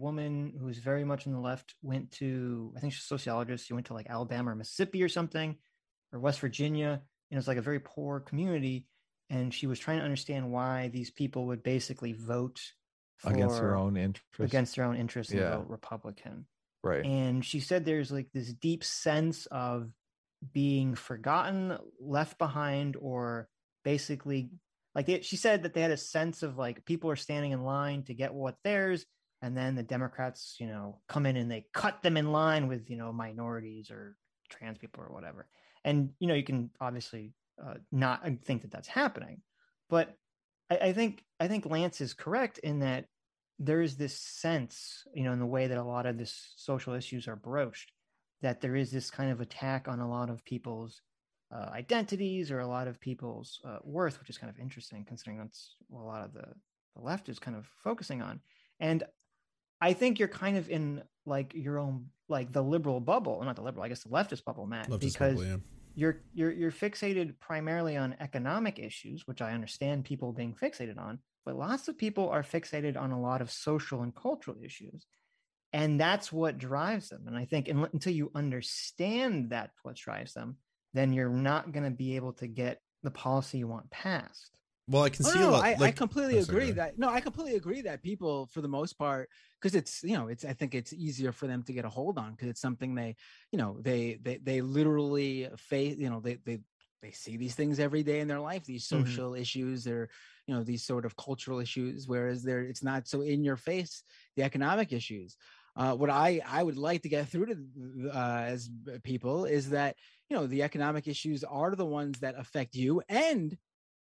woman who's very much on the left went to, I think she's a sociologist. She went to like Alabama or Mississippi or something, or West Virginia. And it's like a very poor community. And she was trying to understand why these people would basically vote against their own interests yeah. and vote Republican. Right. And she said there's like this deep sense of being forgotten, left behind, or basically she said that they had a sense of like people are standing in line to get what's theirs, and then the Democrats, you know, come in and they cut them in line with, you know, minorities or trans people or whatever. And, you know, you can obviously not think that that's happening, but I think Lance is correct in that there is this sense, you know, in the way that a lot of this social issues are broached, that there is this kind of attack on a lot of people's identities or a lot of people's worth, which is kind of interesting considering that's what a lot of the left is kind of focusing on. And I think you're kind of in like your own, like the liberal bubble, not the liberal, I guess the leftist bubble, Matt, because you're fixated primarily on economic issues, which I understand people being fixated on, but lots of people are fixated on a lot of social and cultural issues. And that's what drives them. And I think until you understand that what drives them, then you're not going to be able to get the policy you want passed. Well, I can see a lot. I completely agree that. No, I completely agree that people, for the most part, because it's, you know, it's, I think it's easier for them to get a hold on because it's something they, you know, they literally face, you know, they see these things every day in their life, these social mm-hmm. issues or, you know, these sort of cultural issues, whereas it's not so in your face, the economic issues. What I would like to get through to as people is that, you know, the economic issues are the ones that affect you and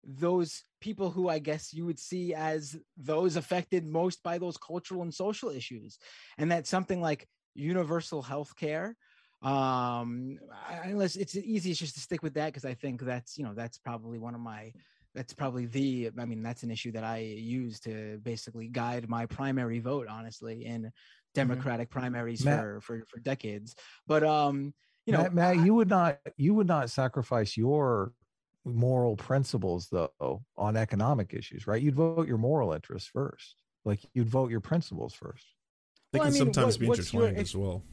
those people who I guess you would see as those affected most by those cultural and social issues. And that something like universal health care, unless it's easiest just to stick with that because I think that's, you know, that's an issue that I use to basically guide my primary vote, honestly, in Democratic mm-hmm. primaries for decades. But you know, Matt, you would not sacrifice your moral principles though on economic issues, right? You'd vote your moral interests first. Like you'd vote your principles first. They can sometimes be intertwined as well.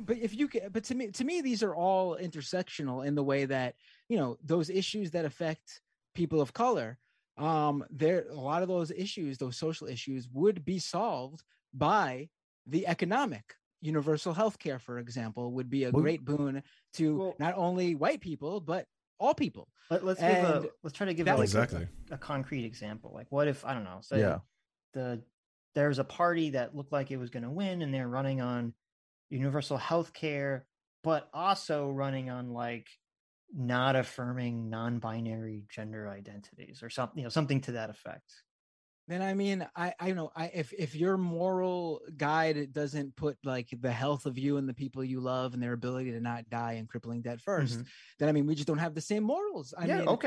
But to me, these are all intersectional in the way that, you know, those issues that affect people of color, a lot of those issues, those social issues, would be solved by the economic. Universal health care, for example, would be a great boon to not only white people but all people. Let's try to give a concrete example. Like, what if I don't know? So yeah. There's a party that looked like it was going to win, and they're running on universal health care, but also running on like not affirming non-binary gender identities or something, you know, something to that effect. Then I mean, if your moral guide doesn't put like the health of you and the people you love and their ability to not die and crippling debt first, mm-hmm. then I mean, we just don't have the same morals. What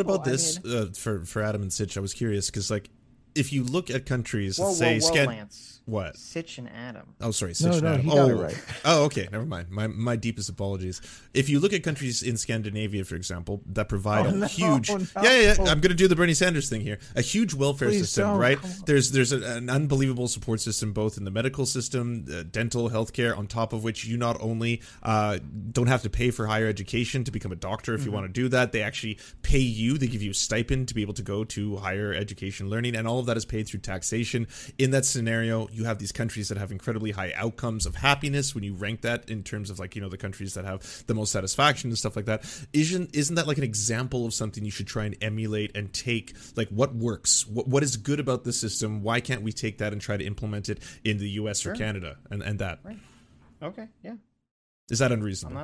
about this for Adam and Sitch? I was curious because like if you look at countries, Lance. What? Sitch and Adam. Oh, sorry, Sitch and Adam. Oh, right. Oh, okay, never mind. My deepest apologies. If you look at countries in Scandinavia, for example, that provide I'm going to do the Bernie Sanders thing here. A huge welfare system, right? There's an unbelievable support system, both in the medical system, dental, healthcare, on top of which you not only don't have to pay for higher education to become a doctor if you want to do that. They actually pay you. They give you a stipend to be able to go to higher education learning, and all of that is paid through taxation. In that scenario, you have these countries that have incredibly high outcomes of happiness when you rank that in terms of, like, you know, the countries that have the most satisfaction and stuff like that. Isn't that like an example of something you should try and emulate and take, like, what works? What is good about the system? Why can't we take that and try to implement it in the U.S. or Canada and that? Right. Okay, yeah. Is that unreasonable?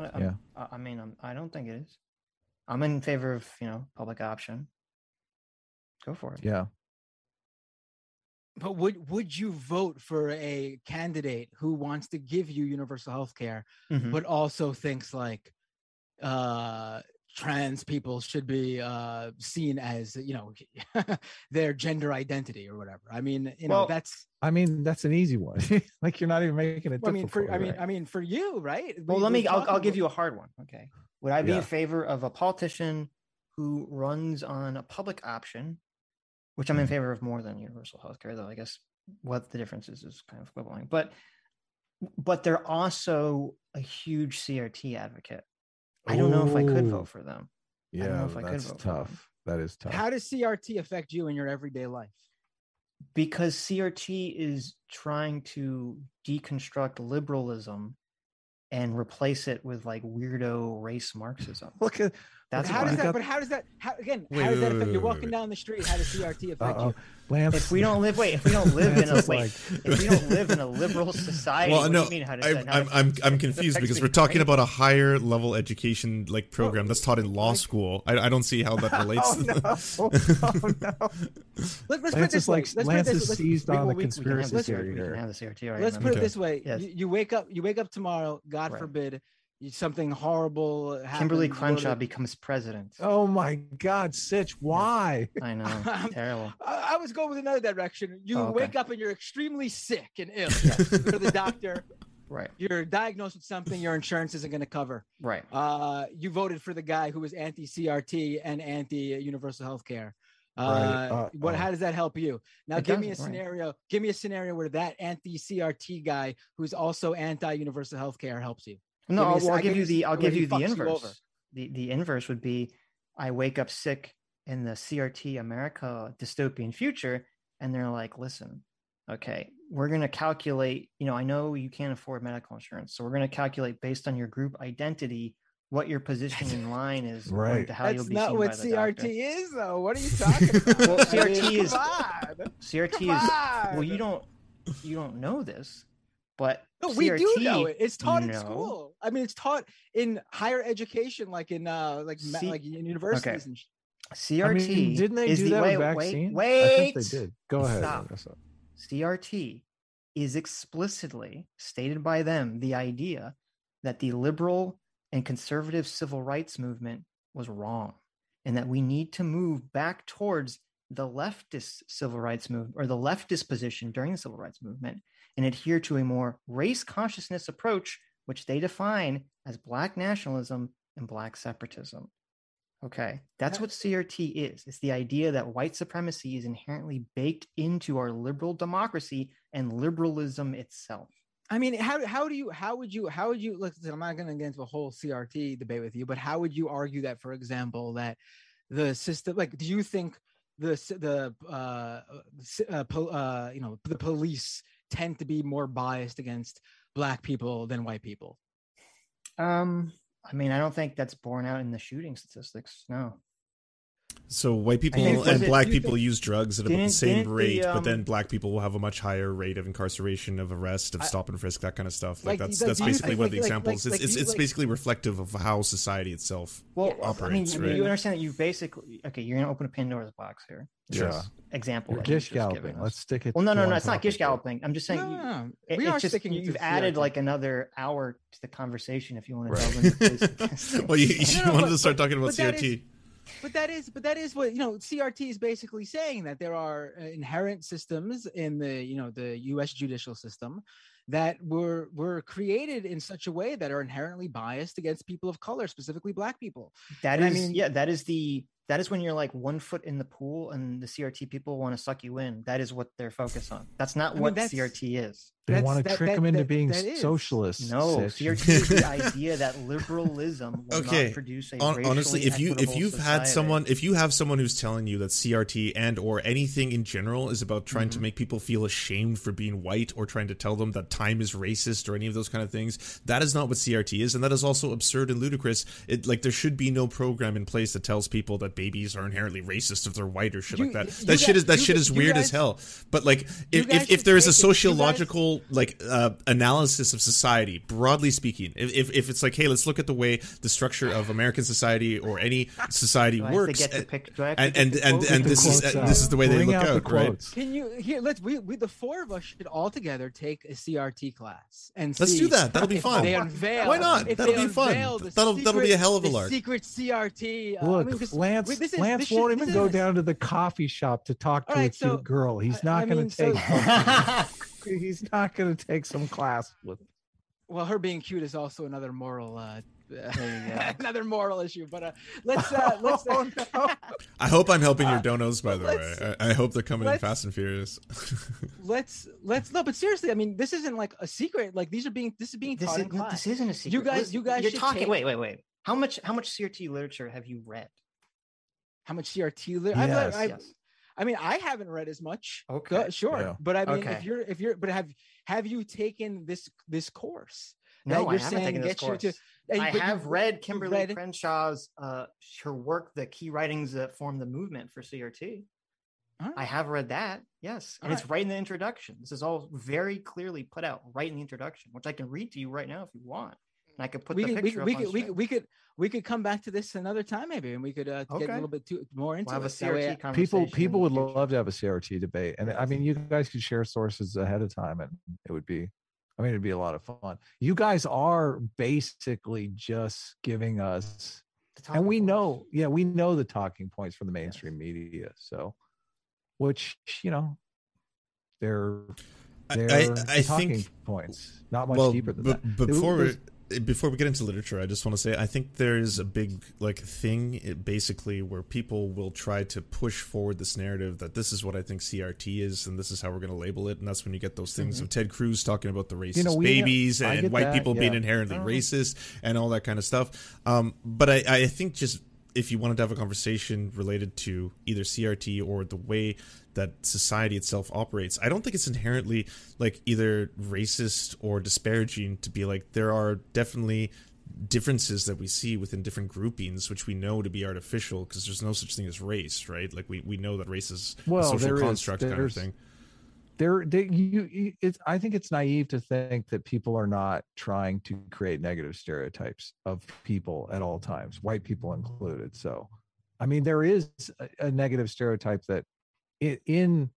I don't think it is. I'm in favor of, you know, public option. Go for it. Yeah. But would you vote for a candidate who wants to give you universal health care, but also thinks like trans people should be seen as, you know, their gender identity or whatever? I mean, that's an easy one. Like, you're not even making it difficult. For you, right? I'll give you a hard one. Okay. Would I be in favor of a politician who runs on a public option, which I'm in favor of more than universal healthcare, though I guess what the difference is kind of quibbling. But they're also a huge CRT advocate. I don't know if I could vote for them. Yeah, I don't know if I could vote for them. That is tough. How does CRT affect you in your everyday life? Because CRT is trying to deconstruct liberalism and replace it with, like, weirdo race Marxism. How does that affect you walking down the street? How does CRT affect you? Lance. If we don't live in a liberal society, what do you mean? I'm confused because we're talking about a higher level education, like, program that's taught in law school. I don't see how that relates. Oh no! Let's put this way. Lance is seized on the conspiracy theory here. Let's put it this way: you wake up tomorrow, God forbid, something horrible happens. Kimberlé Crenshaw becomes president. Oh my God, Sitch! Why? I know, terrible. I was going with another direction. Wake up and you're extremely sick and ill. You go to the doctor. Right. You're diagnosed with something your insurance isn't going to cover. Right. You voted for the guy who was anti-CRT and anti-universal healthcare. How does that help you? Now give me a scenario where that anti-CRT guy who's also anti-universal healthcare helps you. No, I'll give you the inverse. The inverse would be, I wake up sick in the CRT America dystopian future, and they're like, listen, okay, we're going to calculate, you know, I know you can't afford medical insurance, so we're going to calculate based on your group identity what your position in line is. Right. To how That's you'll be not seen what by the CRT doctor. Is, though. What are you talking about? Well, CRT is. Well, you don't know this, but no, we do know it. It's taught in school. I mean, it's taught in higher education, like in in universities. Okay. CRT. I mean, didn't they do that with vaccine? Wait, I think they did. Go ahead. Stop. CRT is explicitly stated by them the idea that the liberal and conservative civil rights movement was wrong, and that we need to move back towards the leftist civil rights movement, or the leftist position during the civil rights movement, and adhere to a more race consciousness approach, which they define as Black nationalism and Black separatism. Okay, that's what CRT is. It's the idea that white supremacy is inherently baked into our liberal democracy and liberalism itself. I mean, how would you look? I'm not going to get into a whole CRT debate with you, but how would you argue that, for example, that the system, like, do you think the police tend to be more biased against Black people than white people? I mean, I don't think that's borne out in the shooting statistics. No. So white people and Black people use drugs at about the same rate, but then Black people will have a much higher rate of incarceration, of arrest, of stop and frisk, that kind of stuff. Like that's basically one of the examples. It's basically reflective of how society itself operates. I mean, right? You understand that you basically you're going to open a Pandora's box here. Yeah. Example. Gish galloping. Let's stick it. Well, no, it's not gish galloping. I'm just saying you've added like another hour to the conversation if you want to delve into this. Well, you wanted to start talking about CRT. But that is what, you know, CRT is basically saying, that there are inherent systems in the, you know, the U.S. judicial system that were created in such a way that are inherently biased against people of color, specifically Black people. That is when you're like one foot in the pool and the CRT people want to suck you in. That is what they're focused on. That's not what CRT is. They want to trick them into being socialists. No, CRT is the idea that liberalism will not produce a racially honestly, if you have someone who's telling you that CRT and or anything in general is about trying to make people feel ashamed for being white or trying to tell them that time is racist or any of those kind of things, that is not what CRT is, and that is also absurd and ludicrous. There should be no program in place that tells people that babies are inherently racist if they're white or shit like that. That shit is weird as hell. But like, if there is a sociological analysis of society, broadly speaking, if it's like, hey, let's look at the way the structure of American society or any society works, and this is the way they look out, right? Let's the four of us should all together take a CRT class and see. Let's do that. That'll be fun. Why not? That'll be fun. That'll be a hell of a lark. Secret CRT. Look, Lance. Lance won't even go down to the coffee shop to talk to a cute girl. He's not going to take. He's not going to take some class with. Well, her being cute is also another moral. Another moral issue. But let's I hope I'm helping your donos, by the way. I hope they're coming in fast and furious. No, but seriously, I mean, this isn't like a secret. Like this is being taught in class. This isn't a secret. You guys you're talking. Wait. How much CRT literature have you read? How much CRT literature? Yes. I mean, I haven't read as much. Okay, sure, yeah. But I mean, have you taken this course? No, I haven't taken this course. I have read Kimberlé Crenshaw's her work, the key writings that form the movement for CRT. Right. I have read that, yes, and it's right in the introduction. This is all very clearly put out right in the introduction, which I can read to you right now if you want. And I could put the picture up on screen. We could come back to this another time, maybe, and we could get a little bit more into it. CRT people would love to have a CRT debate, and I mean, you guys could share sources ahead of time, and it'd be a lot of fun. You guys are basically just giving us, and we know the talking points from the mainstream media, so which they're talking points, not much deeper than that. Before we get into literature, I just want to say I think there is a big thing basically where people will try to push forward this narrative that this is what I think CRT is and this is how we're going to label it, and that's when you get those things of Ted Cruz talking about the racist babies and white people being inherently racist and all that kind of stuff. But I think just if you wanted to have a conversation related to either CRT or the way that society itself operates, I don't think it's inherently either racist or disparaging to be there are definitely differences that we see within different groupings, which we know to be artificial because there's no such thing as race, right? We know that race is a social construct kind of thing. I think it's naive to think that people are not trying to create negative stereotypes of people at all times, white people included. So, I mean, there is a negative stereotype that in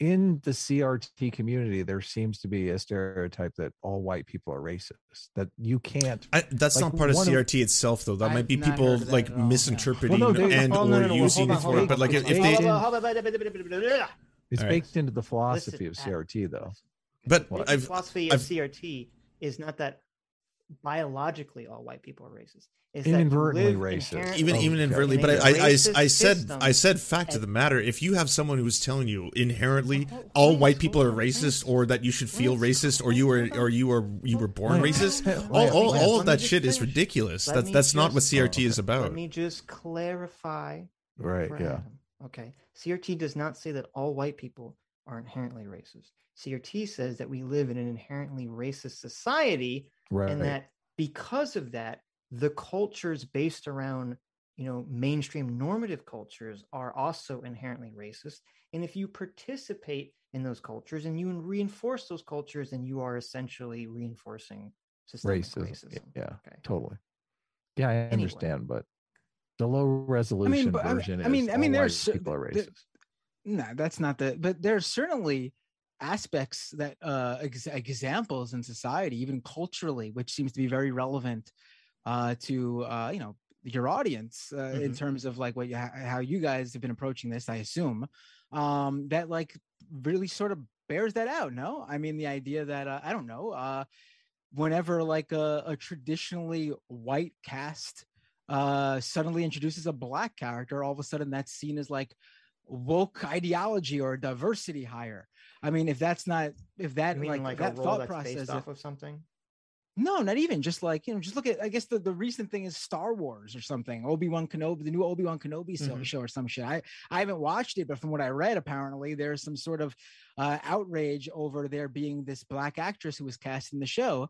the CRT community, there seems to be a stereotype that all white people are racist. That you can't. That's not part of CRT itself, though. That might be people misinterpreting and using it for. But if they. It's baked into the philosophy of CRT, though. But the philosophy of CRT is not that biologically all white people are racist. It's inadvertently racist. Even inadvertently. But I said fact of the matter. If you have someone who is telling you inherently all white people are racist, or that you should feel racist, or you were born racist, all of that shit is ridiculous. That's not what CRT is about. Let me just clarify. Right. Yeah. Okay. CRT does not say that all white people are inherently racist. CRT says that we live in an inherently racist society, and that because of that, the cultures based around, mainstream normative cultures are also inherently racist. And if you participate in those cultures and you reinforce those cultures, then you are essentially reinforcing systemic racism. Yeah, okay. Totally. Yeah, I understand, but. The low resolution version. I mean, there's people are racist. That's not that. But there are certainly aspects that examples in society, even culturally, which seems to be very relevant to your audience in terms of like what how you guys have been approaching this, I assume, that like really sort of bears that out. No, I mean, the idea that I don't know, whenever like a traditionally white cast suddenly introduces a black character, all of a sudden that's seen as like woke ideology or diversity hire. I mean, if that's not, if that, like that thought process based off of something. No, not even just like, you know, just look at, I guess the recent thing is Star Wars or something, Obi-Wan Kenobi, the new Obi-Wan Kenobi show or some shit. I haven't watched it, but from what I read, apparently there's some sort of outrage over there being this black actress who was cast in the show.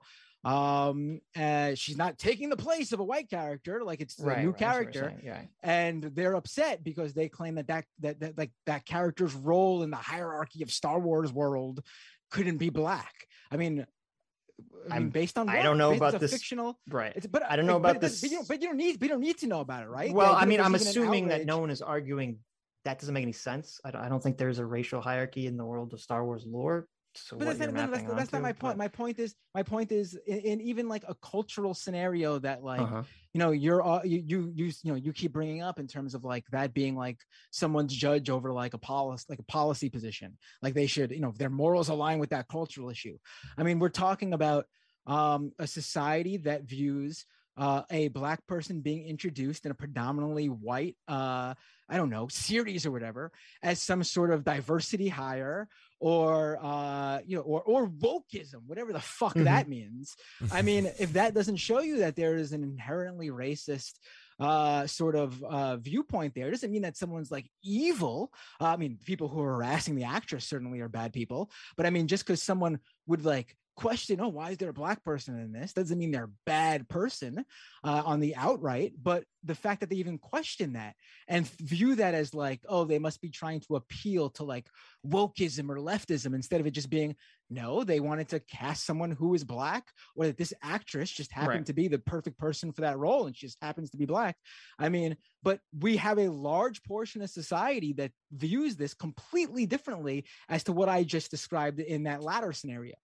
She's not taking the place of a white character, like it's a new character, and they're upset because they claim that like that character's role in the hierarchy of Star Wars world couldn't be black. I mean, based on what? I don't know about this fictional, right? I don't know about this, but you don't need to know about it, right? Well, I mean, I'm assuming that no one is arguing that doesn't make any sense. I don't think there's a racial hierarchy in the world of Star Wars lore. So but that's not my point. My point is in even like a cultural scenario that like you know you keep bringing up in terms of like that being like someone's judge over like a policy position, like they should, you know, their morals align with that cultural issue. I mean, we're talking about a society that views a black person being introduced in a predominantly white series or whatever as some sort of diversity hire or wokeism, whatever the fuck that means. I mean, if that doesn't show you that there is an inherently racist sort of viewpoint there, it doesn't mean that someone's like evil. I mean, people who are harassing the actress certainly are bad people, but I mean, just because someone would like question, oh, why is there a black person in this, doesn't mean they're a bad person on the outright. But the fact that they even question that and view that as like, oh, they must be trying to appeal to like wokeism or leftism, instead of it just being, no, they wanted to cast someone who is black, or that this actress just happened to be the perfect person for that role and she just happens to be black. I mean, but we have a large portion of society that views this completely differently as to what I just described in that latter scenario.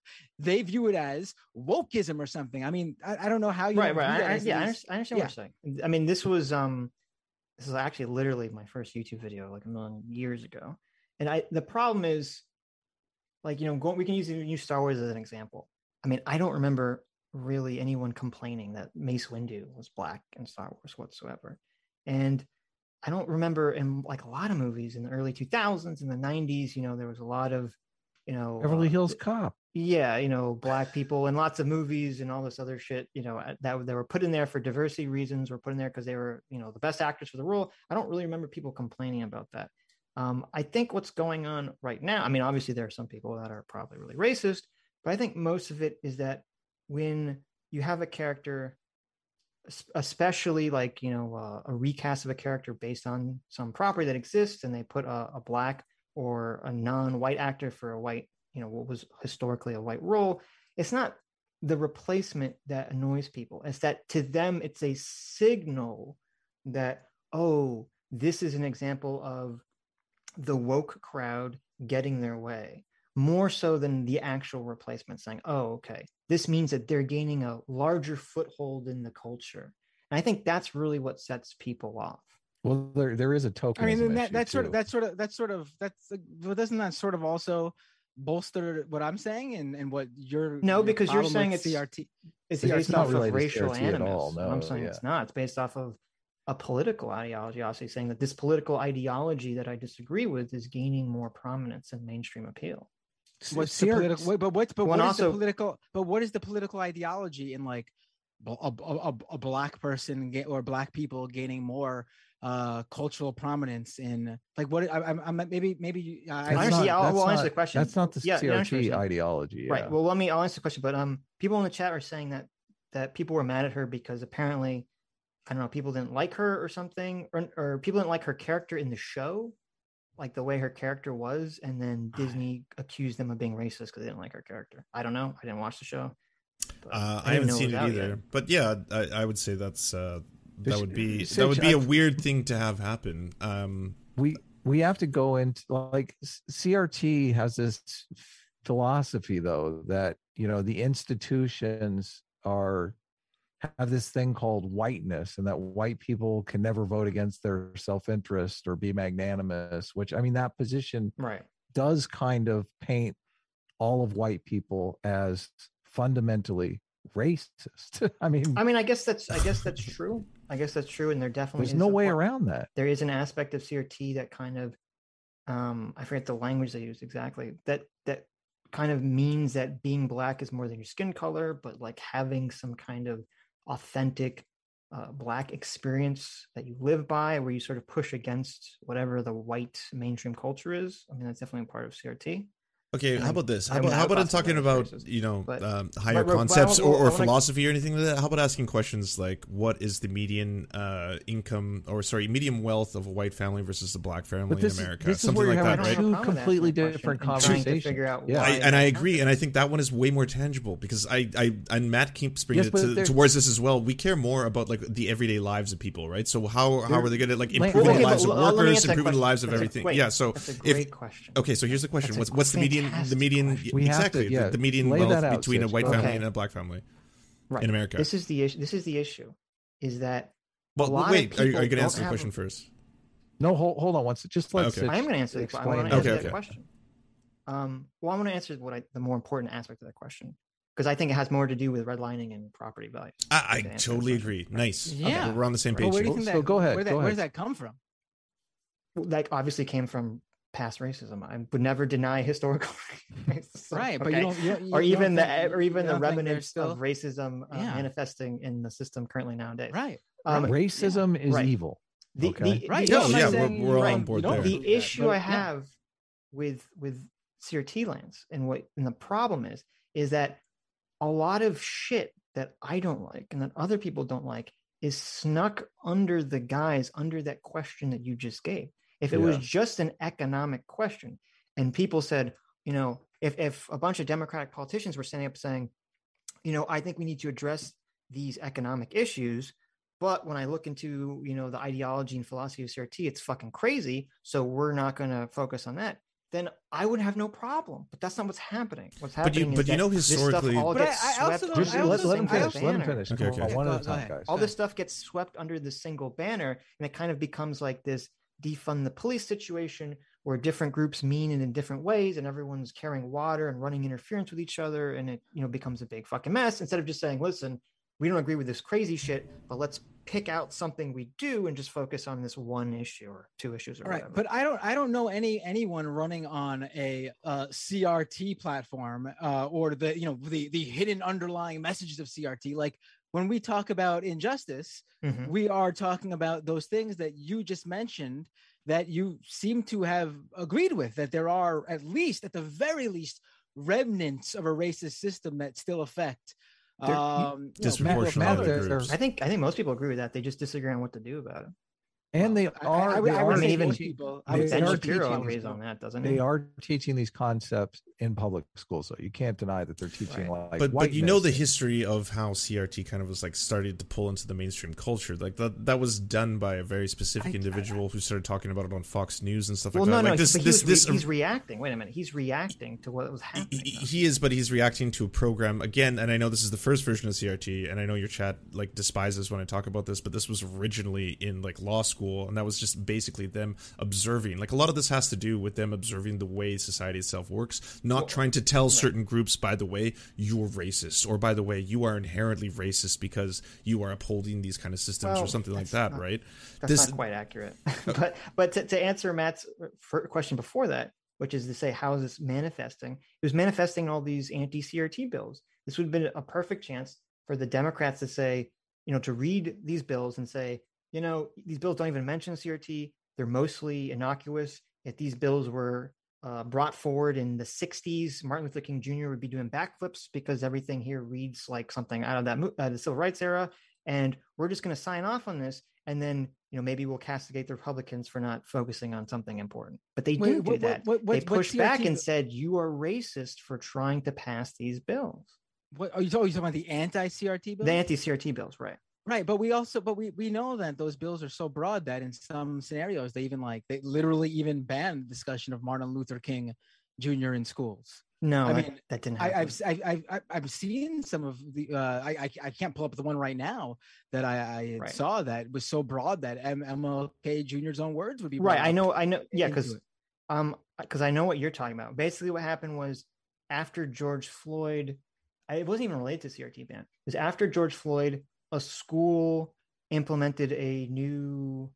They view it as wokeism or something. I mean, I don't know how you I understand what you're saying. I mean, this was actually literally my first YouTube video like a million years ago. And the problem is, like, you know, we can use the new Star Wars as an example. I mean, I don't remember really anyone complaining that Mace Windu was black in Star Wars whatsoever. And I don't remember, in like a lot of movies in the early 2000s, in the 90s, you know, there was a lot of, you know, Beverly Hills Cop. Yeah, you know, black people in lots of movies and all this other shit, you know, that they were put in there for diversity reasons, were put in there because they were, you know, the best actors for the role. I don't really remember people complaining about that. I think what's going on right now, I mean, obviously there are some people that are probably really racist, but I think most of it is that when you have a character, especially like, you know, a recast of a character based on some property that exists, and they put a black or a non-white actor for a white, you know, what was historically a white role, it's not the replacement that annoys people. It's that to them, it's a signal that, oh, this is an example of the woke crowd getting their way, more so than the actual replacement saying, oh, okay, this means that they're gaining a larger foothold in the culture. And I think that's really what sets people off. Well, there is a tokenism. I mean, doesn't that sort of also bolster what I'm saying and what you're because you're saying it's CRT. It's based off of racial animus. All, no, I'm saying it's not. It's based off of a political ideology, also saying that this political ideology that I disagree with is gaining more prominence and mainstream appeal. What is the political ideology in like a black person or black people gaining more cultural prominence in like what? I'll answer the question. That's not the CRT ideology, right? Well, I'll answer the question. But people in the chat are saying that people were mad at her because apparently, I don't know, people didn't like her or something, or people didn't like her character in the show, like the way her character was, and then Disney accused them of being racist because they didn't like her character. I don't know. I didn't watch the show. I haven't seen it either. Yet. But yeah, I would say that's that would be a weird thing to have happen. We have to go into like CRT has this philosophy though that, you know, the institutions are have this thing called whiteness, and that white people can never vote against their self-interest or be magnanimous, which, I mean, that position does kind of paint all of white people as fundamentally racist. I mean, I guess that's true. And there definitely is no way around that. There is an aspect of CRT that kind of, I forget the language they used exactly, that kind of means that being black is more than your skin color, but like having some kind of authentic black experience that you live by, where you sort of push against whatever the white mainstream culture is. I mean, that's definitely a part of CRT. Okay, how about this? How about in talking about choices, higher concepts or philosophy or anything like that? How about asking questions like, what is the median income median wealth of a white family versus a black family in America? This something like that, right? Two completely different conversations. I agree, and I think that one is way more tangible because I Matt keeps bringing towards this as well. We care more about like the everyday lives of people, right? So how are they going to like improve the lives of workers, improving the lives of everything? Yeah. So that's a great question. Okay, so here's the question: what's the median? The median wealth between a white family and a black family in America. This is the issue. Is that are you going to answer the question first? No, hold on. Once just let Sitch. I am going to answer the question. I want to answer that question. I want to answer the more important aspect of that question, because I think it has more to do with redlining and property values. I totally agree. Nice. Yeah, okay, we're on the same page. So go ahead. Where does that come from? That obviously came from past racism. I would never deny historical racism. Right, but you don't think the remnants of racism manifesting in the system currently nowadays. Right. Racism is evil. We're on board there. The issue I have with CRT Lance and the problem is that a lot of shit that I don't like and that other people don't like is snuck under the guise under that question that you just gave. If it was just an economic question and people said, if a bunch of Democratic politicians were standing up saying, I think we need to address these economic issues, but when I look into, the ideology and philosophy of CRT, it's fucking crazy, so we're not going to focus on that, then I would have no problem. But that's not what's happening. What's happening historically, this stuff all gets swept. Let him finish. Okay. One at a time, guys. All this stuff gets swept under the single banner, and it kind of becomes like this defund the police situation where different groups mean it in different ways and everyone's carrying water and running interference with each other, and it becomes a big fucking mess, instead of just saying, listen, we don't agree with this crazy shit, but let's pick out something we do and just focus on this one issue or two issues or whatever. Right, but I don't know anyone running on a CRT platform or the the hidden underlying messages of CRT. Like, when we talk about injustice, we are talking about those things that you just mentioned that you seem to have agreed with, that there are at the very least, remnants of a racist system that still affect disproportionate groups. I think most people agree with that. They just disagree on what to do about it. And they are. Ben Shapiro agrees on that, doesn't he? They are teaching these concepts in public schools, so you can't deny that they're teaching. Right. Like, but the history of how CRT kind of was like started to pull into the mainstream culture, like that was done by a very specific individual who started talking about it on Fox News and stuff. He's reacting. Wait a minute, he's reacting to what was happening. But he's reacting to a program again. And I know this is the first version of CRT, and I know your chat like despises when I talk about this, but this was originally in like law school. And that was just basically them observing. Like, a lot of this has to do with them observing the way society itself works, not trying to tell certain groups, by the way, you're racist, or by the way, you are inherently racist because you are upholding these kind of systems or something like that, right? That's not quite accurate. But to answer Matt's question before that, which is to say, how is this manifesting? It was manifesting all these anti-CRT bills. This would have been a perfect chance for the Democrats to say, to read these bills and say, these bills don't even mention CRT. They're mostly innocuous. If these bills were brought forward in the 60s, Martin Luther King Jr. would be doing backflips because everything here reads like something out of that the civil rights era. And we're just going to sign off on this. And then, maybe we'll castigate the Republicans for not focusing on something important. But they do that. They pushed back and said, you are racist for trying to pass these bills. What are you talking about? The anti-CRT bills? The anti-CRT bills, right. Right, but we know that those bills are so broad that in some scenarios they literally even ban the discussion of Martin Luther King Jr. in schools. No, I mean, that didn't happen. I've seen some of the I can't pull up the one right now that I right. saw that was so broad that MLK Jr.'s own words would be right. I know, yeah, because I know what you're talking about. Basically, what happened was after George Floyd, it wasn't even related to CRT ban. It was after George Floyd, a school implemented a new,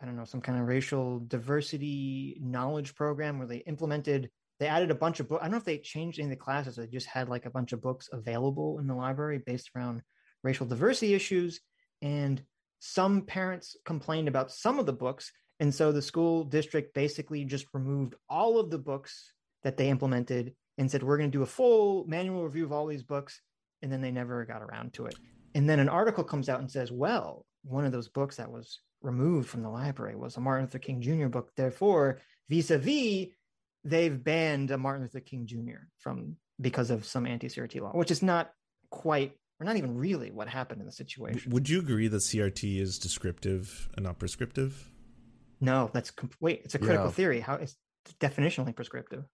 I don't know, some kind of racial diversity knowledge program where they implemented. They added a bunch of books. I don't know if they changed any of the classes. They just had like a bunch of books available in the library based around racial diversity issues. And some parents complained about some of the books. And so the school district basically just removed all of the books that they implemented and said, we're going to do a full manual review of all these books. And then they never got around to it. And then an article comes out and says, well, one of those books that was removed from the library was a Martin Luther King Jr. book. Therefore, vis-a-vis, they've banned a Martin Luther King Jr. from because of some anti-CRT law, which is not quite, or not even really, what happened in the situation. Would you agree that CRT is descriptive and not prescriptive? No, that's wait. It's a critical theory. How it's definitionally prescriptive.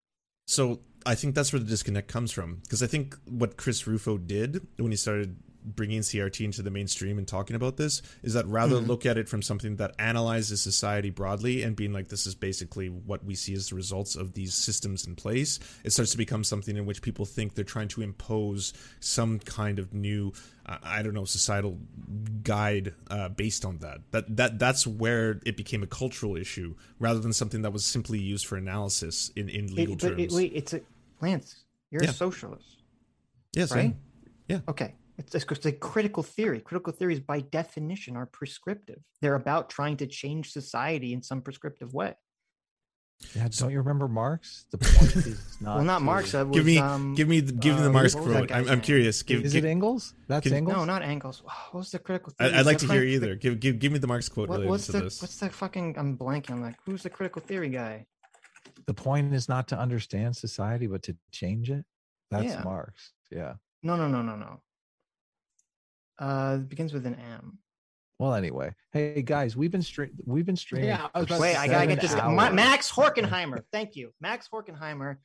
So I think that's where the disconnect comes from, because I think what Chris Rufo did when he started bringing CRT into the mainstream and talking about this is that rather look at it from something that analyzes society broadly and being like, this is basically what we see as the results of these systems in place. It starts to become something in which people think they're trying to impose some kind of new, I don't know, societal guide based on that. That's where it became a cultural issue rather than something that was simply used for analysis in legal terms. Lance, you're a socialist. Yes. Right? Yeah. Okay. It's a critical theory. Critical theories, by definition, are prescriptive. They're about trying to change society in some prescriptive way. Yeah, don't you remember Marx? The point is not. Well, not Marx. That was, give me the Marx quote. I'm curious. Is it Engels? That's Engels. No, not Engels. What was the critical theory? I'd like to hear either. Give me the Marx quote. What's the fucking? I'm blanking. Like, who's the critical theory guy? The point is not to understand society, but to change it. That's Marx. Yeah. No. It begins with an M. Well, anyway, hey guys, we've been streaming. Yeah, wait, I gotta get this. Max Horkheimer, thank you, Max Horkheimer,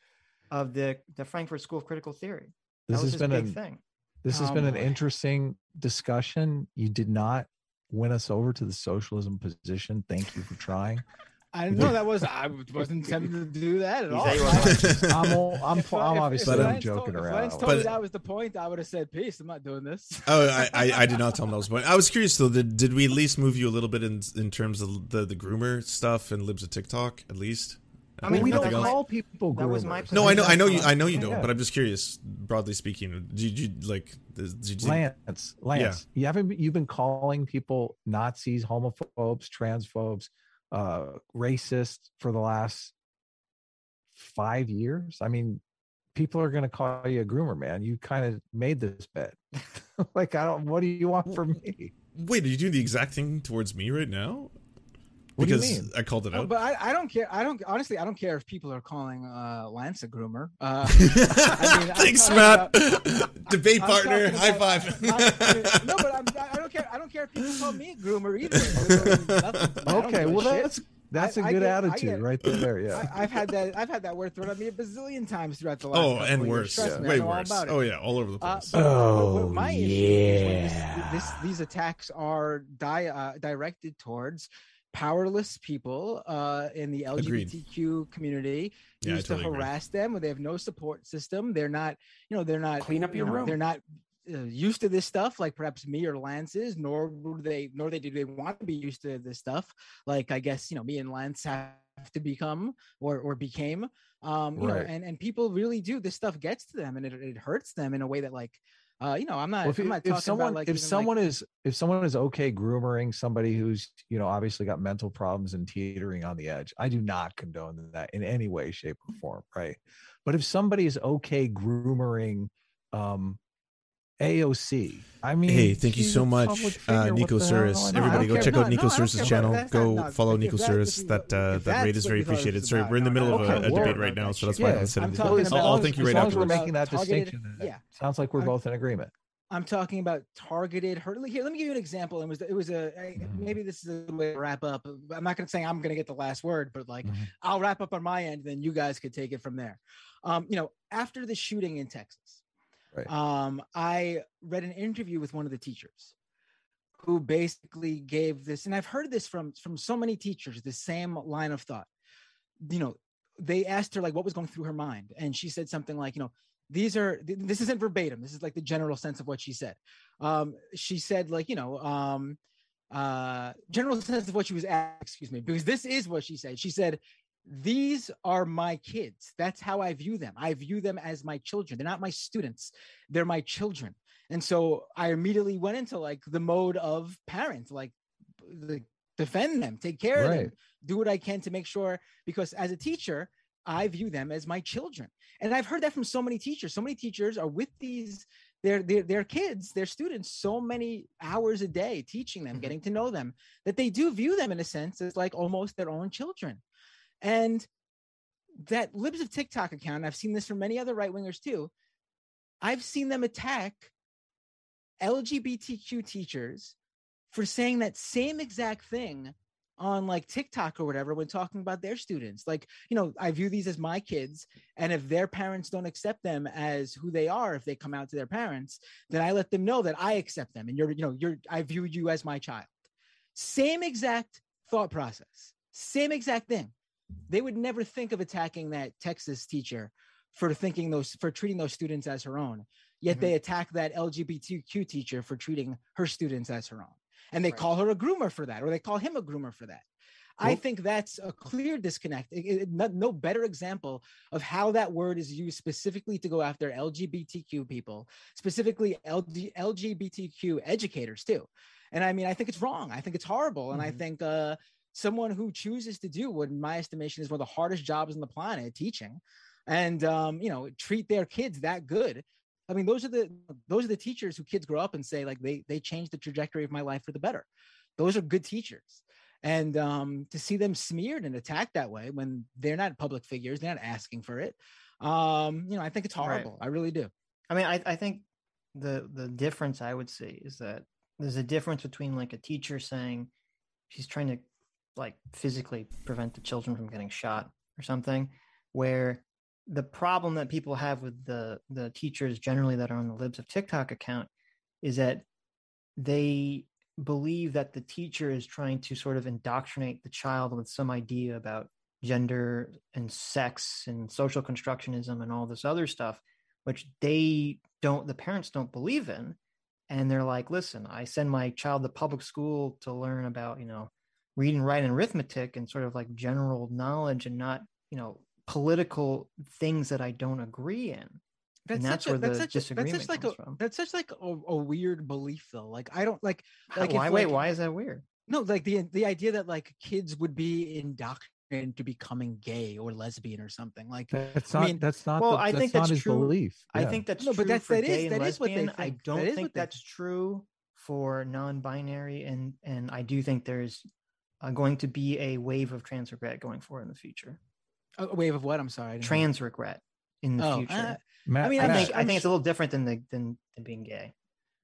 of the Frankfurt School of Critical Theory. This has been a big thing. This has been an interesting discussion. You did not win us over to the socialism position. Thank you for trying. I know I wasn't tempted to do that at all. I'm obviously joking around. If Lance told me that was the point, I would have said, peace, I'm not doing this. Oh, I did not tell him that was the point. I was curious, though. Did we at least move you a little bit in terms of the groomer stuff and Libs of TikTok, at least? I mean, we don't call people groomers. No, I know you don't, but I'm just curious, broadly speaking. Lance, you haven't. You've been calling people Nazis, homophobes, transphobes, racist for the last 5 years. I mean, people are going to call you a groomer, man. You kind of made this bet. Like, what do you want from me? Wait, are you doing the exact thing towards me right now? Because I called it out. But I don't care. I don't care if people are calling Lance a groomer. Thanks, Matt. Debate partner. High five. I don't care. I don't care if people call me a groomer either. Okay, well that's a good attitude right there. Yeah, I've had that word thrown at me a bazillion times throughout the last. Oh, and worse. Yeah. Way worse. Oh yeah, all over the place. But my issue is these attacks are directed towards powerless people in the LGBTQ community, used to harass them when they have no support system. They're not clean up your room. They're not used to this stuff like perhaps me or Lance is, nor do they want to be used to this stuff. Like, I guess, me and Lance have to become or became, and people really do. This stuff gets to them and it hurts them in a way that if someone is okay groomering somebody who's obviously got mental problems and teetering on the edge, I do not condone that in any way, shape, or form, right? But if somebody is okay groomering AOC, I mean, hey, thank you so much, Nico Suris. Everybody, go check out Nico Suris's channel. Go follow Nico Suris. That rate is very appreciated. Sorry, we're in the middle of a debate right now, so that's why I said it. I'll thank you right afterwards. As long as we're making that distinction, sounds like we're both in agreement. I'm talking about targeted hurt. Here, let me give you an example. Maybe this is a good way to wrap up. I'm not going to say I'm going to get the last word, but like I'll wrap up on my end, then you guys could take it from there. After the shooting in Texas, right. I read an interview with one of the teachers who basically gave this, and I've heard this from so many teachers, the same line of thought. They asked her like what was going through her mind, and she said something like, this isn't verbatim. This is like the general sense of what she said. She said general sense of what she was asked, excuse me, because this is what she said. She said, these are my kids. That's how I view them. I view them as my children. They're not my students. They're my children. And so I immediately went into like the mode of parent, like defend them, take care of them, do what I can to make sure, because as a teacher, I view them as my children. And I've heard that from so many teachers. So many teachers are with their kids, their students, so many hours a day teaching them, getting to know them, that they do view them in a sense as like almost their own children. And that Libs of TikTok account, I've seen this from many other right-wingers too. I've seen them attack LGBTQ teachers for saying that same exact thing on like TikTok or whatever when talking about their students. Like, I view these as my kids, and if their parents don't accept them as who they are, if they come out to their parents, then I let them know that I accept them, and I view you as my child. Same exact thought process, same exact thing. They would never think of attacking that Texas teacher for thinking for treating those students as her own. Yet they attack that LGBTQ teacher for treating her students as her own. And they call her a groomer for that, or they call him a groomer for that. Well, I think that's a clear disconnect. No better example of how that word is used specifically to go after LGBTQ people, specifically LGBTQ educators too. And I mean, I think it's wrong. I think it's horrible. And I think someone who chooses to do what in my estimation is one of the hardest jobs on the planet, teaching, and treat their kids that good. I mean, those are the teachers who kids grow up and say like they changed the trajectory of my life for the better. Those are good teachers, and to see them smeared and attacked that way when they're not public figures, they're not asking for it. I think it's horrible. Right. I really do. I mean, I think the difference I would say is that there's a difference between like a teacher saying she's trying to like physically prevent the children from getting shot or something, where the problem that people have with the teachers generally that are on the Libs of TikTok account is that they believe that the teacher is trying to sort of indoctrinate the child with some idea about gender and sex and social constructionism and all this other stuff, which the parents don't believe in. And they're like, listen, I send my child to public school to learn about, read and write and arithmetic and sort of like general knowledge and not, political things that I don't agree in. That's such a weird belief though. Like I don't like why is that weird? No, like the idea that like kids would be indoctrinated to becoming gay or lesbian or something. Like I think that's not his belief. Yeah. I think that's true. But that is what they think. I don't think that's true for non-binary, and I do think there's going to be a wave of trans regret going forward in the future. A wave of what? I'm sorry. Trans regret in the future. I think it's a little different than being gay.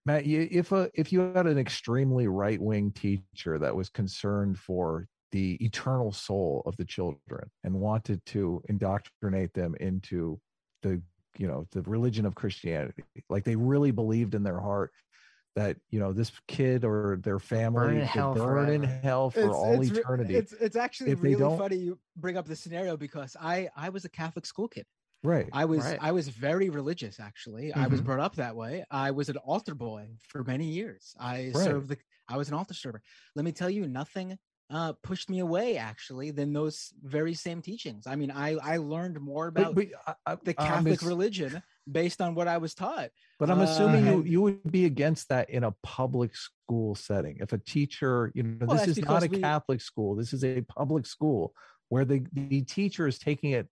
Matt, if you had an extremely right-wing teacher that was concerned for the eternal soul of the children and wanted to indoctrinate them into the religion of Christianity, like they really believed in their heart that this kid or their family burn in hell for all eternity. It's actually really funny you bring up the scenario, because I was a Catholic school kid. Right. I was very religious actually. I was brought up that way. I was an altar boy for many years. I was an altar server. Let me tell you, nothing pushed me away actually than those very same teachings. I mean, I learned more about the Catholic religion based on what I was taught. But I'm assuming you would be against that in a public school setting. If a teacher, this is not a Catholic school. This is a public school where the teacher is taking it,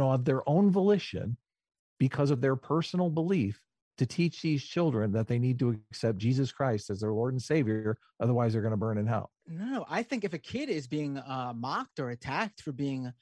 of their own volition because of their personal belief to teach these children that they need to accept Jesus Christ as their Lord and Savior. Otherwise, they're going to burn in hell. No, I think if a kid is being mocked or attacked for being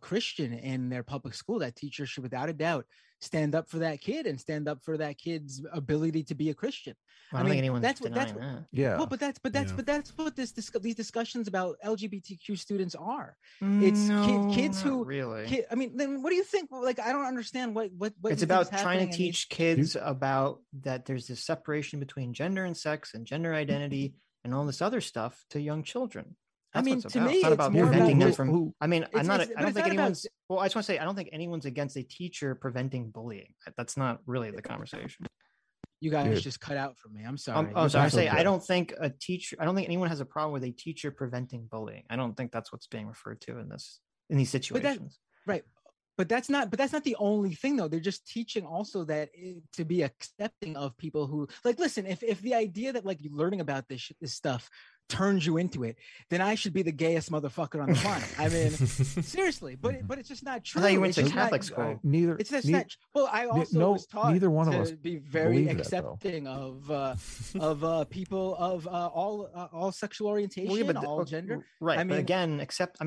Christian in their public school, that teacher should without a doubt stand up for that kid and stand up for that kid's ability to be a Christian. Well, I don't think anyone's denying that. Yeah. Well, but that's what these discussions about LGBTQ students are. It's kids who really. I mean, then what do you think? Like, I don't understand what it's about, trying to teach kids about that there's this separation between gender and sex and gender identity and all this other stuff to young children. That's I just want to say, I don't think anyone's against a teacher preventing bullying. That's not really the conversation. You guys just cut out for me. I'm sorry. I don't think I don't think anyone has a problem with a teacher preventing bullying. I don't think that's what's being referred to in these situations. But that's not the only thing though. They're just teaching also that to be accepting of people who, like, listen, if the idea that like you're learning about this stuff turns you into it, then I should be the gayest motherfucker on the planet. I mean, seriously, but it's just not true. I thought you went to Catholic school. Neither. It's just not. Well, I also was taught neither one of us to be very accepting of people of all sexual orientation, all gender. Right. I mean, I don't have a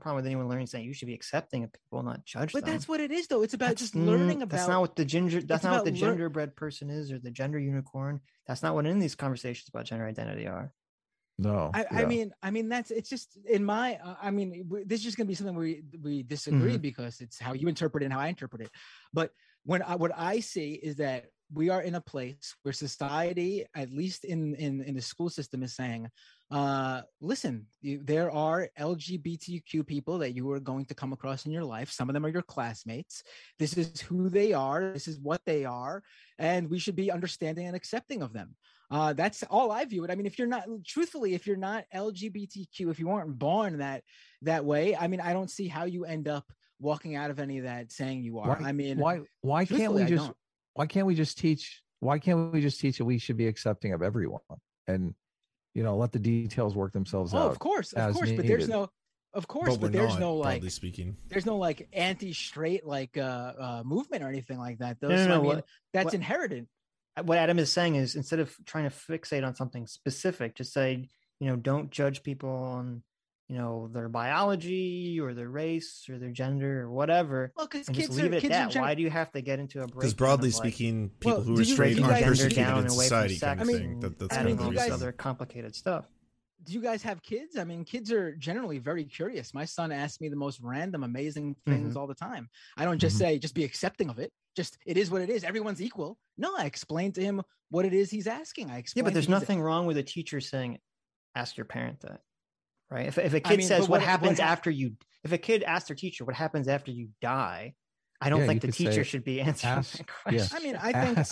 problem with anyone learning saying you should be accepting of people, not judge them. But that's what it is, though. It's about just learning about. That's not what the ginger. That's not what the genderbread person is, or the gender unicorn. That's not what any of these conversations about gender identity are. No, I mean, that's, it's just in my, this is just gonna be something we disagree because it's how you interpret it and how I interpret it. But what I see is that we are in a place where society, at least in the school system, is saying, listen, there are LGBTQ people that you are going to come across in your life. Some of them are your classmates. This is who they are. This is what they are. And we should be understanding and accepting of them. That's all I view it. I mean, if you're not LGBTQ, if you weren't born that way, I mean, I don't see how you end up walking out of any of that saying you are. Why can't we just teach that we should be accepting of everyone and, let the details work themselves out? Of course. But there's no like anti-straight like movement or anything like that though. That's inherent. What Adam is saying is, instead of trying to fixate on something specific, just say, don't judge people on, their biology or their race or their gender or whatever. Well, because why do you have to get into a break? Because broadly speaking, people who are straight aren't persecuted in society. I mean, that's kind of all this other complicated stuff. Do you guys have kids? I mean, kids are generally very curious. My son asks me the most random, amazing things all the time. I don't just say, just be accepting of it. Just, it is what it is. Everyone's equal. No, I explained to him what it is he's asking. But there's nothing wrong with a teacher saying, ask your parent that, right? If a kid says if a kid asks their teacher what happens after you die, I don't think the teacher should be answering that question. Yes. I mean, I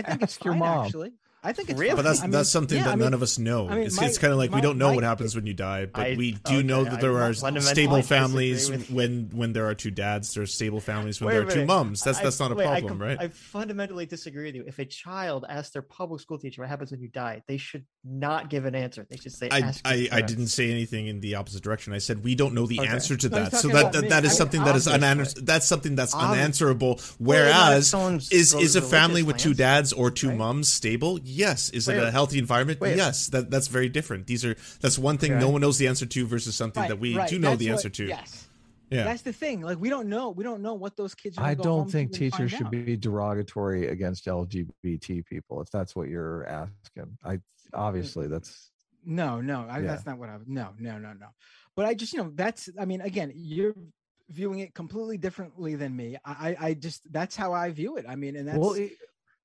think it's your mom. Actually. I think it's really, but that's something that none of us know. I mean, it's kind of like we don't know what happens when you die, but we do know that there are stable families when there are two dads. There are stable families when there are two moms. That's not a problem, right? I fundamentally disagree with you. If a child asks their public school teacher what happens when you die, they should not give an answer. They should say, "I didn't say anything in the opposite direction. I said we don't know the answer to that. So that is something that is unanswerable. Whereas is a family with two dads or two moms stable? Yes. Is it a healthy environment? Yes. That's very different. That's one thing no one knows the answer to versus something that we do know the answer to. Yes. Yeah. That's the thing. Like we don't know what those kids are. I don't think teachers should be derogatory against LGBT people if that's what you're asking. That's not what I no. But I just, again, you're viewing it completely differently than me. I just that's how I view it. I mean, and that's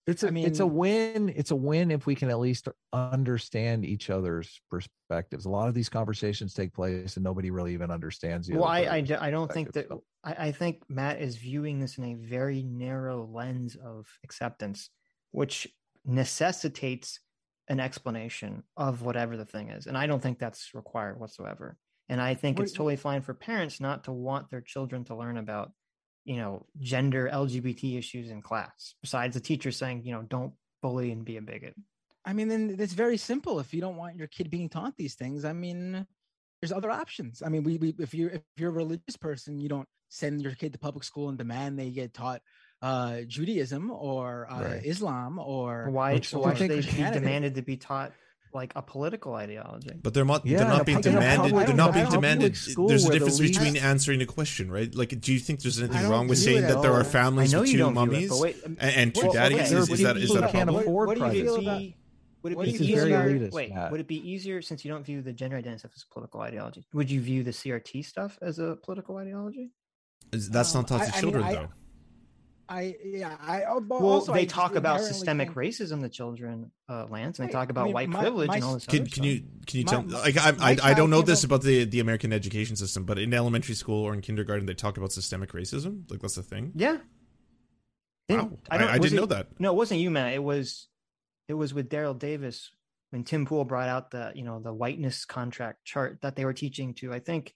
it's a win if we can at least understand each other's perspectives. A lot of these conversations take place and nobody really even understands the other person's I don't think that. I think Matt is viewing this in a very narrow lens of acceptance, which necessitates an explanation of whatever the thing is, and I don't think that's required whatsoever. And I think it's totally fine for parents not to want their children to learn about gender, LGBT issues in class, besides the teacher saying, don't bully and be a bigot. I mean, then it's very simple. If you don't want your kid being taught these things, I mean, there's other options. I mean, if you're a religious person, you don't send your kid to public school and demand they get taught Judaism or Islam or why should they be demanded to be taught like a political ideology. But they're not being demanded. There's a difference between answering a question, right? Like, do you think there's anything wrong with saying that there are families with two mummies and two daddies? Is that a problem? What do you feel about? Would it be easier, since you don't view the gender identity stuff as a political ideology, would you view the CRT stuff as a political ideology? That's not taught to children, though. They talk about systemic racism to children, Lance, and they talk about white privilege and all this other stuff. Can you tell me? Like, I don't know this about the American education system, but in elementary school or in kindergarten, they talk about systemic racism. Like, that's the thing. Yeah. Wow. I didn't know that. No, it wasn't you, Matt. It was with Daryl Davis when Tim Pool brought out the whiteness contract chart that they were teaching to, I think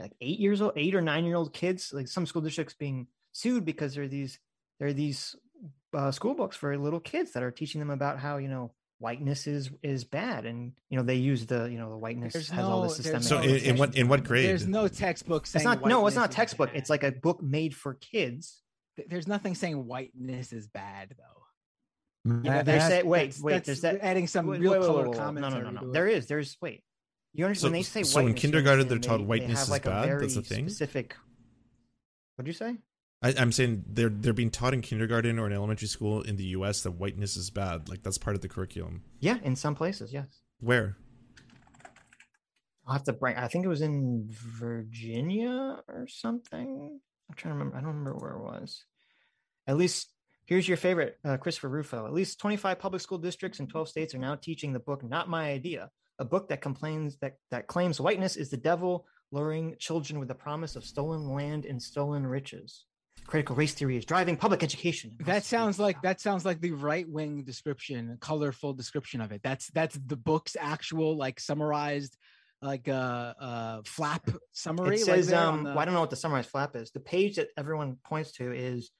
like 8 or 9 year old kids, like some school districts being sued because there are these school books for little kids that are teaching them about how, whiteness is bad. And, they use the whiteness has all this systemic. So in what grade? There's no textbook saying it's not a textbook. It's like a book made for kids. There's nothing saying whiteness is bad, though. There's adding some real color commentary. No. You understand? When they say whiteness, in kindergarten they're taught whiteness is bad. That's the thing. Specific. What'd you say? I'm saying they're being taught in kindergarten or in elementary school in the U.S. that whiteness is bad. Like, that's part of the curriculum. Yeah, in some places, yes. Where? I'll have to bring. I think it was in Virginia or something. I'm trying to remember. I don't remember where it was. At least. Here's your favorite, Christopher Rufo. At least 25 public school districts in 12 states are now teaching the book Not My Idea, a book that claims whiteness is the devil, luring children with the promise of stolen land and stolen riches. Critical race theory is driving public education. That sounds like the right-wing description, colorful description of it. That's the book's actual summarized flap summary. It says well, I don't know what the summarized flap is. The page that everyone points to is.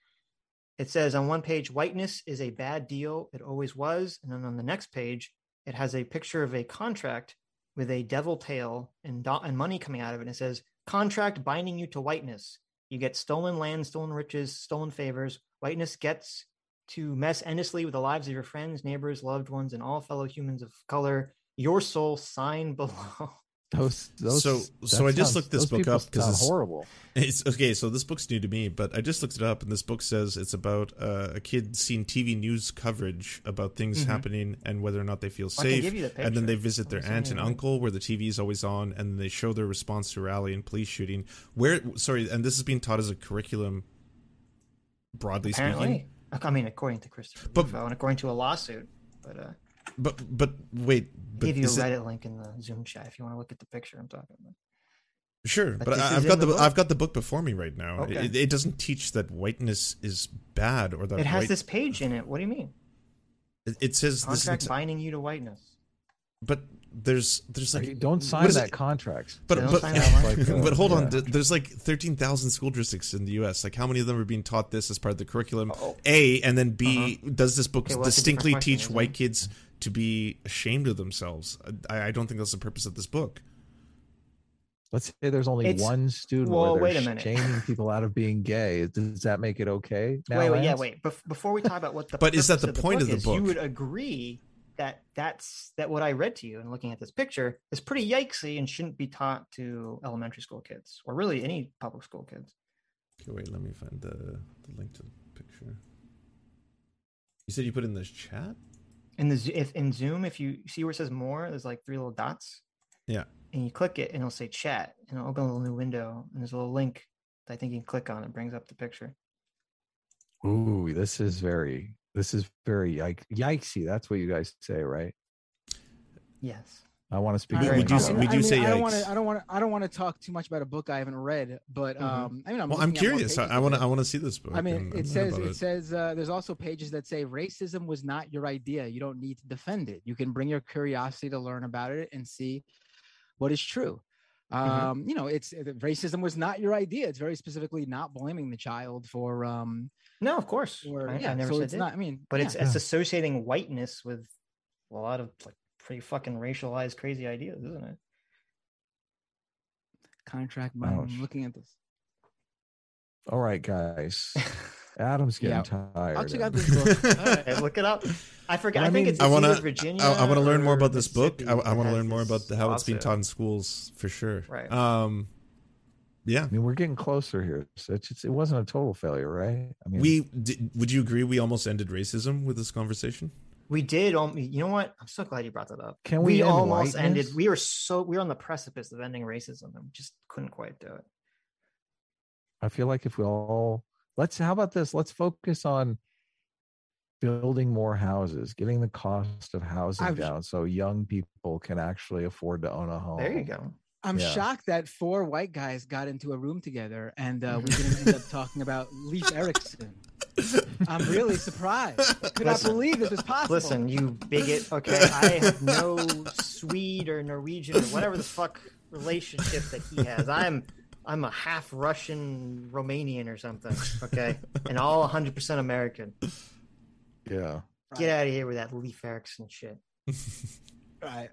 It says on one page, whiteness is a bad deal. It always was. And then on the next page, it has a picture of a contract with a devil tail and money coming out of it. And it says, contract binding you to whiteness. You get stolen land, stolen riches, stolen favors. Whiteness gets to mess endlessly with the lives of your friends, neighbors, loved ones, and all fellow humans of color. Your soul sign below. So I just looked this book up because it's horrible. It's okay. So this book's new to me, but I just looked it up, and this book says it's about a kid seeing TV news coverage about things happening and whether or not they feel safe. And then they visit their aunt and uncle where the TV is always on, and they show their response to rally and police shooting. And this is being taught as a curriculum, broadly speaking. I mean, according to Christopher Rufo and according to a lawsuit, But wait. But give you a Reddit link in the Zoom chat if you want to look at the picture I'm talking about. Sure, but I've got the book before me right now. Okay. It doesn't teach that whiteness is bad or that it has this page in it. What do you mean? It says contract binding you to whiteness. But there's like don't sign that contract. But hold on, there's like 13,000 school districts in the U.S. Like, how many of them are being taught this as part of the curriculum? Uh-oh. A, and then B, does this book distinctly teach white kids to be ashamed of themselves? I don't think that's the purpose of this book. Let's say there's only one student where they're shaming people out of being gay. Does that make it okay? Wait. Before we talk about what the but is that the point of the book? You would agree that what I read to you and looking at this picture is pretty yikesy and shouldn't be taught to elementary school kids or really any public school kids. Okay, wait. Let me find the link to the picture. You said you put in this chat. In Zoom, if you see where it says more, there's like 3 little dots. Yeah. And you click it, and it'll say chat, and it'll go to a new window, and there's a little link that I think you can click on. It brings up the picture. Ooh, this is very yikesy. That's what you guys say, right? Yes. I want to speak. We do say yikes. I don't want to talk too much about a book I haven't read, but I mean, I'm curious. I want to see this book. I mean, it says there's also pages that say racism was not your idea. You don't need to defend it. You can bring your curiosity to learn about it and see what is true. Racism was not your idea. It's very specifically not blaming the child for. No, of course. It's associating whiteness with a lot of pretty fucking racialized, crazy ideas, isn't it? Contract. I'm looking at this. All right, guys. Adam's getting tired. I'll check out this book. All right, look it up. I forget. I think it's either Virginia. I want to learn more about this book. I want to learn more about how it's being taught in schools for sure. Right. Yeah. I mean, we're getting closer here. So it wasn't a total failure, right? I mean, would you agree we almost ended racism with this conversation? We did. You know what? I'm so glad you brought that up. Can we almost ended? We were on the precipice of ending racism and just couldn't quite do it. I feel like if we all how about this? Let's focus on building more houses, getting the cost of housing down so young people can actually afford to own a home. There you go. I'm shocked that four white guys got into a room together and we didn't end up talking about Leif Erikson. I'm really surprised. I could not believe this was possible. Listen, you bigot. Okay, I have no Swede or Norwegian or whatever the fuck relationship that he has. I'm a half Russian Romanian or something, okay? And all 100% American. Yeah. Get out of here with that Leif Erikson shit. Right.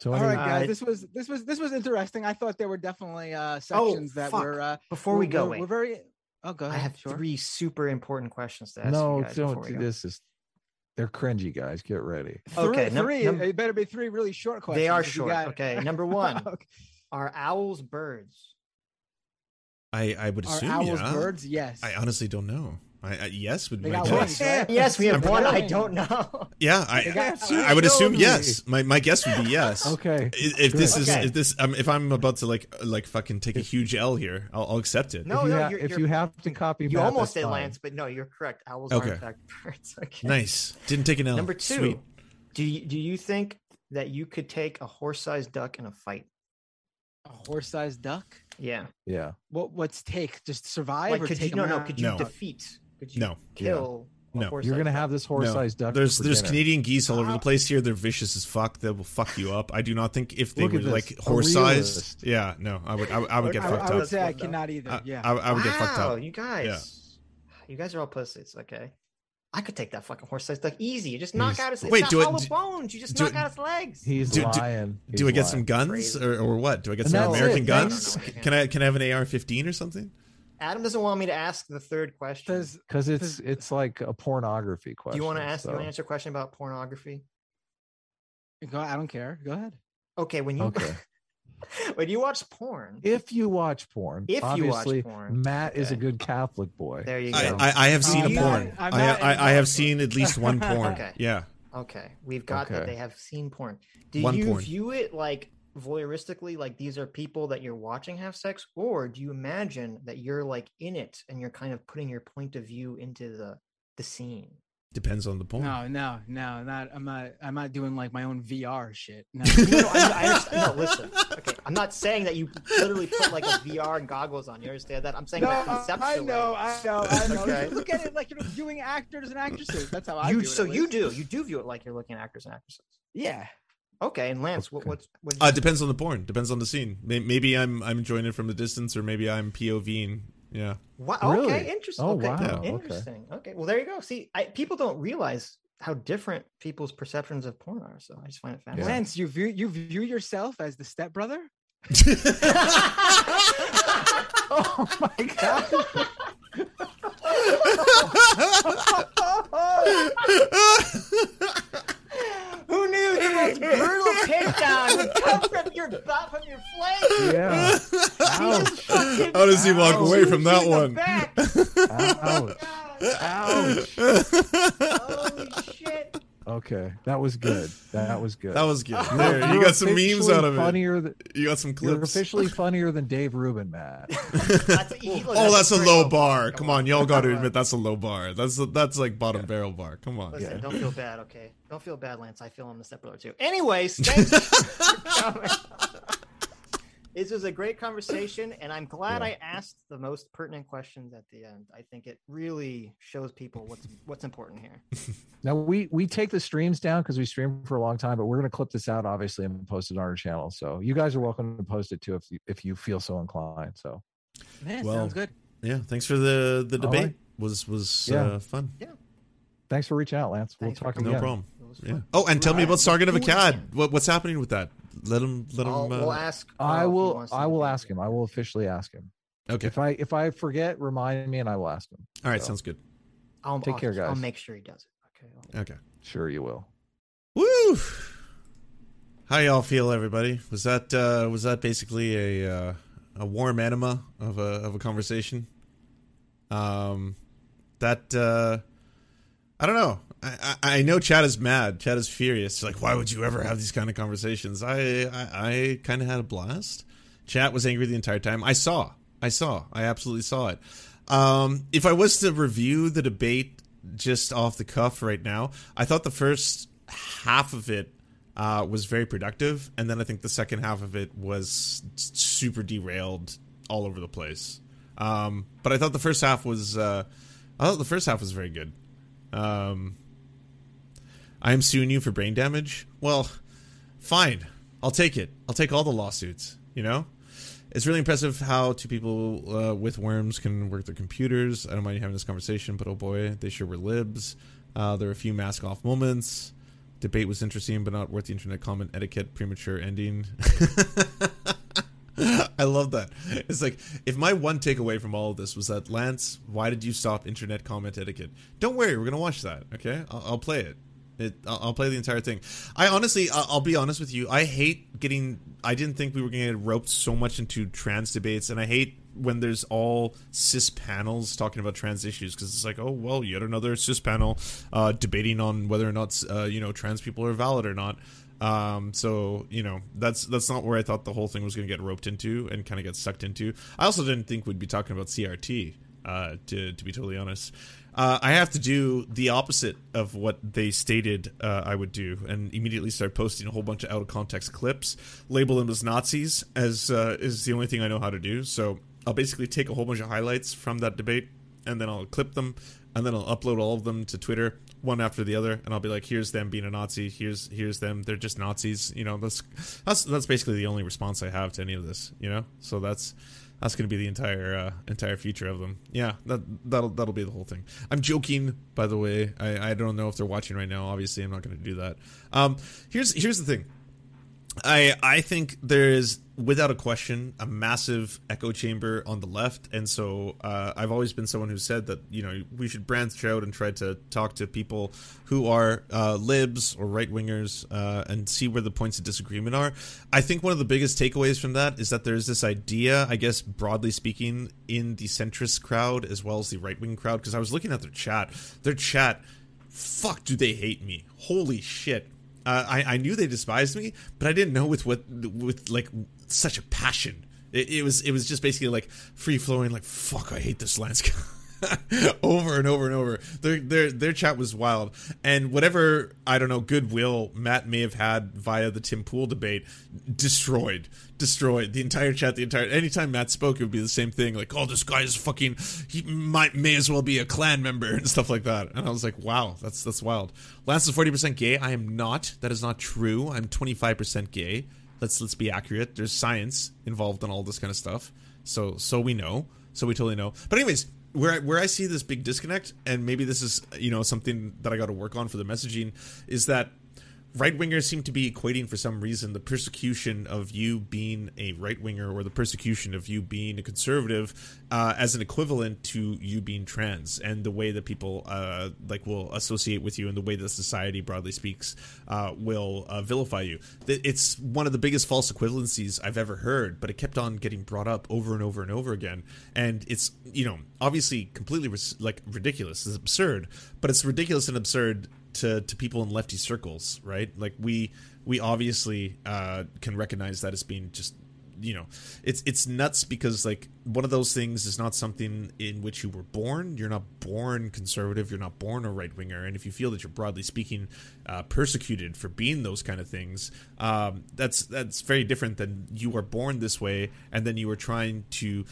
So all right, guys. This was interesting. I thought there were definitely sections that were before we go. We're very. Oh, go ahead. I have three super important questions to ask. No, don't do this. They're cringy, guys. Get ready. Okay, three. It better be three really short questions. They are short. Okay, number one. Okay. Are owls birds? I would assume. Are owls birds? Yes. I honestly don't know. Yes would be my guess. Yes, we have one. I don't know. Yeah, I would assume yes. My guess would be yes. Okay. If I'm about to like fucking take a huge L here, I'll accept it. No, if you have to copy, you almost say Lance, but no, you're correct. Owls are in fact birds. Okay. Nice. Didn't take an L. Number two. Sweet. Do you think that you could take a horse-sized duck in a fight? A horse-sized duck? Yeah. Yeah. What's take? Just survive? Like, or could you? No. Could you defeat? Could you kill? Yeah. No, you're gonna have this horse-sized duck. There's Canadian geese all over the place here. They're vicious as fuck. They will fuck you up. I do not think if they were like horse-sized. Yeah, no, I would get fucked up. I would say I cannot either. Yeah, I would get fucked up. You guys, you guys are all pussies. Okay, I could take that fucking horse-sized duck easy. You just knock out his hollow bones. You just knock out his legs. He's lying. Do I get some guns or what? Do I get some American guns? Can I have an AR-15 or something? Adam doesn't want me to ask the third question because it's like a pornography question. Do you want to ask an answer question about pornography? I don't care. Go ahead. Okay, when you watch porn, obviously, Matt is a good Catholic boy. There you go. I have seen a porn. I have seen at least one porn. Okay. Yeah. Okay, we've got that. They have seen porn. Do you view it like? Voyeuristically, like these are people that you're watching have sex, or do you imagine that you're like in it and you're kind of putting your point of view into the scene? Depends on the porn. No, I'm not doing like my own VR shit. Listen. Okay, I'm not saying that you literally put like a VR goggles on. You understand that? I'm saying that conceptually. I know. Okay. Look at it like you're viewing actors and actresses. That's how I do it. So you do view it like you're looking at actors and actresses. Yeah. Okay, and Lance, what depends on the porn, depends on the scene. Maybe I'm enjoying it from a distance, or maybe I'm POVing. Yeah. Wow. Really? Okay. Interesting. Oh, okay. Wow. Interesting. Okay. Well, there you go. See, people don't realize how different people's perceptions of porn are. So I just find it fascinating. Yeah. Lance, you view yourself as the stepbrother? Oh my god. Who knew the most brutal takedown would come from your flank? Yeah. How does he walk away from that one? Ouch. Holy shit. Okay, that was good. That was good. There, you got some memes out of it. You got some clips. You're officially funnier than Dave Rubin, Matt. That's a low bar. Come on, y'all got to admit that's a low bar. That's like bottom barrel bar. Come on. Listen, don't feel bad, okay? Don't feel bad, Lance. I feel on the stepbrother too. Anyways, thanks for coming. This was a great conversation, and I'm glad I asked the most pertinent questions at the end. I think it really shows people what's important here. Now, we take the streams down because we streamed for a long time, but we're going to clip this out, obviously, and post it on our channel. So you guys are welcome to post it, too, if you feel so inclined. So, sounds good. Yeah, thanks for the debate. Right. Was fun. Yeah. Thanks for reaching out, Lance. We'll talk again. No problem. Yeah. Oh, and tell me about Sargon of Akkad. What's happening with that? Let him. We'll ask. I will ask him. I will officially ask him. Okay. If I forget, remind me, and I will ask him. All right, sounds good. Take care, guys. I'll make sure he does it. Okay. Sure you will. Woo! How y'all feel, everybody? Was that basically a warm enema of a conversation? I don't know. I know Chad is mad. Chad is furious. She's like, why would you ever have these kind of conversations? I kind of had a blast. Chad was angry the entire time. I absolutely saw it. If I was to review the debate just off the cuff right now, I thought the first half of it was very productive. And then I think the second half of it was super derailed all over the place. But I thought the first half was very good. I am suing you for brain damage. Well, fine. I'll take it. I'll take all the lawsuits, you know? It's really impressive how two people with worms can work their computers. I don't mind you having this conversation, but oh boy, they sure were libs. There were a few mask-off moments. Debate was interesting, but not worth the internet comment etiquette premature ending. I love that. It's like, if my one takeaway from all of this was that, Lance, why did you stop internet comment etiquette? Don't worry, we're going to watch that, okay? I'll play it. I'll play the entire thing. I'll be honest with you, I didn't think we were going to get roped so much into trans debates, and I hate when there's all cis panels talking about trans issues, because it's like, oh, well, yet another cis panel debating on whether or not, trans people are valid or not. So, that's not where I thought the whole thing was going to get roped into and kind of get sucked into. I also didn't think we'd be talking about CRT, to be totally honest. I have to do the opposite of what they stated I would do, and immediately start posting a whole bunch of out of context clips, label them as Nazis, as is the only thing I know how to do. So I'll basically take a whole bunch of highlights from that debate, and then I'll clip them, and then I'll upload all of them to Twitter, one after the other, and I'll be like, here's them being a Nazi, here's them, they're just Nazis, that's basically the only response I have to any of this, so that's going to be the entire feature of them. Yeah, that'll be the whole thing. I'm joking, by the way. I don't know if they're watching right now, obviously I'm not going to do that. Here's the thing. I think there is, without a question, a massive echo chamber on the left, and so I've always been someone who said that we should branch out and try to talk to people who are libs or right wingers and see where the points of disagreement are. I think one of the biggest takeaways from that is that there's this idea, I guess broadly speaking, in the centrist crowd as well as the right wing crowd, because I was looking at their chat, fuck, do they hate me? Holy shit. I knew they despised me, but I didn't know with such a passion. It was just basically like free flowing, like, fuck, I hate this Lance over and over and over. Their chat was wild, and whatever, I don't know, goodwill Matt may have had via the Tim Pool debate destroyed the entire chat. Anytime Matt spoke, it would be the same thing, like, oh, this guy is fucking, he may as well be a Klan member and stuff like that. And I was like, wow, that's wild. Lance is 40% gay. I am not. That is not true. I'm 25% gay. Let's be accurate. There's science involved in all this kind of stuff, so we know, so we totally know. But anyways, where I see this big disconnect, and maybe this is something that I got to work on for the messaging, is that right wingers seem to be equating for some reason the persecution of you being a right winger or the persecution of you being a conservative as an equivalent to you being trans, and the way that people will associate with you, and the way that society broadly speaks will vilify you. It's one of the biggest false equivalencies I've ever heard, but it kept on getting brought up over and over and over again, and it's obviously completely ridiculous. It's absurd, but it's ridiculous and absurd to people in lefty circles, right? Like we obviously can recognize that as being just, it's nuts, because like one of those things is not something in which you were born. You're not born conservative. You're not born a right winger. And if you feel that you're broadly speaking persecuted for being those kind of things, that's very different than you are born this way, and then you are trying to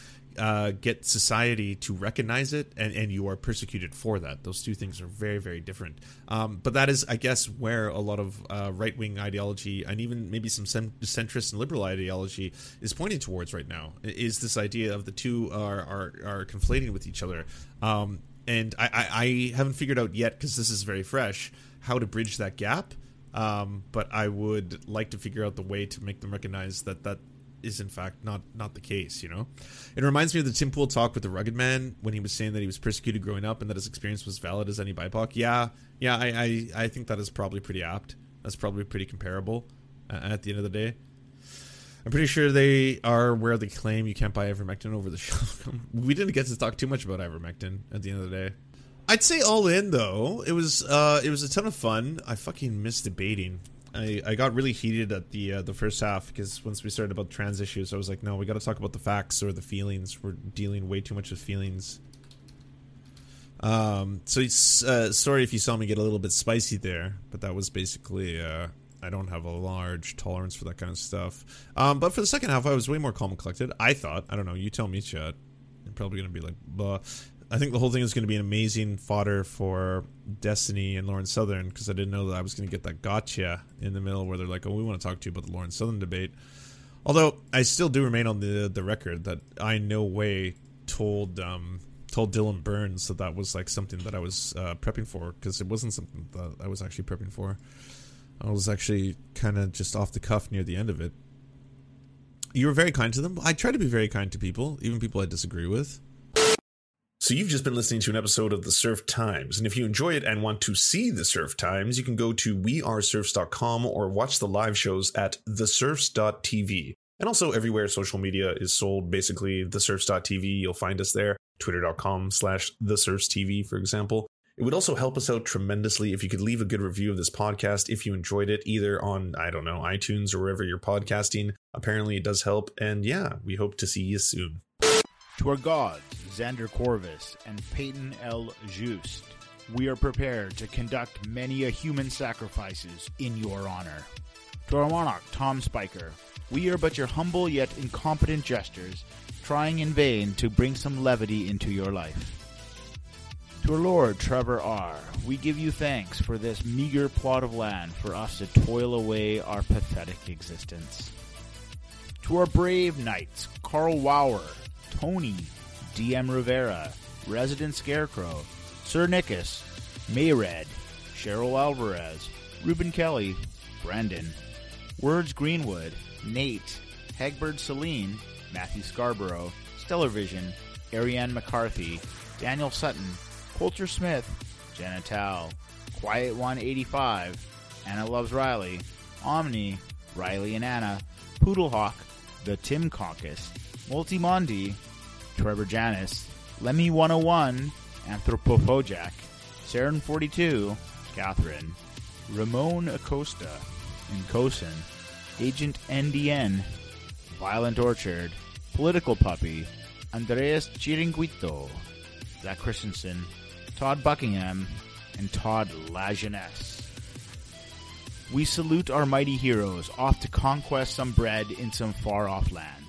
get society to recognize it, and you are persecuted for that. Those two things are very, very different. But that is, I guess, where a lot of right-wing ideology, and even maybe some centrist and liberal ideology, is pointing towards right now, is this idea of the two are conflating with each other. And I haven't figured out yet, because this is very fresh, how to bridge that gap. But I would like to figure out the way to make them recognize that is in fact not the case, you know? It reminds me of the Tim Pool talk with the Rugged Man when he was saying that he was persecuted growing up and that his experience was valid as any BIPOC. Yeah, I think that is probably pretty apt. That's probably pretty comparable at the end of the day. I'm pretty sure they are where they claim you can't buy ivermectin over the shelf. We didn't get to talk too much about ivermectin at the end of the day. I'd say all in, though. It was a ton of fun. I fucking missed debating. I got really heated at the first half because once we started about trans issues, I was like, no, we got to talk about the facts or the feelings. We're dealing way too much with feelings. So sorry if you saw me get a little bit spicy there, but that was basically... I don't have a large tolerance for that kind of stuff. But for the second half, I was way more calm and collected. I thought. I don't know. You tell me, chat. I'm probably going to be like, blah. I think the whole thing is going to be an amazing fodder for Destiny and Lauren Southern because I didn't know that I was going to get that gotcha in the middle where they're like, oh, we want to talk to you about the Lauren Southern debate. Although, I still do remain on the record that I in no way told Dylan Burns that was like something that I was prepping for because it wasn't something that I was actually prepping for. I was actually kind of just off the cuff near the end of it. You were very kind to them. I try to be very kind to people, even people I disagree with. So you've just been listening to an episode of The Surf Times, and if you enjoy it and want to see The Surf Times, you can go to wearesurfs.com or watch the live shows at thesurfs.tv. And also everywhere social media is sold, basically thesurfs.tv, you'll find us there. Twitter.com/thesurfstv, for example. It would also help us out tremendously if you could leave a good review of this podcast if you enjoyed it, either on, I don't know, iTunes or wherever you're podcasting. Apparently it does help, and yeah, we hope to see you soon. To our gods, Xander Corvus and Peyton L. Juste, we are prepared to conduct many a human sacrifices in your honor. To our monarch, Tom Spiker, we are but your humble yet incompetent jesters, trying in vain to bring some levity into your life. To our Lord Trevor R., we give you thanks for this meager plot of land for us to toil away our pathetic existence. To our brave knights, Carl Wauer, Tony, DM Rivera, Resident Scarecrow, Sir Nickus, Mayred, Cheryl Alvarez, Ruben Kelly, Brandon, Words Greenwood, Nate, Hegbert Celine, Matthew Scarborough, Stellar Vision, Ariane McCarthy, Daniel Sutton, Coulter Smith, Genital, Quiet 185, Anna Loves Riley, Omni, Riley and Anna, Poodlehawk, The Tim Caucus, Multimondi, Trevor Janis, Lemmy 101, Anthropophojack, Saren 42, Catherine, Ramon Acosta, Incosin, Agent NDN, Violent Orchard, Political Puppy, Andreas Chiringuito, Zach Christensen, Todd Buckingham, and Todd Lajeunesse. We salute our mighty heroes off to conquest some bread in some far-off land.